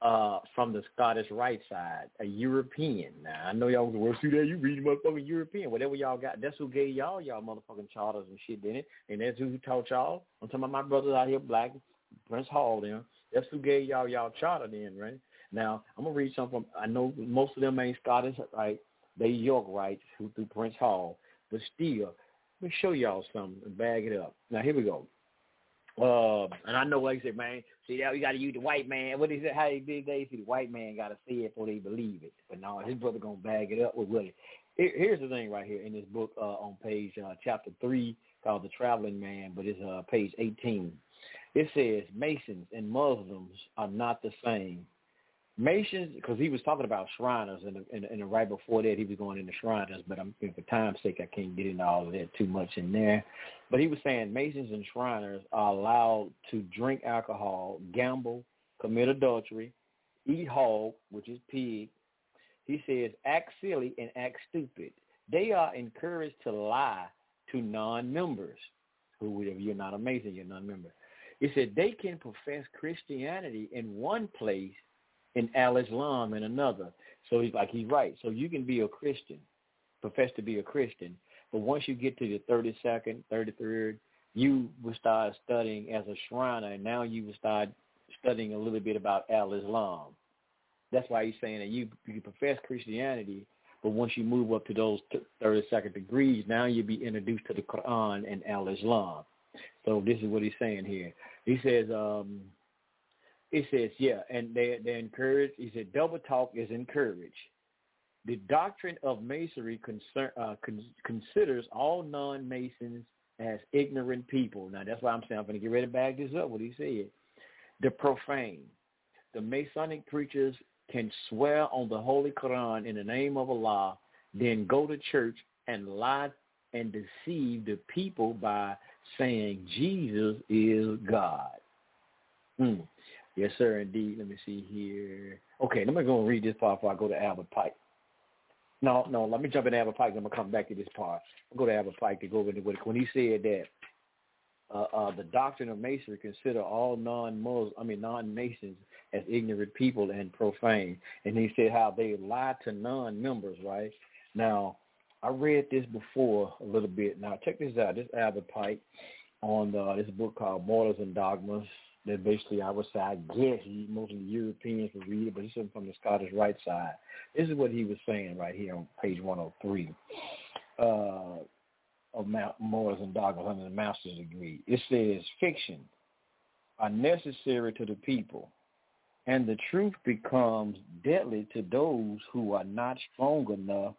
uh, from the Scottish right side, a European. Now, I know y'all was going to see that. You read motherfucking European. Whatever y'all got, that's who gave y'all y'all motherfucking charters and shit, didn't it? And that's who taught y'all. I'm talking about my brothers out here, Black, Prince Hall, them. That's who gave y'all y'all charter then, right? Now, I'm going to read something. I know most of them ain't Scottish, right? They Yorkites who through Prince Hall. But still, let me show y'all something and bag it up. Now, here we go. Uh, and I know, like I said, man, see, now you got to use the white man. What is it? How they did they? See, the white man got to say it before they believe it. But no, his brother going to bag it up with Willie. Here's the thing right here in this book uh, on page uh, chapter three called The Traveling Man, but it's uh, page eighteen. It says, Masons and Muslims are not the same. Masons, because he was talking about Shriners, and, and, and right before that he was going into Shriners, but I'm, for time's sake I can't get into all of that too much in there. But he was saying Masons and Shriners are allowed to drink alcohol, gamble, commit adultery, eat hog, which is pig. He says act silly and act stupid. They are encouraged to lie to non-members, who if you're not a Mason, you're a non-member. He said they can profess Christianity in one place and Al-Islam in another. So he's like, he's right. So you can be a Christian, profess to be a Christian, but once you get to the thirty-second, thirty-third, you will start studying as a Shriner, and now you will start studying a little bit about Al-Islam. That's why he's saying that you, you profess Christianity, but once you move up to those thirty-second degrees, now you'll be introduced to the Quran and Al-Islam. So this is what he's saying here. He says... um It says, yeah, and they, they're encouraged. He said, double talk is encouraged. The doctrine of Masonry concern, uh, con- considers all non-Masons as ignorant people. Now, that's why I'm saying I'm going to get ready to bag this up, what he said. The profane. The Masonic preachers can swear on the Holy Quran in the name of Allah, then go to church and lie and deceive the people by saying Jesus is God. Mm. Yes, sir, indeed. Let me see here. Okay, let me go and read this part before I go to Albert Pike. No, no, let me jump into Albert Pike, and I'm going to come back to this part. I'll go to Albert Pike to go over it. When he said that uh, uh, the doctrine of Masonry consider all non-Muslims, I mean non-Masons as ignorant people and profane. And he said how they lie to non-members, right? Now, I read this before a little bit. Now, check this out. This Albert Pike on the, this book called Morals and Dogmas. That basically I would say, I guess most of the Europeans would read it, but this is from the Scottish right side. This is what he was saying right here on page one oh three uh, of Ma- Morals and Dogmas under the master's degree. It says, fiction are necessary to the people, and the truth becomes deadly to those who are not strong enough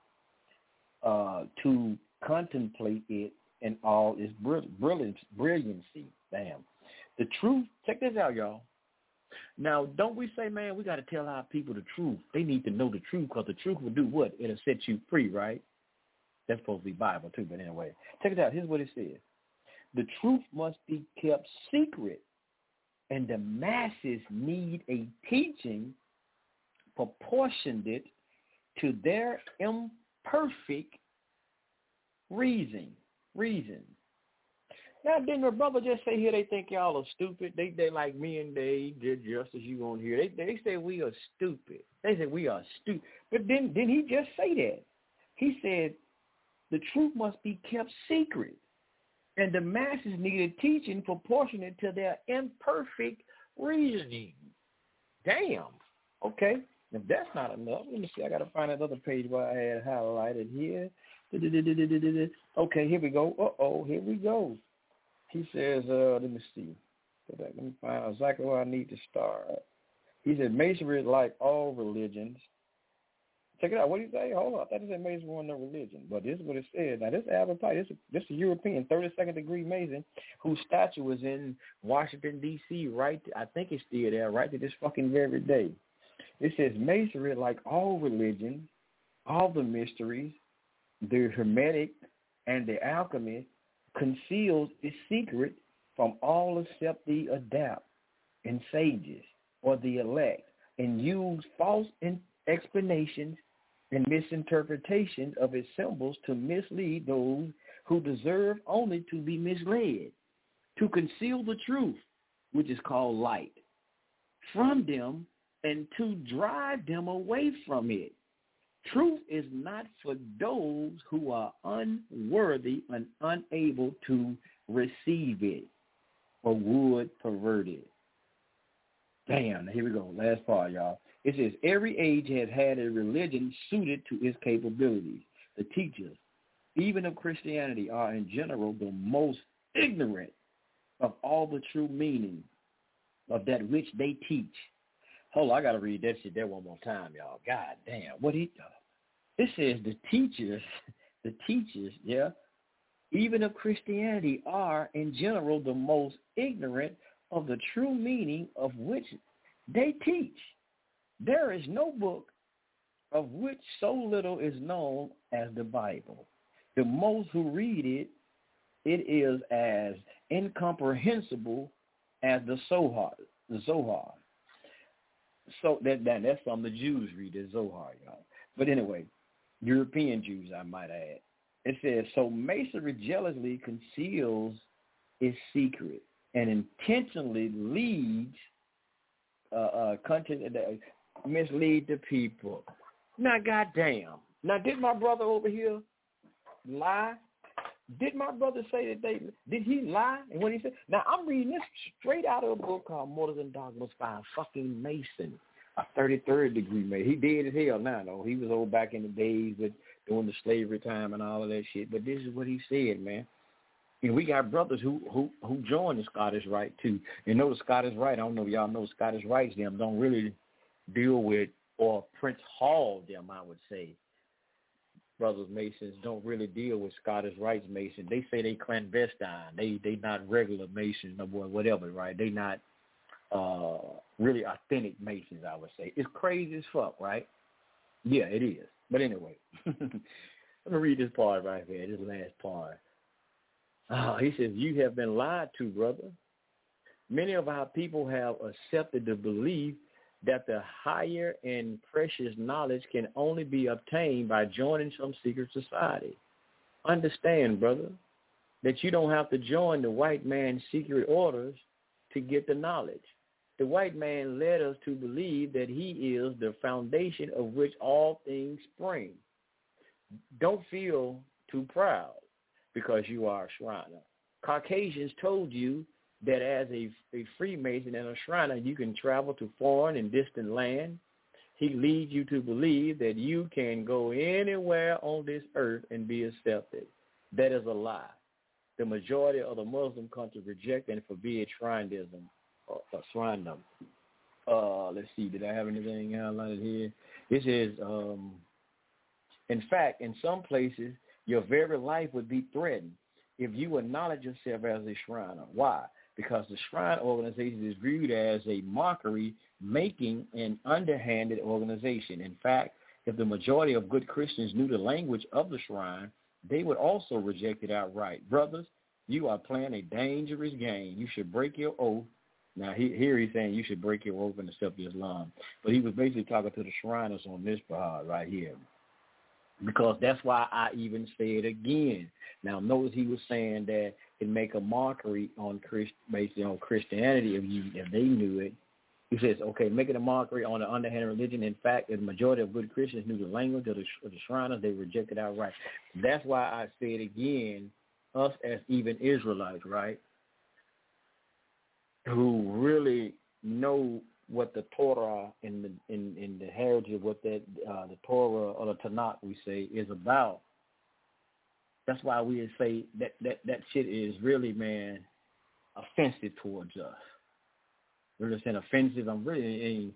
uh, to contemplate it in all its brill- brilliancy. Damn. The truth, check this out, y'all. Now, don't we say, man, we got to tell our people the truth. They need to know the truth, because the truth will do what? It'll set you free, right? That's supposed to be Bible, too, but anyway. Check it out. Here's what it says. The truth must be kept secret, and the masses need a teaching proportioned it to their imperfect reason. Reason. Now, didn't your brother just say here they think y'all are stupid? They they like me and they did just as you on here. They they say we are stupid. They say we are stupid. But then didn't he just say that? He said the truth must be kept secret, and the masses needed teaching proportionate to their imperfect reasoning. Damn. Okay. If that's not enough, let me see. I got to find another page where I had highlighted here. Okay, here we go. Uh-oh, here we go. He says, uh, let me see. Let me find out exactly where I need to start. He said, Masonry is like all religions. Check it out. What do you say? Hold on. I thought he said Masonry wasn't a religion. But this is what it says. Now, this Albert Pike, this, this is a European thirty-second degree Mason whose statue was in Washington, D C, right? I think it's still there, right to this fucking very day. It says, Masonry, like all religion, all the mysteries, the Hermetic and the alchemy, conceals its secret from all except the adept and sages or the elect, and use false in- explanations and misinterpretations of its symbols to mislead those who deserve only to be misled, to conceal the truth, which is called light, from them and to drive them away from it. Truth is not for those who are unworthy and unable to receive it or would pervert it. Damn, here we go. Last part, y'all. It says, every age has had a religion suited to its capabilities. The teachers, even of Christianity, are in general the most ignorant of all the true meaning of that which they teach. Hold on, I got to read that shit there one more time, y'all. God damn, what he done? It says the teachers, the teachers, yeah, even of Christianity are, in general, the most ignorant of the true meaning of which they teach. There is no book of which so little is known as the Bible. To most who read it, it is as incomprehensible as the Zohar, the Zohar. So that, that that's from the Jews read the Zohar, y'all. But anyway, European Jews, I might add. It says, so Masonry jealously conceals its secret and intentionally leads, uh, uh, content, uh, mislead the people. Now, goddamn. Now, did my brother over here lie? Did my brother say that they, did he lie? And what he said? Now, I'm reading this straight out of a book called Mortals and Dogmas by a fucking Mason, a thirty-third degree Mason. He dead as hell now, though. He was old back in the days with doing the slavery time and all of that shit. But this is what he said, man. And we got brothers who who, who joined the Scottish Rite, too. You know the Scottish Rite, I don't know if y'all know Scottish Rites, them don't really deal with, or Prince Hall, them, I would say. Brothers Masons don't really deal with Scottish Rites Masons. They say they clandestine. They they not regular Masons or whatever, right? They not uh, really authentic Masons, I would say. It's crazy as fuck, right? Yeah, it is. But anyway, let me read this part right here, this last part. Oh, he says, you have been lied to, brother. Many of our people have accepted the belief that the higher and precious knowledge can only be obtained by joining some secret society. Understand, brother, that you don't have to join the white man's secret orders to get the knowledge. The white man led us to believe that he is the foundation of which all things spring. Don't feel too proud because you are a Shriner. Caucasians told you that as a, a Freemason and a Shriner, you can travel to foreign and distant land. He leads you to believe that you can go anywhere on this earth and be accepted. That is a lie. The majority of the Muslim countries reject and forbid Shrinism. Or, or Shrinism. Uh, let's see, did I have anything highlighted here? This is, um, in fact, in some places, your very life would be threatened if you acknowledge yourself as a Shriner. Why? because the Shrine Organization is viewed as a mockery-making and underhanded organization. In fact, if the majority of good Christians knew the language of the Shrine, they would also reject it outright. Brothers, you are playing a dangerous game. You should break your oath. Now, he, here he's saying you should break your oath and accept Islam. But he was basically talking to the Shriners on this part right here, because that's why I even say it again. Now, notice he was saying that it make a mockery on Christ, basically on Christianity if, you, if they knew it. He says, okay, making a mockery on the underhand religion. In fact, the majority of good Christians knew the language of the, of the Shriners. They rejected outright. That's why I said again, us as even Israelites, right, who really know what the Torah and the in, in the heritage of what that uh, the Torah or the Tanakh we say is about. That's why we say that, that that shit is really, man, offensive towards us. Really saying offensive. I'm really and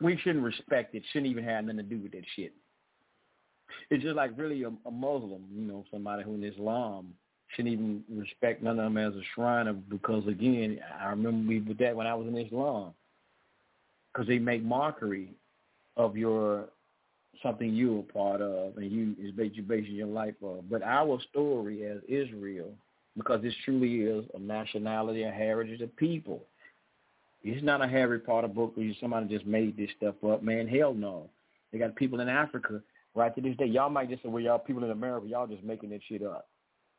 we shouldn't respect it. Shouldn't even have nothing to do with that shit. It's just like really a, a Muslim, you know, somebody who in Islam shouldn't even respect none of them as a shriner, because, again, I remember we did that when I was in Islam, because they make mockery of your something you are part of, and you is basing your life on. But our story as Israel, because this truly is a nationality, a heritage of people. It's not a Harry Potter book where somebody just made this stuff up. Man, hell no. They got people in Africa right to this day. Y'all might just say, well, y'all people in America, y'all just making that shit up.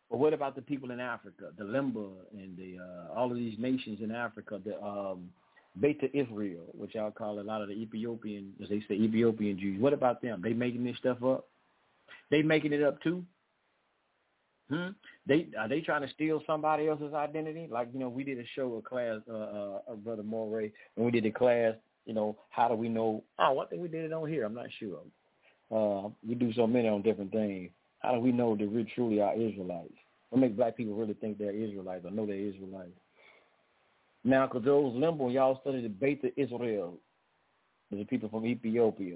But what about the people in Africa, the Limba and the uh, all of these nations in Africa, the um, Beta Israel, which I'll call a lot of the Ethiopian, as they say, Ethiopian Jews. What about them? They making this stuff up? They making it up too? Hmm? They are they trying to steal somebody else's identity? Like, you know, we did a show, a class, uh, uh, Brother Moray, and we did a class, you know, how do we know? Oh, I think we did it on here. I'm not sure. Uh, we do so many on different things. How do we know that we truly are Israelites? What makes black people really think they're Israelites or know they're Israelites? Now, because those Limbo, y'all study the Beta Israel, the people from Ethiopia,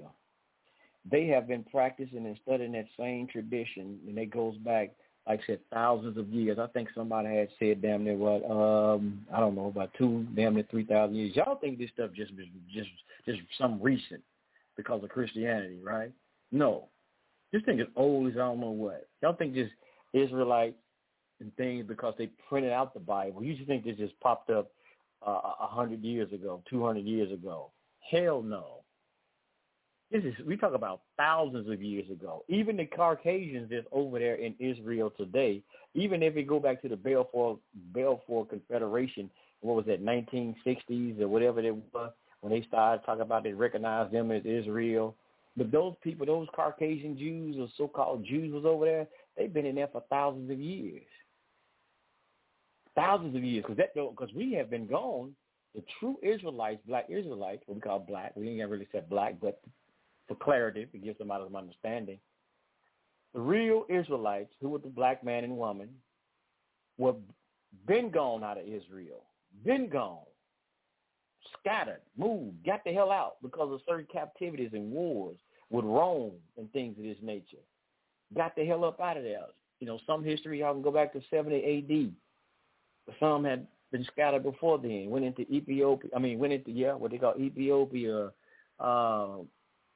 they have been practicing and studying that same tradition, and it goes back, like I said, thousands of years. I think somebody had said, damn near what, um, I don't know, about two, damn near three thousand years. Y'all think this stuff just just just some recent because of Christianity, right? No. This thing is old as I don't know what. Y'all think just Israelites and things because they printed out the Bible. You just think this just popped up a uh, hundred years ago, two hundred years ago. Hell no. This is we talk about thousands of years ago. Even the Caucasians that's over there in Israel today, even if we go back to the Balfour Balfour Confederation, what was that, nineteen sixties or whatever it was, when they started talking about they recognized them as Israel. But those people, those Caucasian Jews or so-called Jews was over there, they've been in there for thousands of years. Thousands of years, because we have been gone. The true Israelites, black Israelites, what we call black, we ain't really said black, but for clarity, to give somebody some understanding, the real Israelites, who were the black man and woman, were been gone out of Israel, been gone. Scattered, moved, got the hell out because of certain captivities and wars with Rome and things of this nature. Got the hell up out of there. You know, some history, y'all can go back to seventy A D But some had been scattered before then. Went into Ethiopia. I mean, went into, yeah, what they call Ethiopia, uh,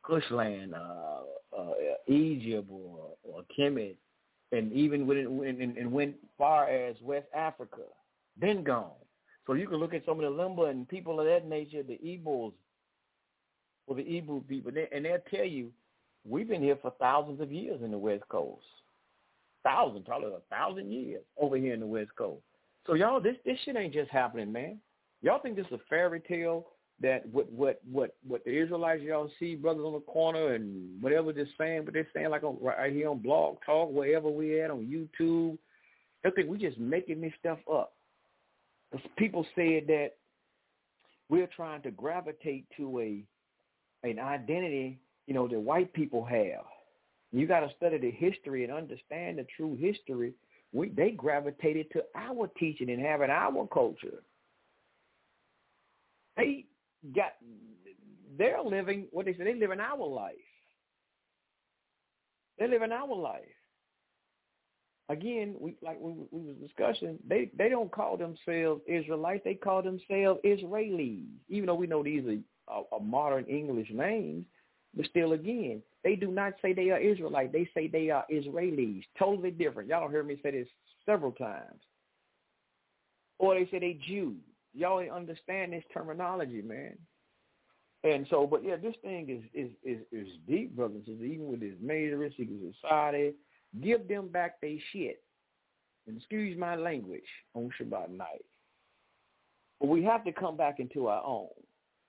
Cushland, uh, uh, Egypt, or, or Kemet, and even went in, and, and went far as West Africa. Been gone. So you can look at some of the Limba and people of that nature, the Igbos, or the Igbo people, and they'll tell you, we've been here for thousands of years in the West Coast. Thousand, probably a thousand years over here in the West Coast. So y'all, this, this shit ain't just happening, man. Y'all think this is a fairy tale that what what what, what the Israelites y'all see, brothers on the corner and whatever they're saying, but they're saying like on, right here on Blog Talk, wherever we at, on YouTube. They think we just making this stuff up. People said that we're trying to gravitate to a an identity, you know, that white people have. You got to study the history and understand the true history. We, they gravitated to our teaching and having our culture. They got they're living what they say. They live in our life. They live in our life. again, we, like we, we was discussing, they, they don't call themselves Israelites. They call themselves Israelis, even though we know these are, are, are modern English names. But still, again, they do not say they are Israelites. They say they are Israelis. Totally different. Y'all don't hear me say this several times. Or they say they Jew. Y'all don't understand this terminology, man. And so, but yeah, this thing is is is, is deep, brothers. Even with this major secret society, give them back their shit. And excuse my language on Shabbat night. But we have to come back into our own.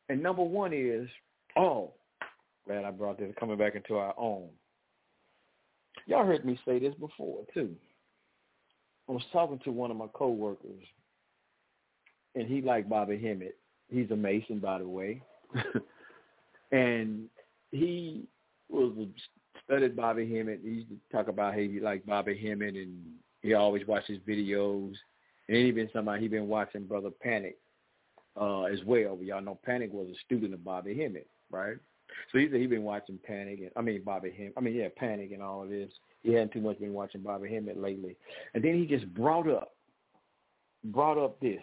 And number one is, oh, glad I brought this, coming back into our own. Y'all heard me say this before, too. I was talking to one of my coworkers, and he like Bobby Hemmett. He's a Mason, by the way. And he was studied Bobby Hemmett. He used to talk about how he liked Bobby Hemmett, and he always watched his videos. And even somebody, he been watching Brother Panic uh, as well. But y'all know Panic was a student of Bobby Hemmett, right? So he said he been watching Panic, and I mean Bobby Hemmett. I mean, yeah, Panic and all of this. He hadn't too much been watching Bobby Hemmett lately. And then he just brought up, brought up this.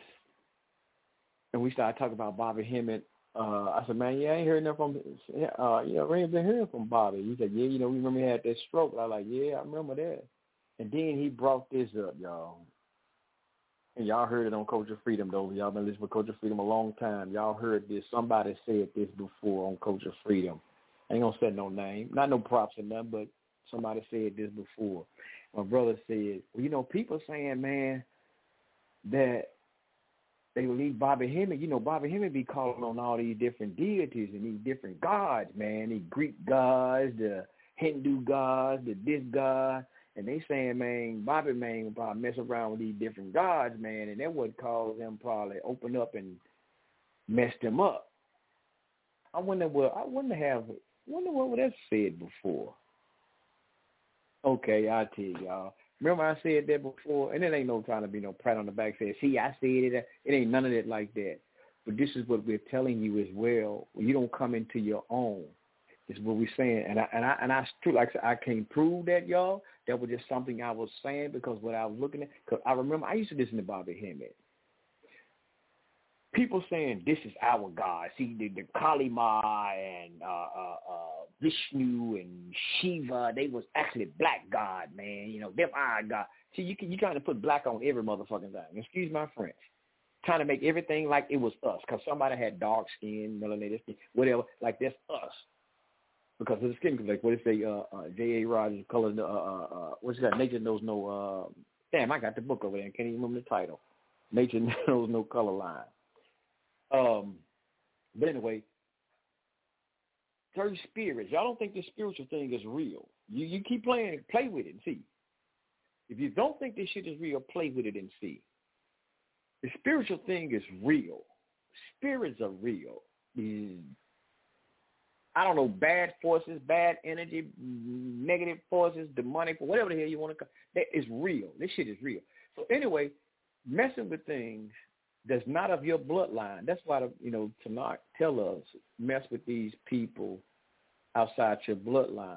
And we started talking about Bobby Hemmett. Uh, I said, man, yeah, I ain't heard nothing from, uh, you know, I ain't been hearing from Bobby. He said, yeah, you know, we remember he had that stroke. And I was like, yeah, I remember that. And then he brought this up, y'all. And y'all heard it on Culture Freedom, though. Y'all been listening to Culture Freedom a long time. Y'all heard this. Somebody said this before on Culture Freedom. I ain't going to say no name. Not no props or nothing, but somebody said this before. My brother said, well, you know, people saying, man, that they believe Bobby Hemmett. You know, Bobby Hemmett be calling on all these different deities and these different gods, man. The Greek gods, the Hindu gods, the this god. And they saying, man, Bobby, man, would probably mess around with these different gods, man, and that would cause them probably open up and mess them up. I wonder what, I wonder have, wonder what was that said before. Okay, I tell y'all. Remember I said that before, and it ain't no time to be no pat on the back saying, see, I said it. It ain't none of that like that. But this is what we're telling you as well. You don't come into your own. Is what we're saying, and I and I and I like I said, I can't prove that, y'all. That was just something I was saying because what I was looking at. Because I remember I used to listen to Bobby Hemmett. People saying this is our God. See the, the Kali Ma and uh, uh, uh, Vishnu and Shiva. They was actually black God, man. You know them our God. See you can, you trying to put black on every motherfucking thing. Excuse my French. Trying to make everything like it was us because somebody had dark skin, melanated skin, whatever. Like that's us. Because of the skin color, like what if they, uh, uh, J A. Rogers, color, uh, uh, uh, what's that? Nature knows no, uh, damn, I got the book over there. I can't even remember the title. Nature knows no color line. Um, but anyway, third spirits. Y'all don't think this spiritual thing is real. You you keep playing, play with it and see. If you don't think this shit is real, play with it and see. The spiritual thing is real. Spirits are real. Mm. I don't know, bad forces, bad energy, negative forces, demonic, whatever the hell you want to call it. That is real. This shit is real. So anyway, messing with things that's not of your bloodline. That's why, the, you know, Tanakh tell us, mess with these people outside your bloodline.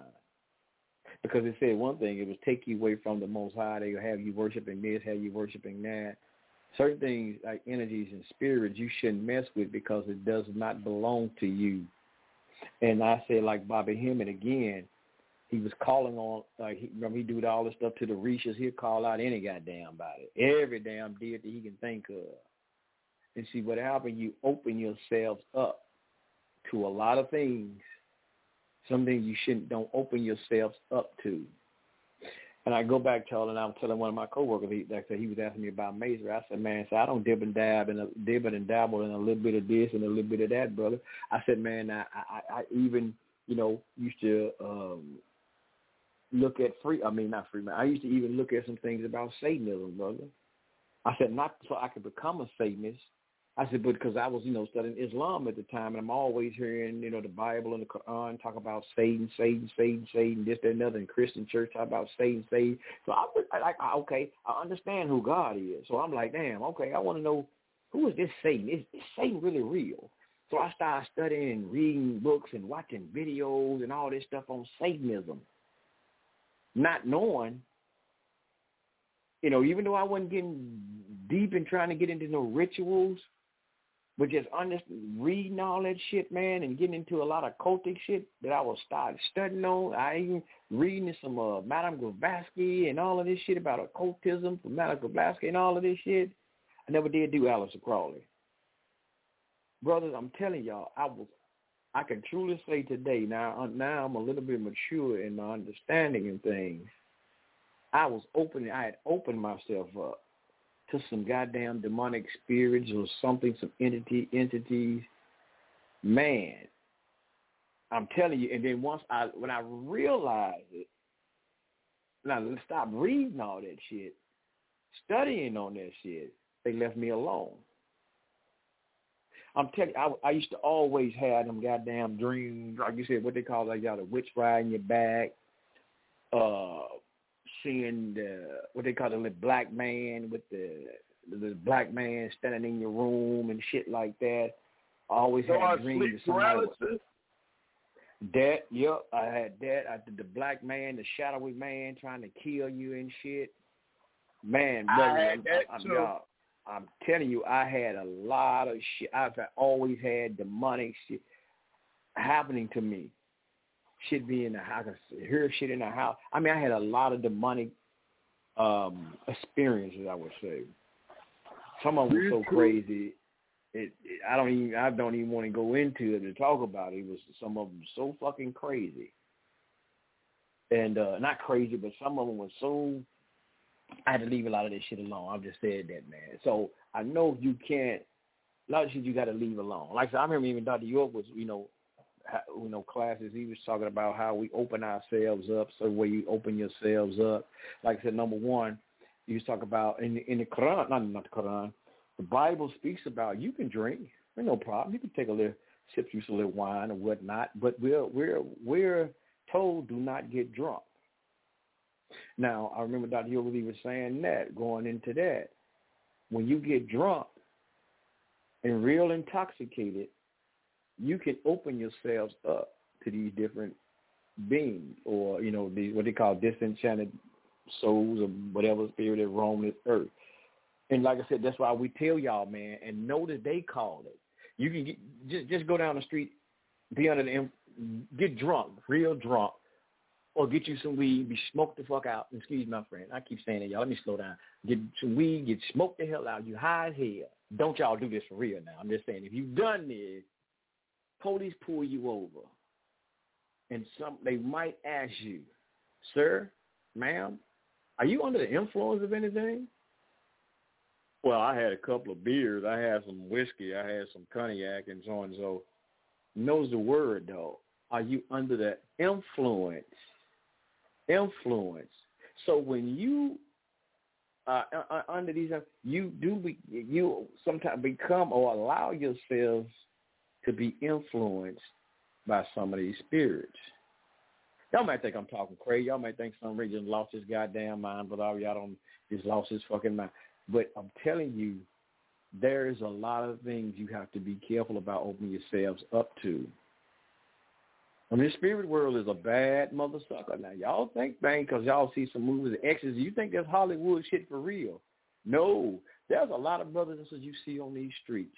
Because it said one thing, it was take you away from the Most High. They will have you worshiping this, have you worshiping that. Certain things like energies and spirits you shouldn't mess with because it does not belong to you. And I said, like Bobby Hemmett again, he was calling on, like, he, remember, he do all this stuff to the Rishas. He'll call out any goddamn body, every damn deity he can think of. And see, what happened, you open yourselves up to a lot of things, something you shouldn't, don't open yourselves up to. And I go back to, and I'm telling one of my coworkers, he, like, he was asking me about Mazer. I said, man, so I don't dib and dab and a, dib and dabble in a little bit of this and a little bit of that, brother. I said, man, I, I, I even, you know, used to um, look at free. I mean, not free. Man, I used to even look at some things about Satanism, brother. I said, not so I could become a Satanist. I said, but because I was, you know, studying Islam at the time, and I'm always hearing, you know, the Bible and the Quran talk about Satan, Satan, Satan, Satan, this, that, and other, and Christian church talk about Satan, Satan. So I was like, okay, I understand who God is. So I'm like, damn, okay, I want to know who is this Satan? Is, is Satan really real? So I started studying and reading books and watching videos and all this stuff on Satanism, not knowing you know, even though I wasn't getting deep and trying to get into no rituals, but just under, reading all that shit, man, and getting into a lot of cultic shit that I was start studying on. I even reading some uh, Madame Blavatsky and all of this shit about occultism from Madame Blavatsky and all of this shit. I never did do Aleister Crowley. Brothers, I'm telling y'all, I was, I can truly say today, now, now I'm a little bit mature in my understanding and things. I was open, I had opened myself up to some goddamn demonic spirits or something, some entity, entities. Man, I'm telling you, and then once I, when I realized it, and I stopped reading all that shit, studying on that shit, they left me alone. I'm telling you, I, I used to always have them goddamn dreams, like you said, what they call, like y'all, the witch riding your back, uh, seeing the, what they call the black man with the the black man standing in your room and shit like that. I always so had dreams. That, yep, I had that. I did the black man, the shadowy man trying to kill you and shit. Man, brother, I had that I'm, too. I'm, I'm telling you, I had a lot of shit. I've always had demonic shit happening to me. Shit be in the house. I could hear shit in the house. I mean, I had a lot of demonic um, experiences, I would say. Some of them were so crazy, it, it, I don't even I don't even want to go into it to talk about it. It was some of them so fucking crazy, and uh, not crazy, but some of them were so. I had to leave a lot of this shit alone. I've just said that, man. So I know you can't. A lot of shit you got to leave alone. Like I said, I remember even Doctor York was, you know. How, you know, classes, he was talking about how we open ourselves up, so where you open yourselves up. Like I said, number one, he was talking about in the, in the Quran, not, not the Quran, the Bible speaks about you can drink, ain't no problem. You can take a little, sip you some little wine or whatnot, but we're, we're, we're told do not get drunk. Now, I remember Doctor Yogi was saying that, going into that. When you get drunk and real intoxicated, you can open yourselves up to these different beings or, you know, these what they call disenchanted souls or whatever spirit that roam this earth. And like I said, that's why we tell y'all, man, and notice they called it. You can get, just just go down the street, be under the get drunk, real drunk, or get you some weed, be smoked the fuck out. Excuse my friend. I keep saying it, y'all. Let me slow down. Get some weed, get smoked the hell out. You high as hell. Don't y'all do this for real now. I'm just saying, if you've done this, police pull you over, and some they might ask you, sir, ma'am, are you under the influence of anything? Well, I had a couple of beers. I had some whiskey. I had some cognac and so on and so. Knows the word, though. Are you under the influence? Influence. So when you are under these, you do you sometimes become or allow yourselves to be influenced by some of these spirits. Y'all might think I'm talking crazy. Y'all might think some just lost his goddamn mind, but all y'all don't just lost his fucking mind. But I'm telling you, there is a lot of things you have to be careful about opening yourselves up to. I mean, the spirit world is a bad mother sucker. Now, y'all think thing because y'all see some movies and exes, you think that's Hollywood shit for real. No, there's a lot of brothers and sisters you see on these streets.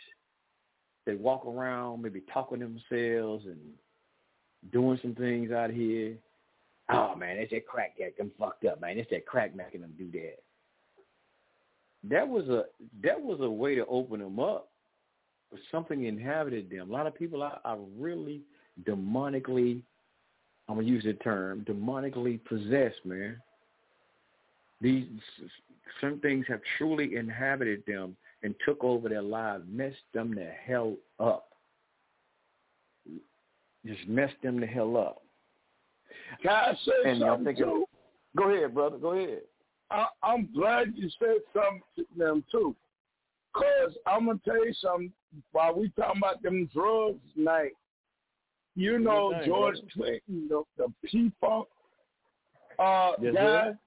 They walk around, maybe talking to themselves and doing some things out here. Oh, man, that's that crack that them fucked up, man. That's that crack making them do that. That was a that was a way to open them up, but something inhabited them. A lot of people are, are really demonically, I'm going to use the term, demonically possessed, man. These some things have truly inhabited them and took over their lives, messed them the hell up. Just messed them the hell up. Can I say and something too? Go ahead, brother. Go ahead. I, I'm glad you said something to them too. Because I'm going to tell you something. While we talking about them drugs tonight, you know night, George right? Clinton, the, the P-Funk uh, yes, guy, sir.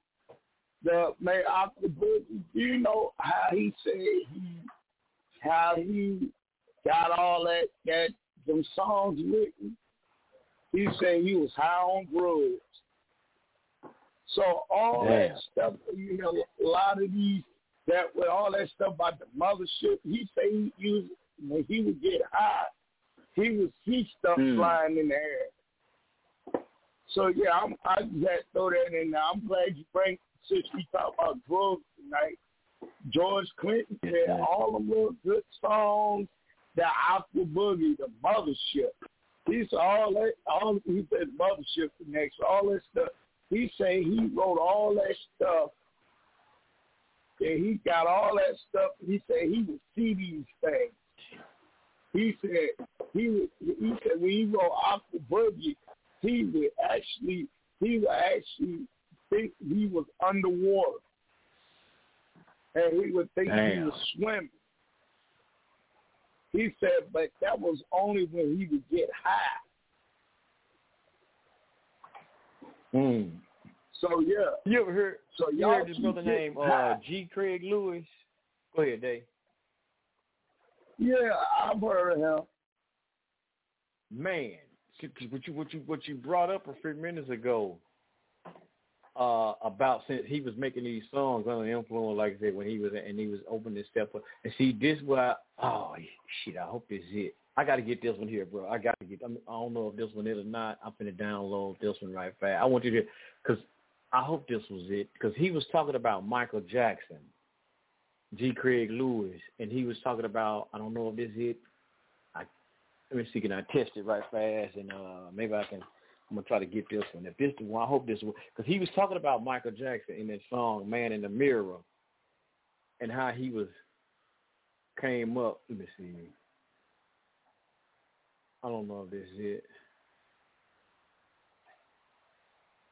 The man, you know how he said he, how he got all that, that them songs written. He said he was high on drugs. So all Damn. that stuff, you know, a lot of these, that with all that stuff about the mothership, he say he used, when he would get high, he would see stuff mm. flying in the air. So, yeah, I'm, I just had to throw that in there. I'm glad you bring, since we talk about drugs tonight, George Clinton said yeah. all the little good songs, the Afro Boogie, the mothership. He said all that, all, he said mothership the next, all that stuff. He say he wrote all that stuff, and he got all that stuff. He said he would see these things. He said he would, he said when he wrote Afro Boogie, he would actually he would actually think he was underwater, and he would think Damn. he was swimming. He said, but that was only when he would get high. Mm. So yeah, you ever heard? So you heard this brother named uh, G. Craig Lewis? Go ahead, Dave. Yeah, I've heard of him. Man, because what you what you what you brought up a few minutes ago uh, about since he was making these songs under the influence, like I said, when he was and he was opening this stuff up. And see, this why. Oh shit! I hope this is it. I got to get this one here, bro. I got to get. I, mean, I don't know if this one is or not. I'm finna download this one right fast. I want you to, because I hope this was it. Because he was talking about Michael Jackson, G. Craig Lewis, and he was talking about. I don't know if this is it. I let me see. Can I test it right fast? And uh, maybe I can. I'm gonna try to get this one. If this the one, I hope this one. Because he was talking about Michael Jackson in that song "Man in the Mirror" and how he was came up. Let me see. I don't know if this is it.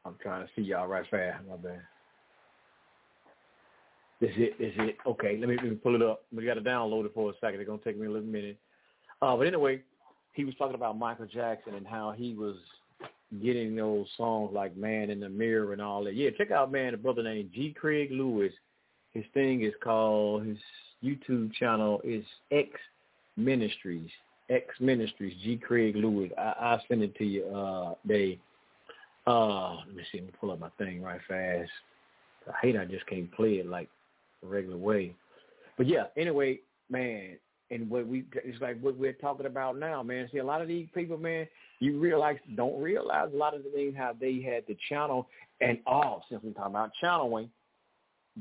I'm trying to see y'all right fast. My bad. This is it. This is it. Okay, let me, let me pull it up. We got to download it for a second. It's going to take me a little minute. Uh, but anyway, he was talking about Michael Jackson and how he was getting those songs like Man in the Mirror and all that. Yeah, check out, man, a brother named G. Craig Lewis. His thing is called, his YouTube channel is X Ministries. X Ministries, G. Craig Lewis. I, I'll send it to you, uh, Dave. Uh, let me see. Let me pull up my thing right fast. I hate I just can't play it like the regular way. But, yeah, anyway, man, and what we it's like what we're talking about now, man. See, a lot of these people, man, you realize, don't realize a lot of the things, how they had the channel. And, oh, since we're talking about channeling,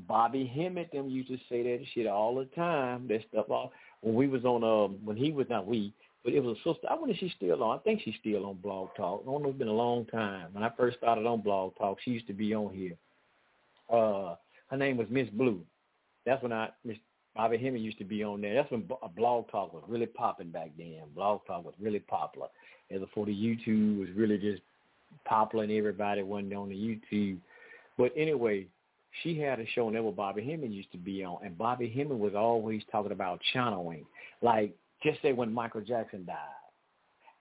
Bobby Hemmett them used to say that shit all the time, that stuff all. When we was on, um, when he was, not we, but it was a sister. I wonder if she's still on. I think she's still on Blog Talk. I don't know. It's been a long time. When I first started on Blog Talk, she used to be on here. Uh, her name was Miss Blue. That's when I, Miss Bobby Hemmett used to be on there. That's when B- Blog Talk was really popping back then. Blog Talk was really popular. And before the YouTube was really just popular and everybody wasn't on the YouTube. But anyway, she had a show and that was Bobby Hemmett used to be on, and Bobby Hemmett was always talking about channeling. Like, just say when Michael Jackson died,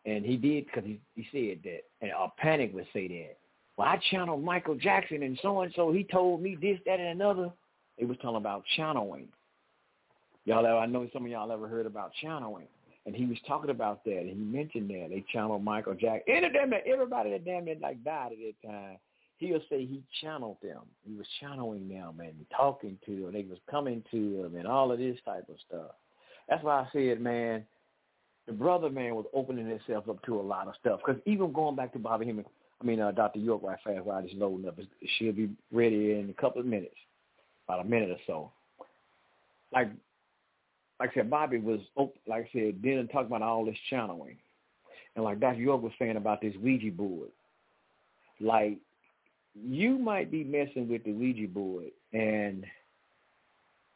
and he did because he, he said that, and uh, Panic would say that. Well, I channeled Michael Jackson and so-and-so. He told me this, that, and another. They was talking about channeling. Y'all ever, I know some of y'all ever heard about channeling, and he was talking about that, and he mentioned that. They channeled Michael Jackson. Everybody that damn it like died at that time. He'll say he channeled them. He was channeling them and talking to them. They was coming to them and all of this type of stuff. That's why I said, man, the brother, man, was opening himself up to a lot of stuff. Because even going back to Bobby Hemmett, I mean, uh, Doctor York right fast while he's loading up. She'll be ready in a couple of minutes, about a minute or so. Like like I said, Bobby was, like I said, then talking about all this channeling. And like Doctor York was saying about this Ouija board, like, you might be messing with the Ouija board and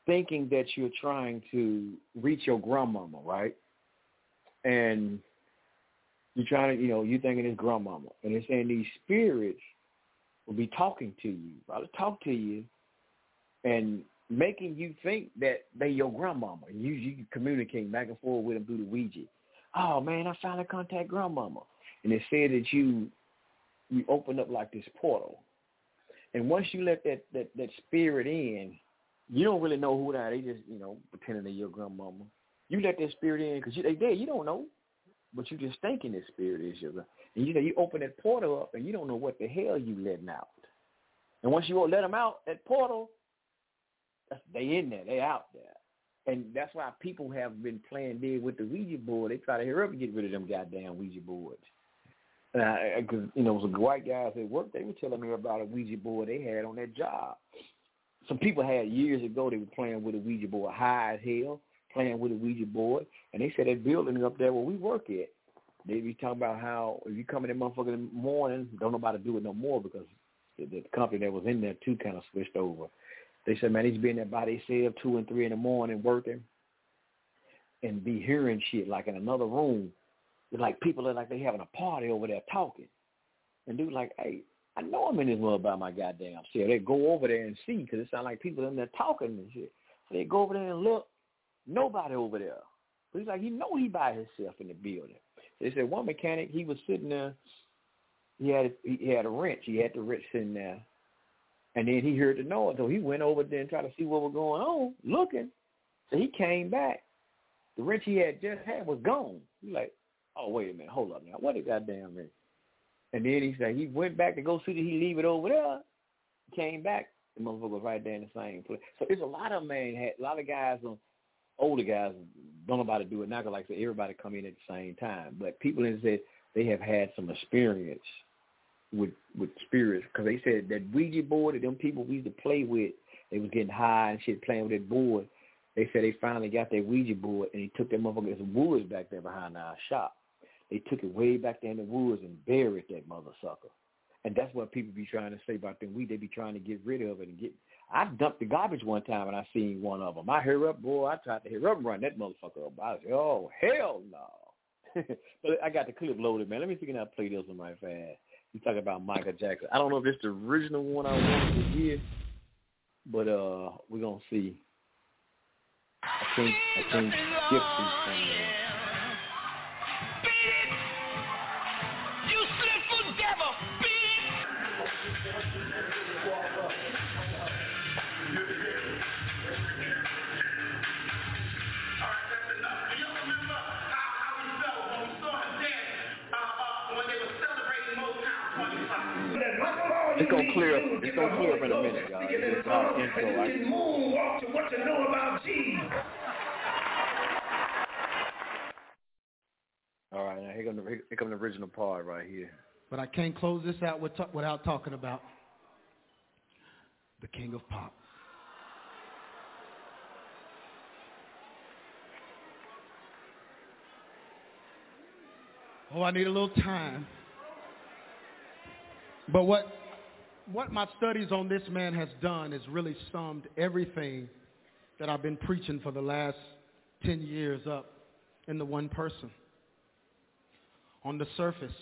thinking that you're trying to reach your grandmama, right? And you're trying to, you know, you're thinking it's grandmama. And it's saying these spirits will be talking to you, about to talk to you, and making you think that they your grandmama. You, you communicate back and forth with them through the Ouija. Oh, man, I finally contact grandmama. And it said that you, you open up like this portal. And once you let that, that, that spirit in, you don't really know who they are. They just, you know, pretending they're your grandmama. You let that spirit in because they there. You don't know, but you just thinking this spirit is your grandmama. And you know, you open that portal up, and you don't know what the hell you letting out. And once you let them out at portal, that's, they in there. They out there. And that's why people have been playing big with the Ouija board. They try to hurry up and get rid of them goddamn Ouija boards. Because, you know, some white guys at work, they were telling me about a Ouija board they had on their job. Some people had years ago, they were playing with a Ouija board, high as hell, playing with a Ouija board. And they said that building up there where we work at, they be talking about how if you come in that motherfucker in the morning, don't nobody do it no more because the, the company that was in there, too, kind of switched over. They said, man, they should be in there by themselves two and three in the morning working and be hearing shit like in another room. Like people are like they having a party over there talking. And dude like, hey, I know I'm in this world by my goddamn self. They go over there and see because it sounds like people in there talking and shit. So they go over there and look, nobody over there. But he's like, he know he by himself in the building. So they said one mechanic, he was sitting there. He had he had a wrench. He had the wrench sitting there. And then he heard the noise. So he went over there and tried to see what was going on, looking. So he came back. The wrench he had just had was gone. He's like, oh, wait a minute, hold up now. What a goddamn minute. And then he said he went back to go see that he leave it over there. Came back, the motherfucker was right there in the same place. So there's a lot of man, had, a lot of guys, older guys, don't know how to do it. Not like so everybody come in at the same time. But people in said they have had some experience with with spirits because they said that Ouija board that them people we used to play with, they was getting high and shit playing with that board. They said they finally got their Ouija board and they took that motherfucker some woods back there behind our shop. They took it way back there in the woods and buried that mother sucker. And that's what people be trying to say about them. We, they be trying to get rid of it and get. I dumped the garbage one time and I seen one of them. I hurry up, boy. I tried to hurry up and run that motherfucker up. I was like, oh, hell no. But I got the clip loaded, man. Let me see if I play this one right fast. You talking about Michael Jackson. I don't know if it's the original one I wanted to hear, but uh, we're going to see. I think I think skip these things. It's gonna clear up. It's gonna clear up in a minute, y'all. It's all info. I can moonwalk to what you know about Jesus. All right, now here comes the, come the original part right here. But I can't close this out with t- without talking about the King of Pop. Oh, I need a little time. But what? What my studies on this man has done is really summed everything that I've been preaching for the last ten years up in the one person. On the surface,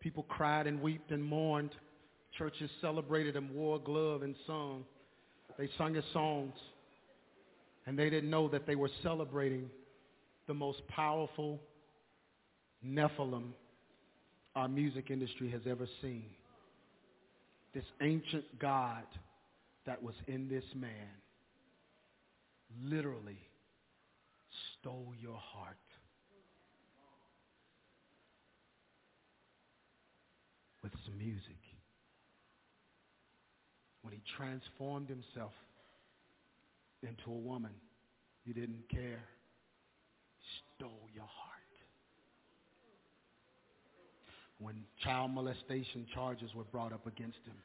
people cried and wept and mourned. Churches celebrated and wore gloves and sung. They sung his songs. And they didn't know that they were celebrating the most powerful Nephilim our music industry has ever seen. This ancient God that was in this man literally stole your heart. With some music. When he transformed himself into a woman, you didn't care. He stole your heart. When child molestation charges were brought up against him,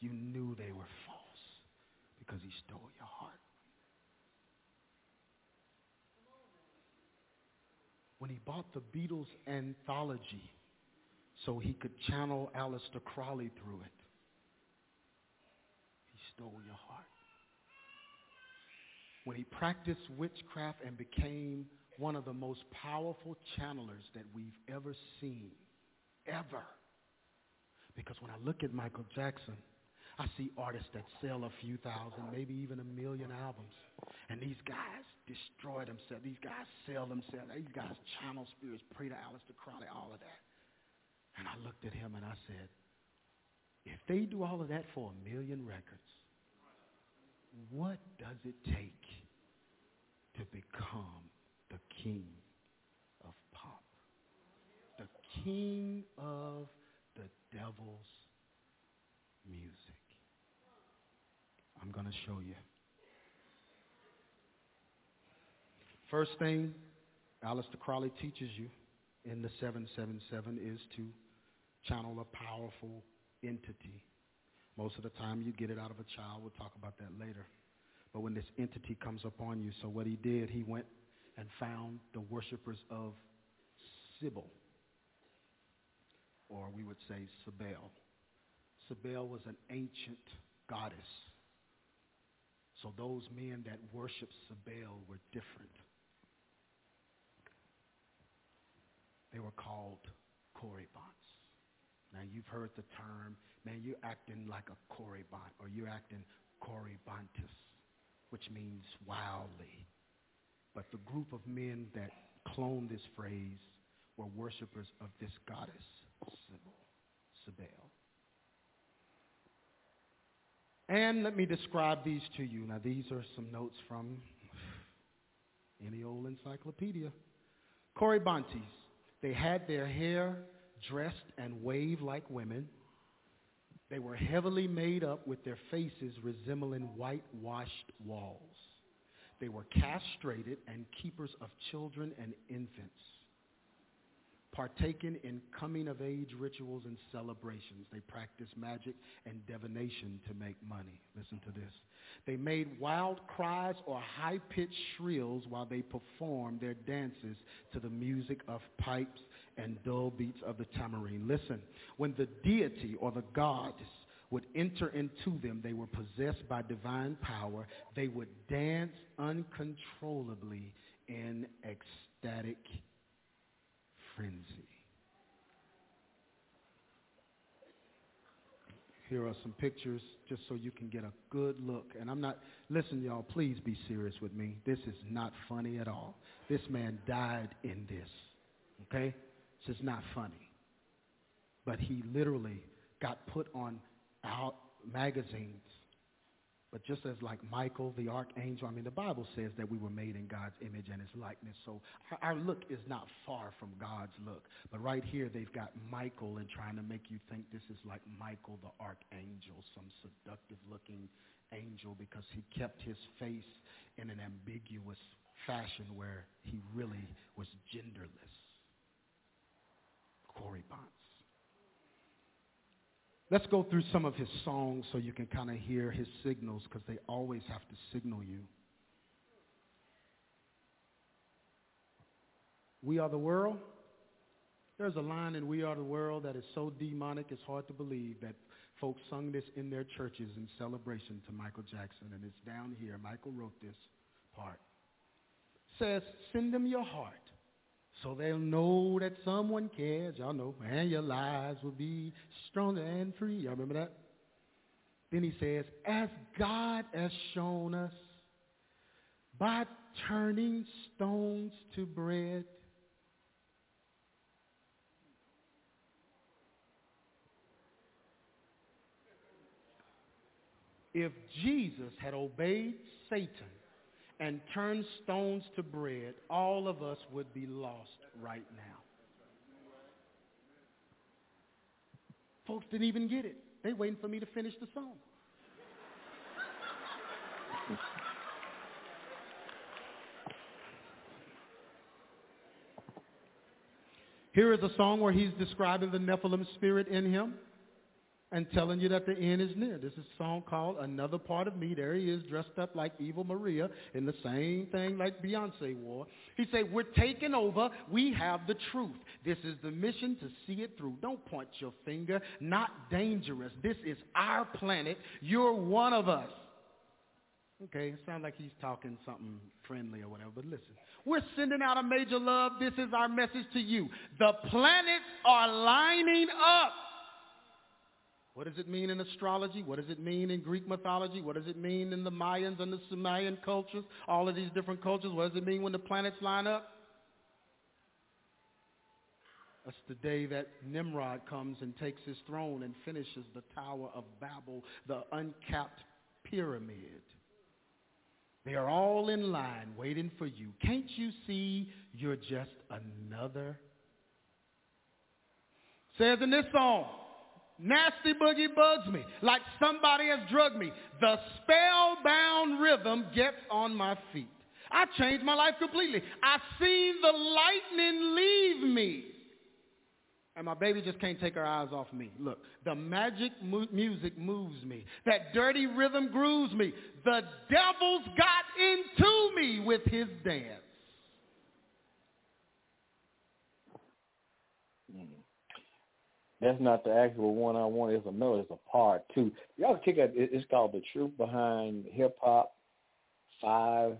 you knew they were false because he stole your heart. When he bought the Beatles' anthology so he could channel Aleister Crowley through it, he stole your heart. When he practiced witchcraft and became one of the most powerful channelers that we've ever seen, ever. Because when I look at Michael Jackson, I see artists that sell a few thousand, maybe even a million albums. And these guys destroy themselves. These guys sell themselves. These guys channel spirits, pray to Aleister Crowley, all of that. And I looked at him and I said, if they do all of that for a million records, what does it take to become the king? King of the devil's music. show you. First thing Aleister Crowley teaches you in the seven seven seven is to channel a powerful entity. Most of the time you get it out of a child. We'll talk about that later. But when this entity comes upon you, so what he did, he went and found the worshipers of Sibyl, or we would say Sibel. Sibel was an ancient goddess. So those men that worshiped Sibel were different. They were called Koribans. Now you've heard the term, man, you're acting like a Koribant, or you're acting Koribantis, which means wildly. But the group of men that cloned this phrase were worshipers of this goddess, Sibel. And let me describe these to you. Now, these are some notes from any old encyclopedia. Corybantes. They had their hair dressed and waved like women. They were heavily made up with their faces resembling whitewashed walls. They were castrated and keepers of children and infants, partaking in coming-of-age rituals and celebrations. They practiced magic and divination to make money. Listen to this. They made wild cries or high-pitched shrills while they performed their dances to the music of pipes and dull beats of the tamarind. Listen, when the deity or the gods would enter into them, they were possessed by divine power. They would dance uncontrollably in ecstatic frenzy. Here are some pictures just so you can get a good look. And I'm not, listen y'all, please be serious with me. This is not funny at all. This man died in this, okay? This is not funny. But he literally got put on out magazines. But just as like Michael, the archangel, I mean, the Bible says that we were made in God's image and his likeness. So our look is not far from God's look. But right here, they've got Michael and trying to make you think this is like Michael, the archangel, some seductive-looking angel, because he kept his face in an ambiguous fashion where he really was genderless. Koribans. Let's go through some of his songs so you can kind of hear his signals, because they always have to signal you. We Are the World. There's a line in We Are the World that is so demonic it's hard to believe that folks sung this in their churches in celebration to Michael Jackson, and it's down here. Michael wrote this part. It says, send them your heart, so they'll know that someone cares, y'all know, and your lives will be stronger and free. Y'all remember that? Then he says, as God has shown us, by turning stones to bread. If Jesus had obeyed Satan and turn stones to bread, all of us would be lost right now. Folks didn't even get it. They waiting for me to finish the song. Here is a song where he's describing the Nephilim spirit in him and telling you that the end is near. This is a song called Another Part of Me. There he is, dressed up like Evil Maria in the same thing like Beyonce wore. He said, we're taking over. We have the truth. This is the mission to see it through. Don't point your finger. Not dangerous. This is our planet. You're one of us. Okay, it sounds like he's talking something friendly or whatever, but listen. We're sending out a major love. This is our message to you. The planets are lining up. What does it mean in astrology? What does it mean in Greek mythology? What does it mean in the Mayans and the Sumerian cultures? All of these different cultures. What does it mean when the planets line up? That's the day that Nimrod comes and takes his throne and finishes the Tower of Babel, the uncapped pyramid. They are all in line waiting for you. Can't you see you're just another? Says in this song, Nasty boogie bugs me like somebody has drugged me. The spellbound rhythm gets on my feet. I changed my life completely. I seen the lightning leave me. And my baby just can't take her eyes off me. Look, the magic mu- music moves me. That dirty rhythm grooves me. The devil's got into me with his dance. That's not the actual one I want. It's a no, it's a part two. Y'all check out, it's called The Truth Behind Hip Hop five,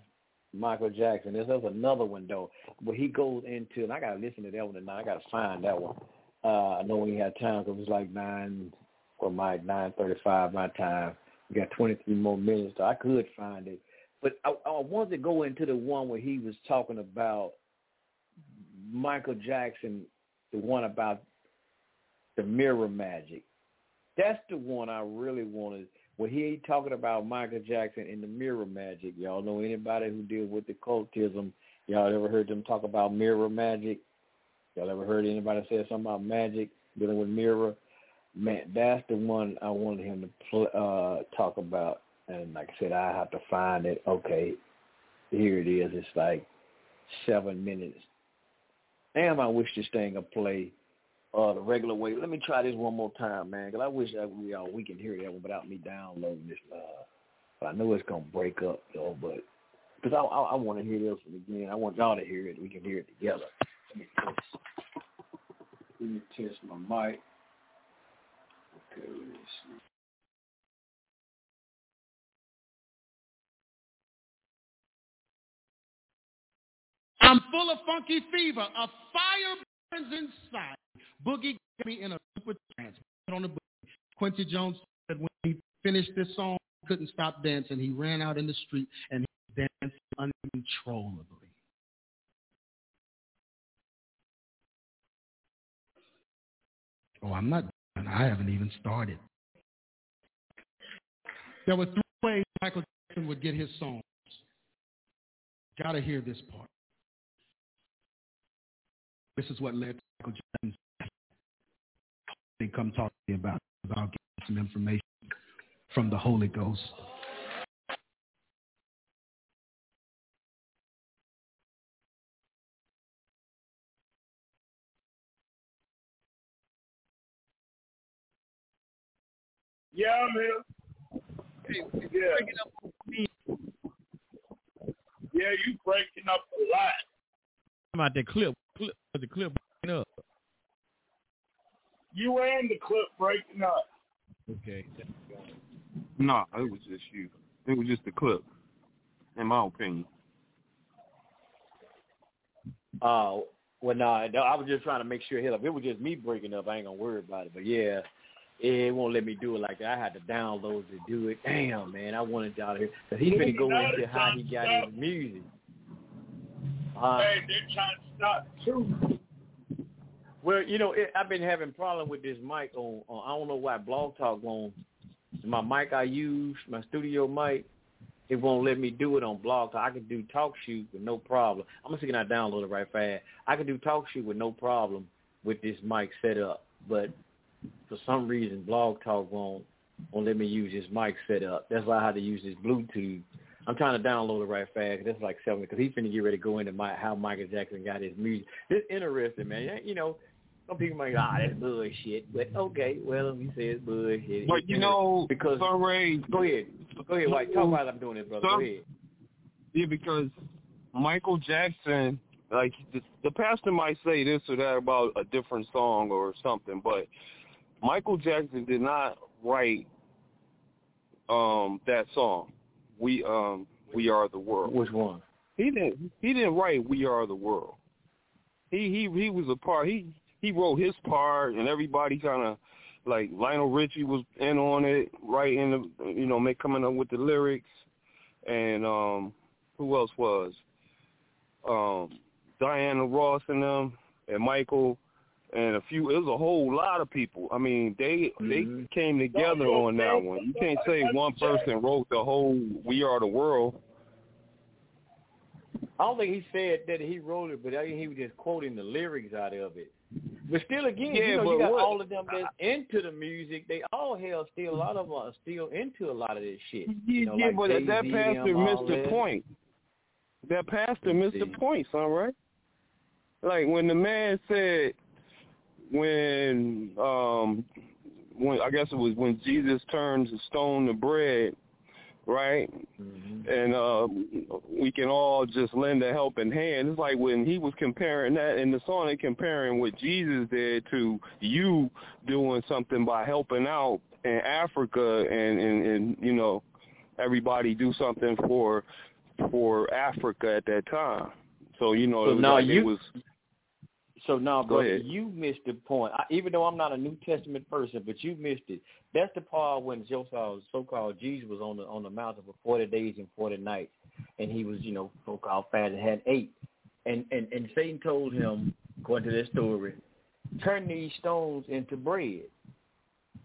Michael Jackson. There's, there's another one, though, where he goes into, and I got to listen to that one tonight. I got to find that one. Uh, I know we had time because it was like nine, or my nine thirty-five my time. We got twenty-three more minutes, so I could find it. But I, I wanted to go into the one where he was talking about Michael Jackson, the one about the mirror magic. That's the one I really wanted. When he ain't talking about Michael Jackson and the mirror magic, y'all know anybody who deal with the cultism, y'all ever heard them talk about mirror magic? Y'all ever heard anybody say something about magic dealing with mirror? Man, that's the one I wanted him to pl- uh, talk about. And like I said, I have to find it. Okay, here it is. It's like seven minutes. Damn, I wish this thing would play Uh, the regular way. Let me try this one more time, man, because I wish I, we, uh, we can hear that one without me downloading this. Uh, but I know it's going to break up, though, but because I, I, I want to hear this one again. I want y'all to hear it. We can hear it together. Let me test, Let me test my mic. Okay, let me see. I'm full of funky fever, a fire burns inside. Boogie got me in a super trance. On the boogie. Quincy Jones said when he finished this song, he couldn't stop dancing. He ran out in the street and he danced uncontrollably. Oh, I'm not done. I haven't even started. There were three ways Michael Jackson would get his songs. Gotta hear this part. This is what led to Michael Jackson's death. They come talk to me about it. I'll get some information from the Holy Ghost. Yeah, I'm here. Hey, yeah. Breaking up on me. Yeah, you breaking up a lot. I'm out that clip. Clip, the clip breaking up. You and the clip breaking up. Okay. No, it was just you. It was just the clip, in my opinion. Uh, well, no, I was just trying to make sure. Hell, if it was just me breaking up, I ain't going to worry about it. But, yeah, it won't let me do it like that. I had to download to do it. Damn, man, I wanted y'all to hear. Because he's going to go into how he got up. His music. Uh, hey, they're trying to stop too. Well, you know, it, I've been having problem with this mic on, on. I don't know why Blog Talk won't. My mic I use, my studio mic, it won't let me do it on Blog Talk. I can do Talk Shoot with no problem. I'm gonna see if I download it right fast. I can do Talk Shoot with no problem with this mic set up, but for some reason, Blog Talk won't won't let me use this mic set up. That's why I had to use this Bluetooth. I'm trying to download it right fast. That's like seven because he's finna get ready to go into my, how Michael Jackson got his music. It's interesting, man. You know, some people might go, ah, that's bullshit. But okay, well, he says bullshit. But you know, because Ray, go ahead, go ahead, White. Talk about I'm doing it, brother. Some, go ahead. Yeah, because Michael Jackson, like the, the pastor might say this or that about a different song or something, but Michael Jackson did not write um, that song. We um we are the world. Which one? He didn't he didn't write We Are the World. He he he was a part. He he wrote his part, and everybody kind of like Lionel Richie was in on it, writing the, you know, make coming up with the lyrics, and um who else was um Diana Ross and them and Michael and a few. It was a whole lot of people. I mean, they mm-hmm. they came together on that one. You can't say one person wrote the whole "We Are the World." I don't think he said that he wrote it, but I think he was just quoting the lyrics out of it. But still, again, yeah, you know, you got what? all of them that's into the music. They all hell still a lot of them are still into a lot of this shit. You know, yeah, like but Jay-Z, that pastor missed the point. That pastor missed the point, son, right? Like when the man said, when um, when I guess it was when Jesus turns the stone to bread, right? Mm-hmm. And uh, we can all just lend a helping hand. It's like when he was comparing that in the song, they comparing what Jesus did to you doing something by helping out in Africa, and, and, and you know, everybody do something for for Africa at that time. So you know, so it was now like you, it was. So now, brother, you missed the point. I, even though I'm not a New Testament person, but you missed it. That's the part when Joseph, so-called Jesus was on the on the mountain for forty days and forty nights, and he was, you know, so-called fasting, had eight, and and and Satan told him, according to this story, turn these stones into bread.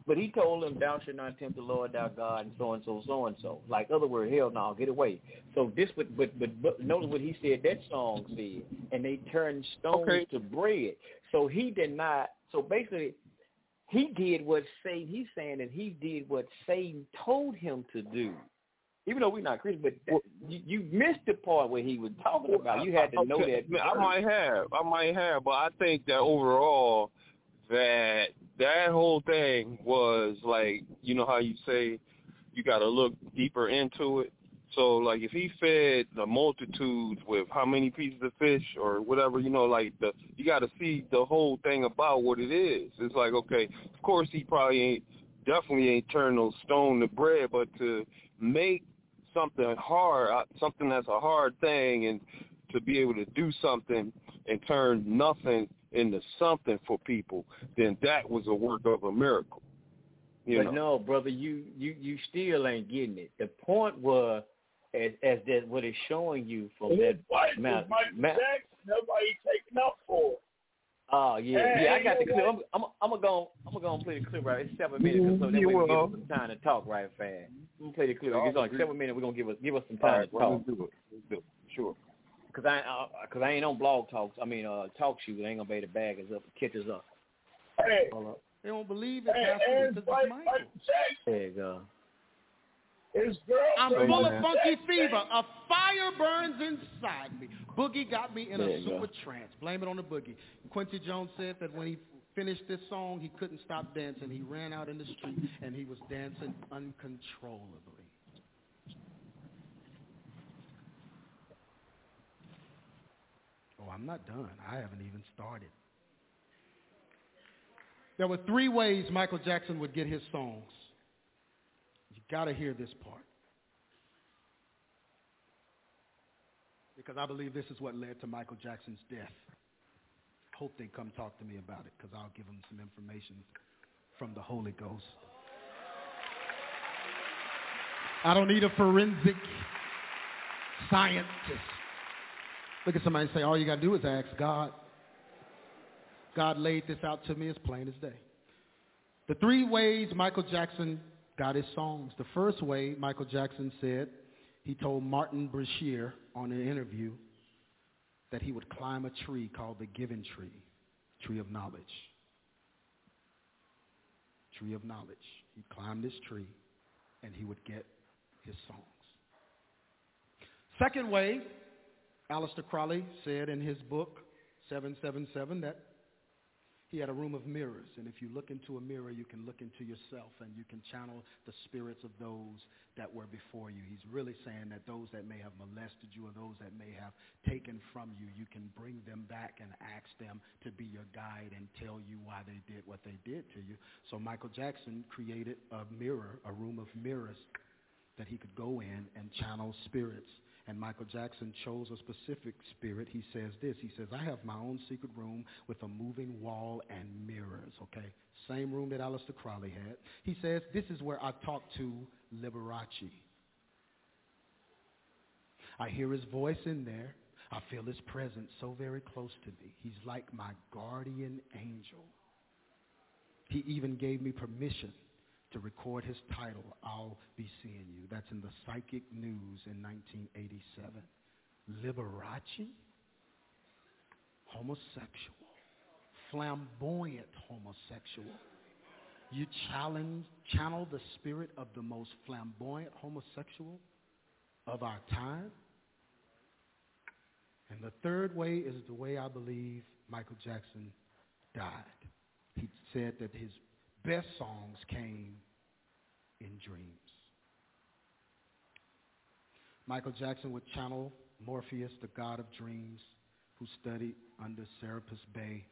But he told him, thou shalt not tempt the Lord thy God, and so and so, so and so. Like other words, hell no, get away. So this, would, but, but but notice what he said. That song said, and they turned stones okay. to bread. So he did not. So basically, he did what Satan. He's saying that he did what Satan told him to do. Even though we're not Christian, but well, you, you missed the part where he was talking about. You had to know okay. that. I might have, I might have, but I think that overall. That that whole thing was like, you know how you say you got to look deeper into it. So, like, if he fed the multitudes with how many pieces of fish or whatever, you know, like, the you got to see the whole thing about what it is. It's like, okay, of course he probably ain't, definitely ain't turned no stone to bread, but to make something hard, something that's a hard thing, and to be able to do something and turn nothing into something for people, then that was a work of a miracle. You but know. no, brother, you, you you still ain't getting it. The point was, as as that what it's showing you from and that mountain. Ma- Nobody taking up for it. Oh yeah, hey, yeah. I got the clip. I'm, I'm I'm gonna go. I'm gonna go and play the clip right. It's seven minutes, mm-hmm. so that way we give us some time to talk right fast. I'm gonna play the clip. It's only seven minutes. We're gonna give us give us some time right, to well, talk. Let's do it. Let's do it. Sure. Cause I, uh, cause I ain't on blog talks. I mean, uh, talk shoes. They ain't gonna be able to bag us up, catch us up. Hey, up. They don't believe it. Hey, hey, it's like, like there you go. It's girl. I'm oh, full yeah. of funky fever. A fire burns inside me. Boogie got me in there a super go. trance. Blame it on the boogie. Quincy Jones said that when he finished this song, he couldn't stop dancing. He ran out in the street and he was dancing uncontrollably. Oh, I'm not done. I haven't even started. There were three ways Michael Jackson would get his songs. You got to hear this part. Because I believe this is what led to Michael Jackson's death. I hope they come talk to me about it, because I'll give them some information from the Holy Ghost. I don't need a forensic scientist. Look at somebody and say, all you got to do is ask God. God laid this out to me as plain as day. The three ways Michael Jackson got his songs. The first way Michael Jackson said, he told Martin Brashear on an interview that he would climb a tree called the Giving Tree, Tree of Knowledge. Tree of Knowledge. He'd climb this tree and he would get his songs. Second way, Aleister Crowley said in his book, seven seven seven, that he had a room of mirrors. And if you look into a mirror, you can look into yourself and you can channel the spirits of those that were before you. He's really saying that those that may have molested you or those that may have taken from you, you can bring them back and ask them to be your guide and tell you why they did what they did to you. So Michael Jackson created a mirror, a room of mirrors that he could go in and channel spirits. And Michael Jackson chose a specific spirit. He says this. He says, I have my own secret room with a moving wall and mirrors, okay? Same room that Aleister Crowley had. He says, this is where I talk to Liberace. I hear his voice in there. I feel his presence so very close to me. He's like my guardian angel. He even gave me permission to record his title, I'll Be Seeing You. That's in the Psychic News in nineteen eighty-seven. Liberace, homosexual, flamboyant homosexual. You challenge, channel the spirit of the most flamboyant homosexual of our time. And the third way is the way I believe Michael Jackson died. He said that his best songs came in dreams. Michael Jackson would channel Morpheus, the god of dreams, who studied under Serapis Bay.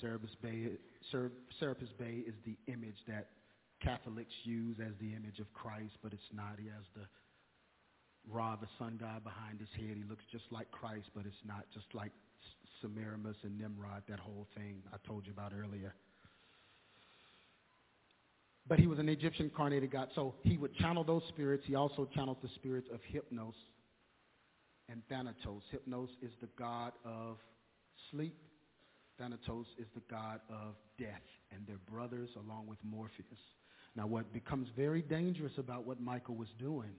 Serapis Bay, Ser, Serapis Bay is the image that Catholics use as the image of Christ, but it's not. He has the rod of the sun god behind his head. He looks just like Christ, but it's not, just like Semiramis and Nimrod, that whole thing I told you about earlier. But he was an Egyptian incarnated god, so he would channel those spirits. He also channeled the spirits of Hypnos and Thanatos. Hypnos is the god of sleep. Thanatos is the god of death, and their brothers along with Morpheus. Now what becomes very dangerous about what Michael was doing,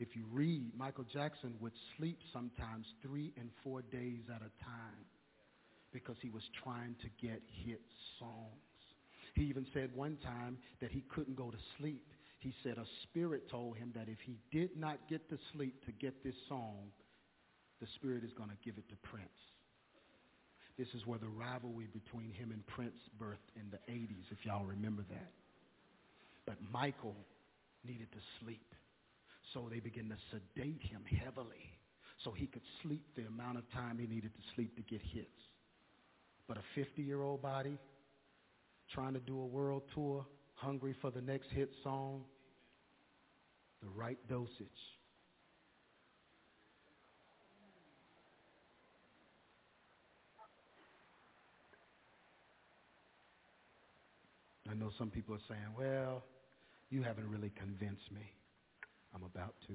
if you read, Michael Jackson would sleep sometimes three and four days at a time because he was trying to get hit songs. He even said one time that he couldn't go to sleep. He said a spirit told him that if he did not get to sleep to get this song, the spirit is going to give it to Prince. This is where the rivalry between him and Prince birthed in the eighties, if y'all remember that. But Michael needed to sleep, so they began to sedate him heavily so he could sleep the amount of time he needed to sleep to get hits. But a fifty-year-old body trying to do a world tour, hungry for the next hit song, the right dosage. I know some people are saying, well, you haven't really convinced me. I'm about to.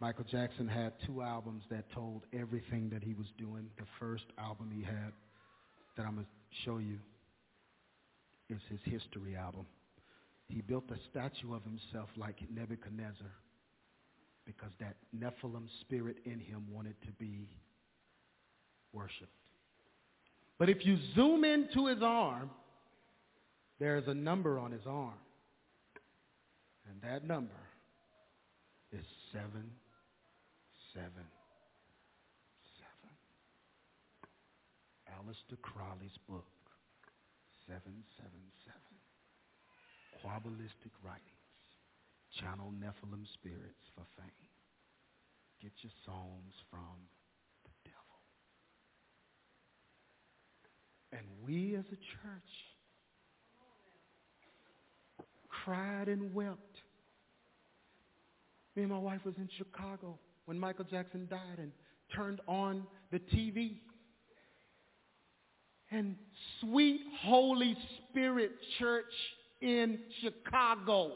Michael Jackson had two albums that told everything that he was doing. The first album he had that I'm going to show you is his history album. He built a statue of himself like Nebuchadnezzar because that Nephilim spirit in him wanted to be worshipped. But if you zoom into his arm, there's a number on his arm, and that number is seven, seven, seven. Aleister Crowley's book, seven, seven, seven. Quabalistic writings, channel Nephilim spirits for fame. Get your songs from the devil. And we as a church cried and wept. Me and my wife was in Chicago when Michael Jackson died and turned on the T V. And sweet Holy Spirit Church in Chicago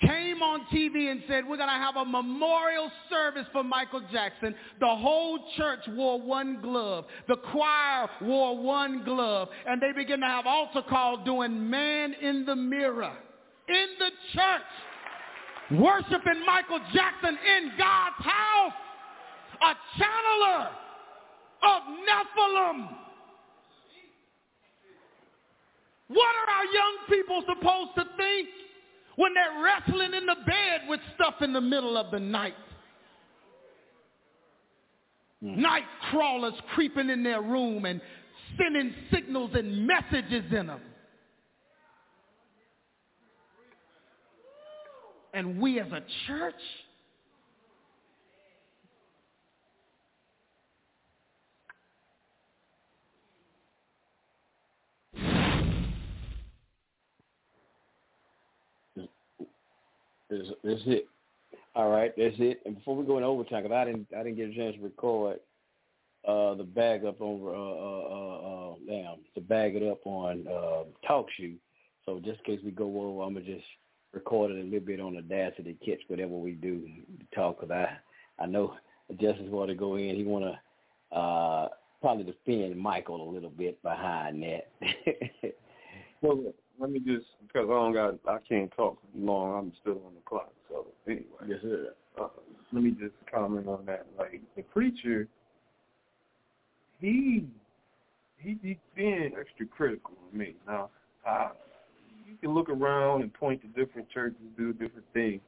came on T V and said, we're going to have a memorial service for Michael Jackson. The whole church wore one glove. The choir wore one glove. And they began to have altar call doing Man in the Mirror in the church, worshiping Michael Jackson in God's house, a channeler of Nephilim. What are our young people supposed to think when they're wrestling in the bed with stuff in the middle of the night? Mm. Night crawlers creeping in their room and sending signals and messages in them. And we as a church That's, that's it. All right, that's it. And before we go into overtime, because I didn't, I didn't get a chance to record uh, the bag up over, uh, uh, uh, damn, to bag it up on uh, TalkShoe. So just in case we go over, I'm gonna just record it a little bit on Audacity, catch whatever we do to talk. Cause I, I know Justice want to go in. He want to uh, probably defend Michael a little bit behind that. Well, let me just, because I don't got, I can't talk long. I'm still on the clock. So anyway, yes, sir. Uh, let me just comment on that. Like the preacher, he he, he's being extra critical of me. Now, I, you can look around and point to different churches, do different things.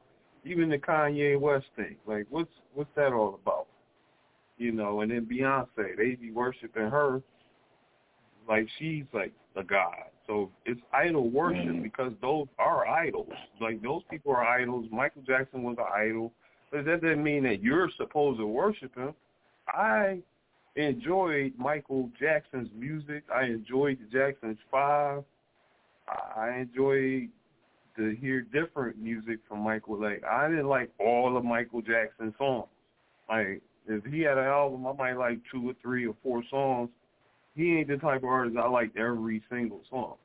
Even the Kanye West thing, like what's what's that all about? You know, and then Beyonce, they be worshiping her like she's like a god. So it's idol worship mm-hmm. because those are idols. Like those people are idols. Michael Jackson was an idol. But that doesn't mean that you're supposed to worship him. I enjoyed Michael Jackson's music. I enjoyed the Jackson's Five. I enjoyed to hear different music from Michael. Like, I didn't like all of Michael Jackson's songs. Like, if he had an album, I might like two or three or four songs. He ain't the type of artist I like every single song.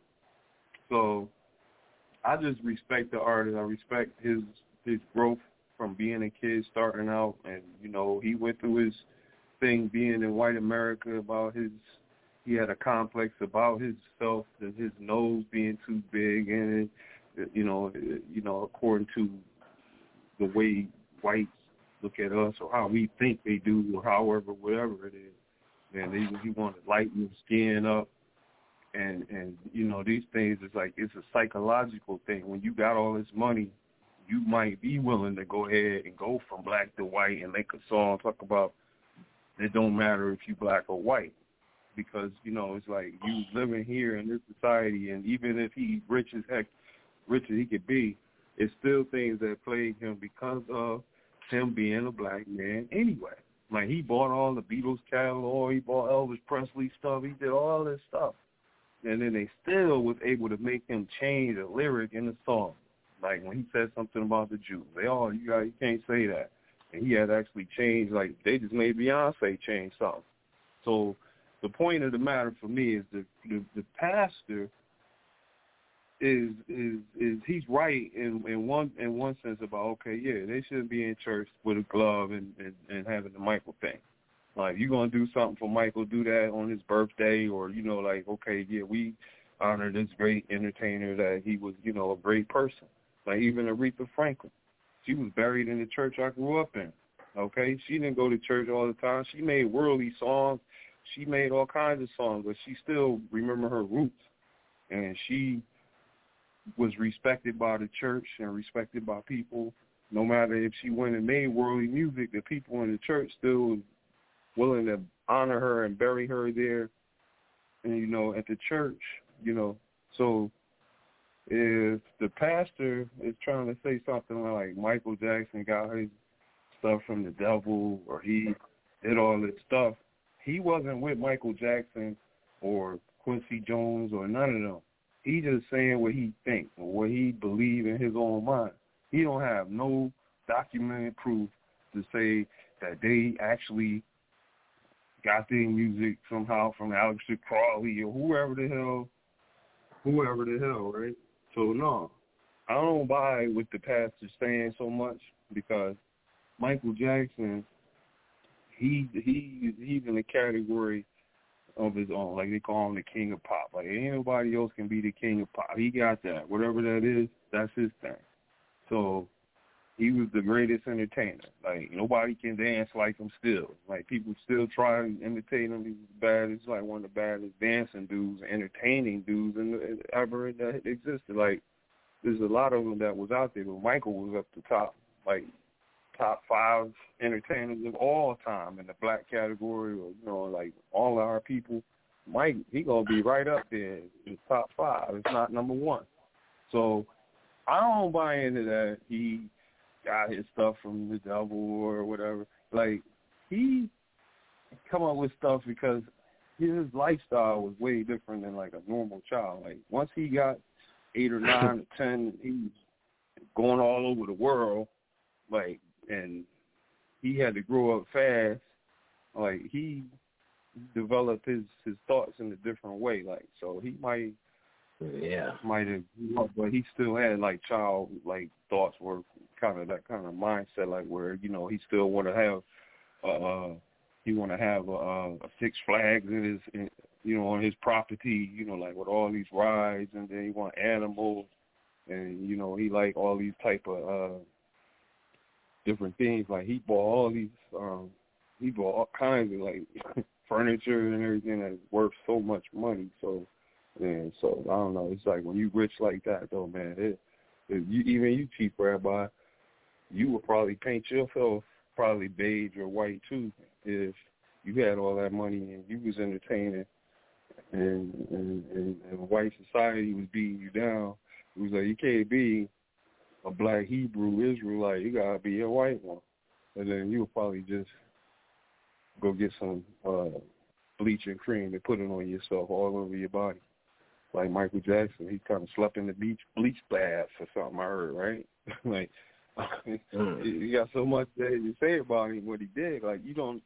So I just respect the artist. I respect his his growth from being a kid starting out. And, you know, he went through his thing being in white America about his, he had a complex about himself and his nose being too big and, you know, you know, according to the way whites look at us or how we think they do or however, whatever it is. And they, he wanted to lighten your skin up. And, and, you know, these things, it's like it's a psychological thing. When you got all this money, you might be willing to go ahead and go from black to white and make a song talk about it don't matter if you black or white. Because, you know, it's like you living here in this society, and even if he rich as heck, rich as he could be, it's still things that plague him because of him being a black man anyway. Like, he bought all the Beatles catalog, he bought Elvis Presley stuff, he did all this stuff. And then they still was able to make him change a lyric in the song. Like, when he said something about the Jews, they all, you, you can't say that. And he had actually changed, like, they just made Beyonce change something. So the point of the matter for me is the the, the pastor is, is, is he's right in, in one in one sense about, okay, yeah, they shouldn't be in church with a glove and, and, and having the Michael thing. Like, you're going to do something for Michael, do that on his birthday, or, you know, like, okay, yeah, we honor this great entertainer that he was, you know, a great person. Like, even Aretha Franklin, she was buried in the church I grew up in, okay? She didn't go to church all the time. She made worldly songs. She made all kinds of songs, but she still remember her roots, and she was respected by the church and respected by people. No matter if she went and made worldly music, the people in the church still was willing to honor her and bury her there, and, you know, at the church, you know. So if the pastor is trying to say something like Michael Jackson got his stuff from the devil or he did all this stuff, he wasn't with Michael Jackson or Quincy Jones or none of them. He just saying what he thinks or what he believes in his own mind. He don't have no documented proof to say that they actually got their music somehow from Aleister Crowley or whoever the hell, whoever the hell, right? So, no, I don't buy what the pastor's saying so much because Michael Jackson, he he he's in the category of his own. Like, they call him the king of pop. Like, anybody else can be the king of pop. He got that. Whatever that is, that's his thing. So he was the greatest entertainer. Like, nobody can dance like him still. Like, people still try to imitate him. He's the baddest, like one of the baddest dancing dudes, entertaining dudes in the, ever that existed. Like, there's a lot of them that was out there, but Michael was up to top, like top five entertainers of all time in the black category, or, you know, like all our people. Mike, he gonna be right up there in the top five. It's not number one. So I don't buy into that he got his stuff from the devil or whatever. Like, he come up with stuff because his lifestyle was way different than like a normal child. Like, once he got eight or nine or ten, he was going all over the world. Like, and he had to grow up fast. Like, he developed his, his thoughts in a different way. Like, so he might, yeah, might have, but he still had like child like thoughts were kind of that kind of mindset. Like, where, you know, he still want to have, uh, he want to have a, a Six Flags in his, in, you know, on his property. You know, like with all these rides, and then he want animals, and, you know, he like all these type of. Uh, different things. Like, he bought all these um he bought all kinds of, like, furniture and everything that's worth so much money. So, and so I don't know. It's like when you rich like that, though, man. It, if you even you cheap rabbi, you would probably paint yourself probably beige or white too if you had all that money and you was entertaining, and and, and, and white society was beating you down. It was like you can't be a black Hebrew Israelite. You gotta be a white one, and then you would probably just go get some uh, bleach and cream and put it on yourself all over your body. Like Michael Jackson, he kind of slept in the beach bleach bath or something, I heard, right? Like, mm. you got so much to say about him, what he did. Like, you don't,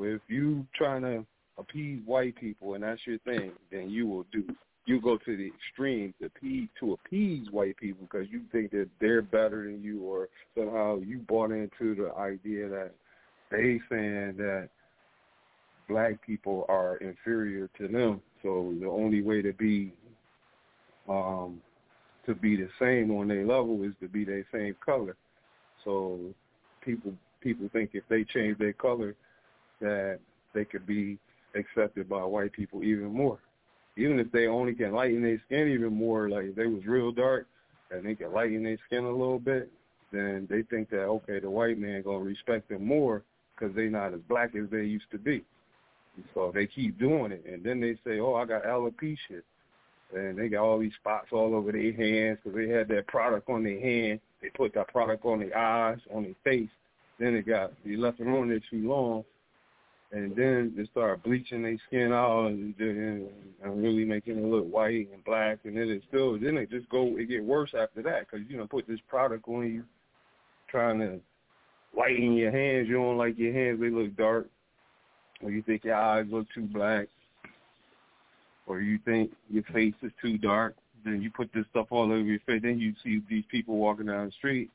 if you trying to appease white people and that's your thing, then you will do. You go to the extreme to appease, to appease white people because you think that they're better than you, or somehow you bought into the idea that they saying that black people are inferior to them. So the only way to be um, to be the same on their level is to be their same color. So people people think if they change their color that they could be accepted by white people even more. Even if they only can lighten their skin even more, like if they was real dark and they can lighten their skin a little bit, then they think that, okay, the white man going to respect them more because they not as black as they used to be. So they keep doing it. And then they say, oh, I got alopecia. And they got all these spots all over their hands because they had that product on their hand. They put that product on their eyes, on their face. Then they got, they left it on there too long. And then they start bleaching their skin out and, and, and really making it look white and black. And then it still, then it just go, it get worse after that because, you know, put this product on you, trying to whiten your hands. You don't like your hands, they look dark. Or you think your eyes look too black. Or you think your face is too dark. Then you put this stuff all over your face. Then you see these people walking down the street.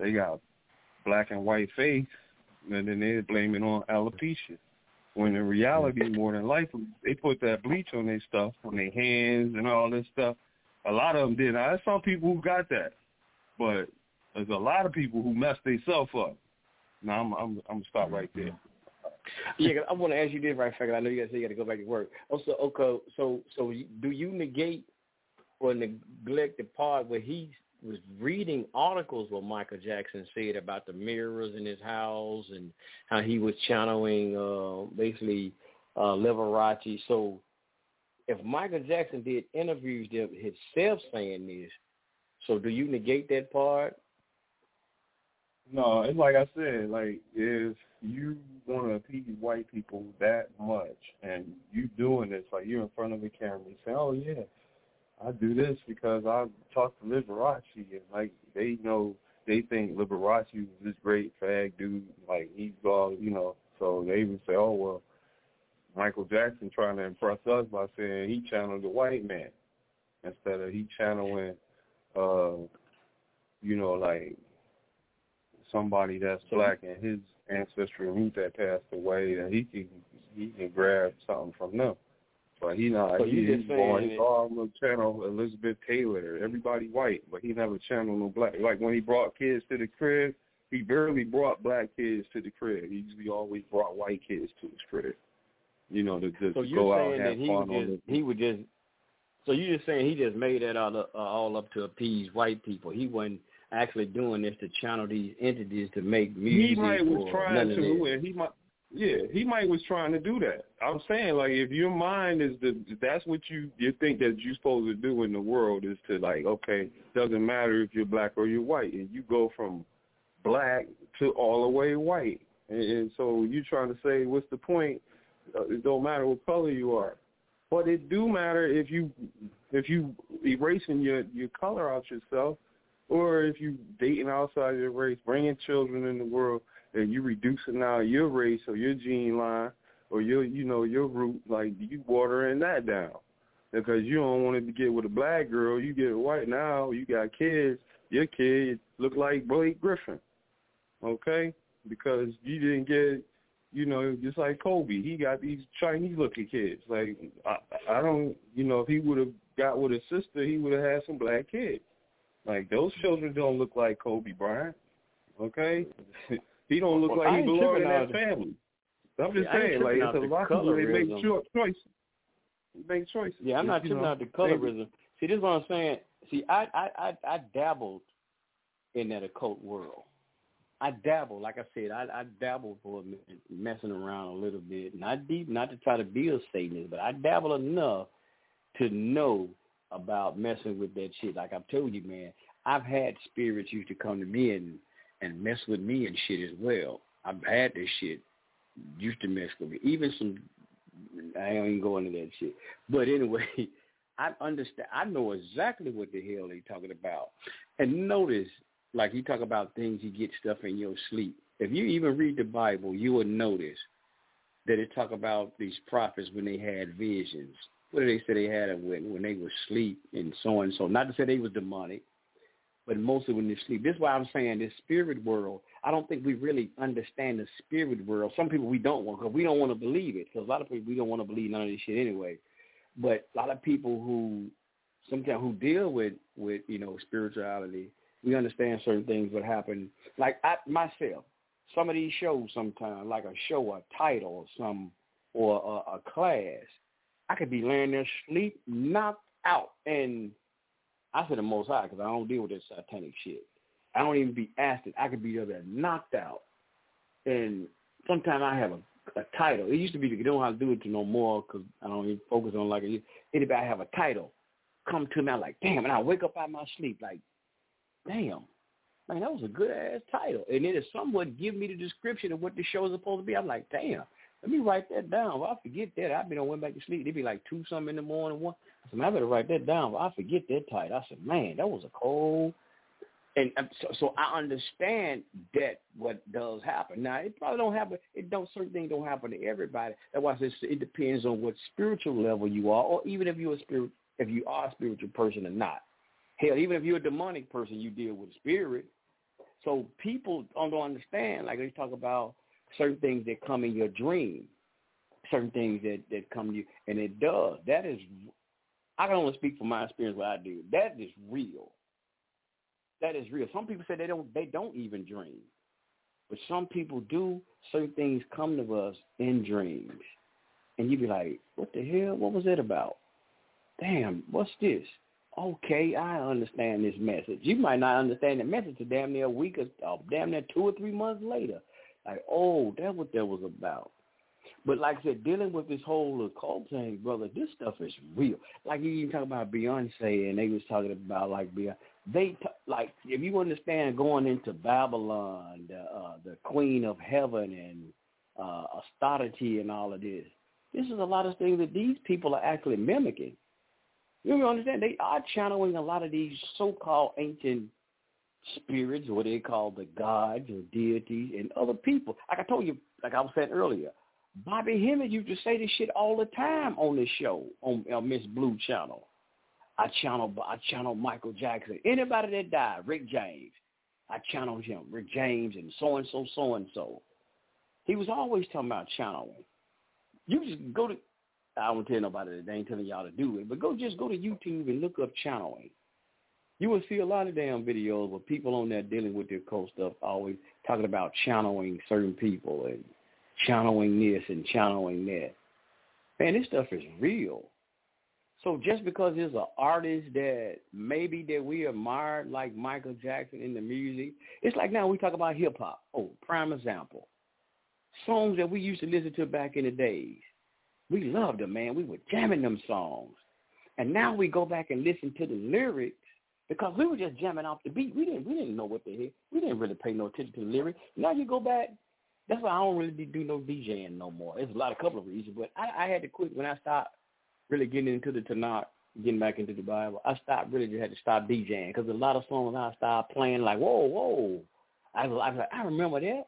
They got black and white face. And then they blame it on alopecia. When in reality, more than likely, they put that bleach on their stuff, on their hands and all this stuff. A lot of them did. Now, there's some people who got that, but there's a lot of people who messed themselves up. Now, I'm I'm, I'm going to stop right there. Yeah, I want to ask you this right quick. I know you guys say you got to go back to work. Also, okay, so so do you negate or neglect the part where he was reading articles where Michael Jackson said about the mirrors in his house and how he was channeling uh, basically uh, Liberace? So if Michael Jackson did interviews himself saying this, so do you negate that part? No, it's like I said, like if you want to appease white people that much and you doing this, like you're in front of the camera and say, oh, yeah, I do this because I talked to Liberace, and like they know, they think Liberace was this great fag dude, like he's all, you know, so they even say, oh, well, Michael Jackson trying to impress us by saying he channeled the white man instead of he channeling, uh, you know, like somebody that's black and his ancestral root that passed away, that he can he can grab something from them. But he not. So he just saying he all channel Elizabeth Taylor, everybody white, but he never channeled no black. Like when he brought kids to the crib, he barely brought black kids to the crib. He usually always brought white kids to his crib. You know, to just so go out and have he fun. Would just, he would just. So you're just saying he just made that all up, uh, all up to appease white people. He wasn't actually doing this to channel these entities to make music. He might was trying to, and he might. Yeah, he might was trying to do that. I'm saying, like, if your mind is the, that's what you, you think that you're supposed to do in the world is to, like, okay, doesn't matter if you're black or you're white. And you go from black to all the way white. And, and so you're trying to say, what's the point? It don't matter what color you are. But it do matter if you, if you erasing your, your color out yourself, or if you dating outside your race, bringing children in the world, and you reducing now your race or your gene line or your, you know, your root, like you watering that down because you don't want to get with a black girl. You get white now. You got kids. Your kids look like Blake Griffin, okay? Because you didn't get, you know, just like Kobe. He got these Chinese-looking kids. Like I, I don't, you know, if he would have got with his sister, he would have had some black kids. Like those children don't look like Kobe Bryant, okay? He don't look well, like he belongs in that family. I'm just yeah, saying, like, it's a lot of people, they make choices. Make choices. Yeah, I'm not tripping out the colorism. See, this is what I'm saying. See, I, I, I, I dabbled in that occult world. I dabbled, like I said, I, I dabbled for a minute, messing around a little bit. Not deep, not to try to be a Satanist, but I dabbled enough to know about messing with that shit. Like I've told you, man, I've had spirits used to come to me and, and mess with me and shit as well. I've had this shit used to mess with me. Even some, I ain't even going into that shit. But anyway, I understand. I know exactly what the hell they talking about. And notice, like you talk about things, you get stuff in your sleep. If you even read the Bible, you will notice that it talk about these prophets when they had visions. What did they say they had when, when they were asleep and so and so? Not to say they was demonic, but mostly when they sleep. This is why I'm saying this spirit world, I don't think we really understand the spirit world. Some people we don't want because we don't want to believe it. Because a lot of people, we don't want to believe none of this shit anyway. But a lot of people who sometimes who deal with, with you know, spirituality, we understand certain things would happen. Like I, myself, some of these shows sometimes, like a show, a title, or some, or a, a class, I could be laying there asleep, knocked out, and I said the Most High because I don't deal with that satanic shit. I don't even be asked it. I could be there knocked out, and sometimes I have a, a title. It used to be you don't have to do it to no more because I don't even focus on like it. Anybody have a title come to me, I'm like damn, and I wake up out of my sleep like. Damn, man, that was a good-ass title. And it is somewhat give me the description of what the show is supposed to be. I'm like, damn, let me write that down. Well, I forget that. I've been on went back to sleep. It'd be like two-something in the morning. One. I said, man, I better write that down. Well, I forget that title. I said, man, that was a cold. And so, so I understand that what does happen. Now, it probably don't happen. It don't, certain things don't happen to everybody. That's why I said it depends on what spiritual level you are, or even if you're a spirit, if you are a spiritual person or not. Hell, even if you're a demonic person, you deal with spirit. So people don't understand, like they talk about certain things that come in your dream, certain things that, that come to you, and it does. That is, I can only speak from my experience what I do. That is real. That is real. Some people say they don't they don't even dream. But some people do. Certain things come to us in dreams. And you be like, what the hell? What was that about? Damn, what's this? Okay, I understand this message. You might not understand the message to damn near a week or uh, damn near two or three months later. Like, oh, that's what that was about. But like I said, dealing with this whole occult thing, brother, this stuff is real. Like you even talk about Beyonce, and they was talking about like Beyonce. They t- like if you understand going into Babylon, the, uh, the Queen of Heaven, and uh, Astarte, and all of this. This is a lot of things that these people are actually mimicking. You understand, they are channeling a lot of these so-called ancient spirits, what they call the gods or deities, and other people. Like I told you, like I was saying earlier, Bobby Hemmings used to say this shit all the time on this show, on uh, Miss Blue Channel. I channel, I channel Michael Jackson. Anybody that died, Rick James, I channel him, Rick James and so-and-so, so-and-so. He was always talking about channeling. You just go to... I won't tell nobody that they ain't telling y'all to do it, but go just go to YouTube and look up channeling. You will see a lot of damn videos where people on there dealing with their occult stuff always talking about channeling certain people and channeling this and channeling that. Man, this stuff is real. So just because there's an artist that maybe that we admired like Michael Jackson in the music, it's like now we talk about hip-hop. Oh, prime example. Songs that we used to listen to back in the days. We loved them, man. We were jamming them songs. And now we go back and listen to the lyrics because we were just jamming off the beat. We didn't we didn't know what the heck. We didn't really pay no attention to the lyrics. Now you go back. That's why I don't really do no DJing no more. There's a lot of couple of reasons, but I, I had to quit when I stopped really getting into the Tanakh, getting back into the Bible. I stopped really just had to stop DJing because a lot of songs I started playing like, whoa, whoa. I was, I was like, I remember that.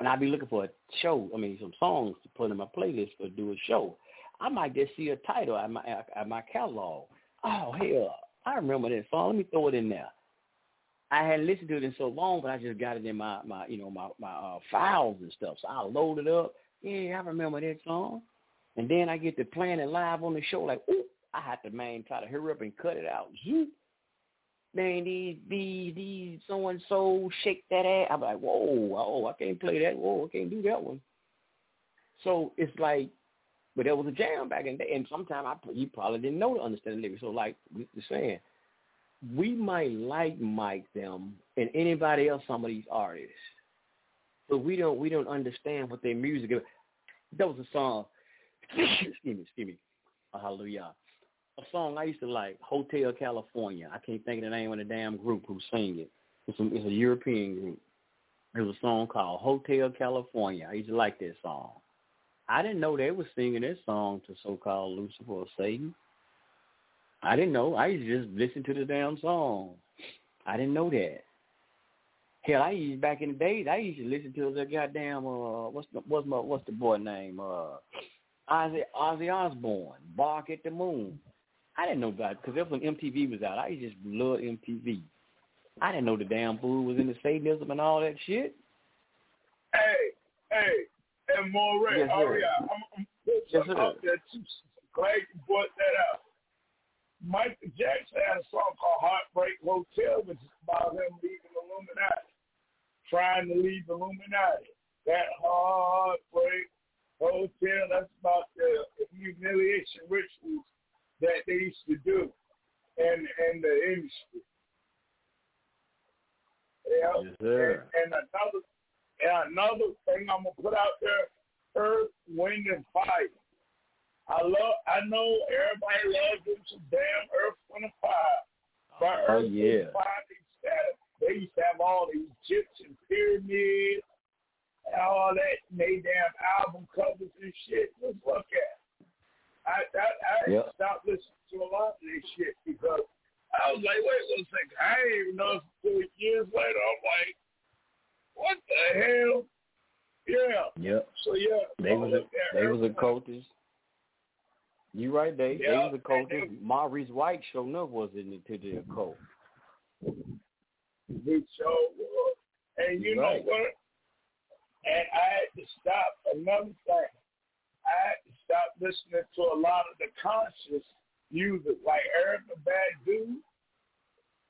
And I'd be looking for a show, I mean, some songs to put in my playlist or do a show. I might just see a title at my, at my catalog. Oh, hell, I remember that song. Let me throw it in there. I hadn't listened to it in so long, but I just got it in my, my you know, my, my uh, files and stuff. So I load it up. Yeah, I remember that song. And then I get to playing it live on the show like, ooh, I had to, man, try to hurry up and cut it out. Zoop. Man, these, these, these, so-and-so, shake that ass. I'm like, whoa, oh, I can't play that. Whoa, I can't do that one. So it's like, but there was a jam back in the day, and sometimes I, you probably didn't know to understand the lyrics. So like we're just saying, we might like Mike them and anybody else, some of these artists, but we don't we don't understand what their music is. There was a song, excuse me, excuse me, oh, hallelujah, a song I used to like, Hotel California. I can't think of the name of the damn group who sang it. It's a, it's a European group. It was a song called Hotel California. I used to like that song. I didn't know they were singing that song to so-called Lucifer or Satan. I didn't know. I used to just listen to the damn song. I didn't know that. Hell, I used back in the days, I used to listen to the goddamn, uh, what's the what's my, what's the boy name? Uh, Ozzy, Ozzy Osbourne, Bark at the Moon. I didn't know about it because that's when M T V was out. I used to just love M T V. I didn't know the damn fool was into Satanism and all that shit. Hey, hey. And more right. Yes, oh, yeah. I'm, I'm yes, out there too. Glad you brought that out. Mike Jackson had a song called Heartbreak Hotel, which is about him leaving Illuminati, trying to leave Illuminati. That Heartbreak Hotel, that's about the humiliation rituals that they used to do in, in the industry. Yeah. Yes, sir. And, and another And another thing I'm gonna put out there: Earth, Wind, and Fire. I love. I know everybody loves them some damn Earth, Wind, and Fire. By oh, Earth, yeah. Wind, and Fire, they used, have, they used to have all the Egyptian pyramids and all that. And they damn album covers and shit. Just look at. I I, I yep. stopped listening to a lot of this shit because I was like, wait one second. I didn't even know until years later. I'm like. What the hell? Yeah. Yep. So yeah, they was a, they was a cultist. You right, they yep. they was a cultist. Maurice White showing up wasn't into the cult. He showed up, and you right. know what? And I had to stop another thing. I had to stop listening to a lot of the conscious music, like Erica Badu.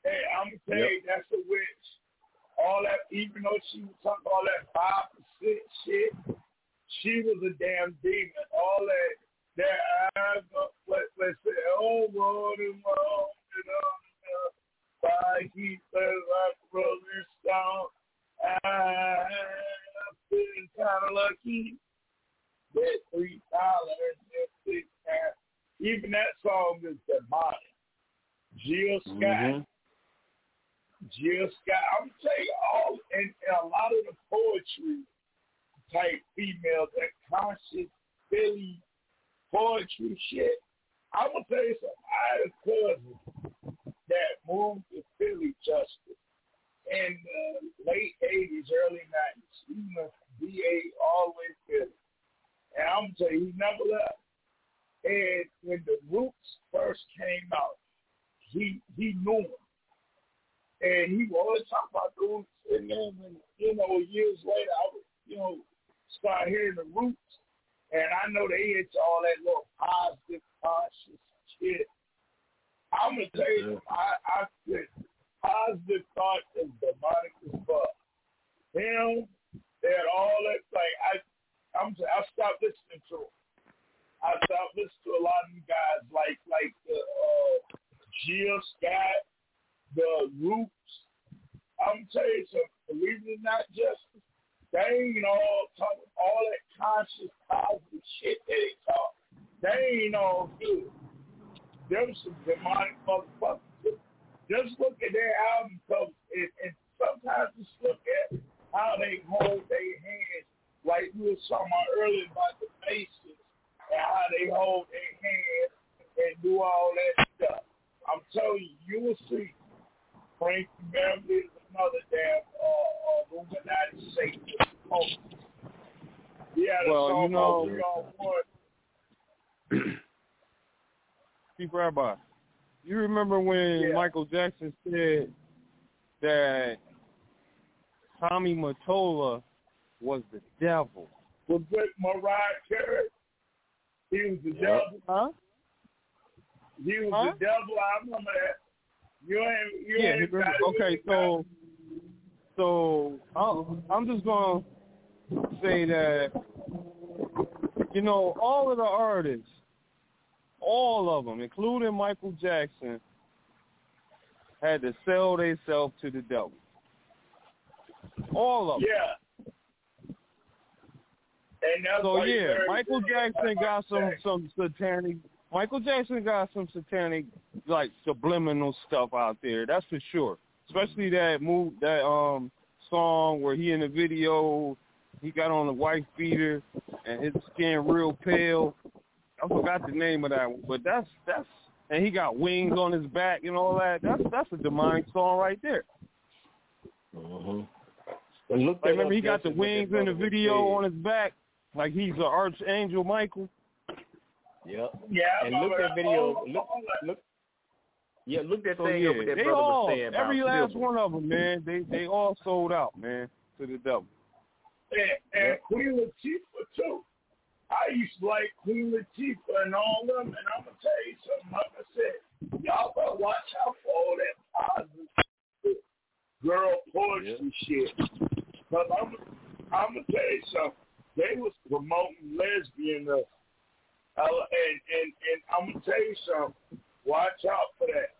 Hey, I'm gonna tell yep. you, that's a witch. All that, even though she was talking all that five percent shit, she was a damn demon. All that, their eyes up, let's say, oh, Lord, and Lord, and Lord, by he says, like Rolling Stone, I'm feeling kind of lucky. That three dollars, that six dollars. Even that song is demonic. Jill Scott. Mm-hmm. Jill Scott, I'm telling you, all and, and a lot of the poetry type females, that conscious Philly poetry shit. I'm gonna tell you something. I had a cousin that moved to Philly, Justice, in the late eighties, early nineties. He was V A all the way Philly, and I'm telling you, he never left. And when the Roots first came out, he he knew him. And he would always talk about the Roots. And then, when, you know, years later, I would, you know, start hearing the Roots. And I know they into all that little positive, conscious shit. I'm going to tell you, I, I said, positive thought is demonic as fuck. Him, that all that, like, I I'm I stopped listening to him. I stopped listening to a lot of you guys, like, like the uh, Jill Scott, the Roots. I'm telling you something, believe it or not, Justice, they ain't all talking all that conscious, positive shit that they talk. They ain't all good. Them some demonic motherfuckers. Just look at their album covers and, and sometimes just look at how they hold their hands, like we were talking about earlier about the faces and how they hold their hands and do all that stuff. I'm telling you, you will see. Frank Beverly is another damn uh, uh, Illuminati Satanist. Oh. Yeah, that's well, all you know, we all want. Chief Rabbi, you remember when yeah. Michael Jackson said that Tommy Mottola was the devil? Was it Mariah Carey? He was the yeah. devil. Huh? He was huh? the devil. I remember that. You ain't, you yeah, ain't okay, so so I'm, I'm just gonna say that You know, all of the artists, all of them, including Michael Jackson, had to sell themselves to the devil. All of them. Yeah. And so yeah, Michael Jackson got some, some satanic. Michael Jackson got some satanic, like subliminal stuff out there. That's for sure. Especially that move, that um song where he in the video, he got on the wife beater and his skin real pale. I forgot the name of that one, but that's that's and he got wings on his back and all that. That's that's a demonic song right there. Mhm. Like, remember he got the wings in the video on his back. Like he's an archangel, Michael. Yep. Yeah. And look at video. Look. look yeah. Look that so, thing yeah, up with that brother all, was saying about every last one of them, man. They they all sold out, man, to the devil. And, and yep. Queen Latifah too. I used to like Queen Latifah and all them. And I'm gonna tell you something. Like I said, y'all better watch out for all that positive girl poetry yeah. shit. But I'm I'm gonna tell you something. They was promoting lesbian uh, and, and and I'm gonna tell you something. Watch out for that.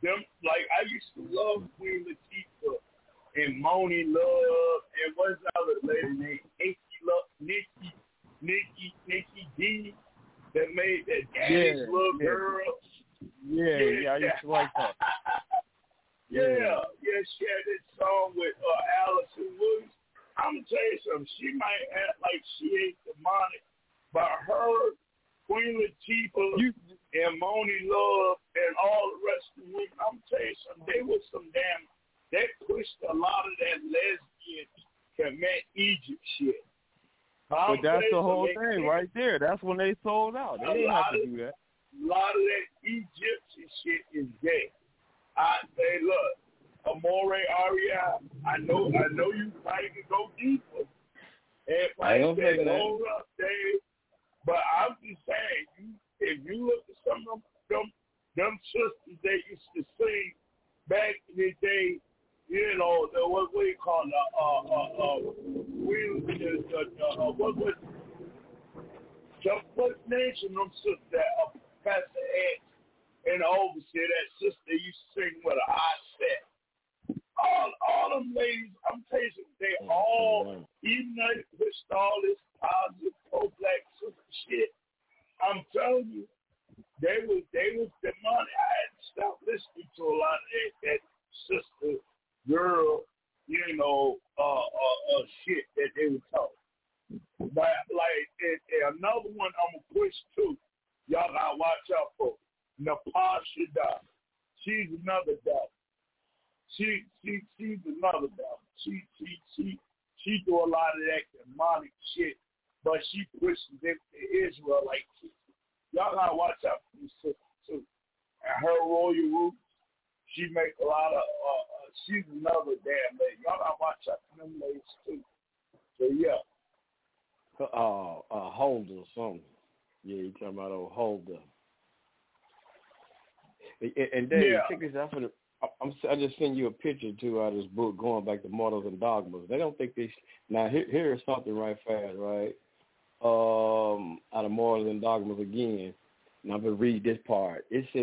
Them like I used to love Queen Latifah and Moni Love and what's the other lady named Nikki Love, Nikki Nikki Nikki D that made that daddy's yeah, little yeah. girl. Yeah, yeah, yeah, I used to like that. yeah, yeah, yeah, she had this song with uh, Allison Williams. I'm going to tell you something. She might act like she ain't demonic, but her, Queen Latifah, you, and Moni Love, and all the rest of the women, I'm going to tell you something. They were some damn, they pushed a lot of that lesbian commit Egypt shit. But that's the whole thing right there. That's when they sold out. They didn't have to do that. A lot of that Egyptian shit is gay. I say, look. Amore Aria, I know, I know you might to go deeper. If I, I don't said hold up, Dave, but I'm just saying, you, if you look at some of them, them, them sisters they used to sing back in the day, you know, the, what what do you call it? Uh, uh, uh, we, uh, uh, uh, what was what nation them sisters that uh, Pastor Ed and the overseer that sister used to sing with an eye set. All, all them ladies, I'm telling you, they all, even though they pushed all this positive pro-black shit, I'm telling you, they was, they was demonic. I had to stop listening to a lot of that, that sister, girl, you know, uh, uh, uh, shit that they were talking. But, like, and, and another one I'm going to push too. Y'all got to watch out for Napasha Doc. She's another doc. She, she, she's another devil. She, she, she, she do a lot of that demonic shit, but she pushes it to Israel like y'all gotta watch out for these sisters too. And her royal roots, she make a lot of. Uh, she's another damn lady. Y'all gotta watch out for them ladies too. So yeah. Uh, uh, Holder something. Yeah, you talking about old Holder? And, and then yeah. check this out for the. I'm, I just sent you a picture too out of this book going back to Models and Dogmas. They don't think they – now, here, here is something right fast, right, um, out of Models and Dogmas again. And I'm going to read this part. It says,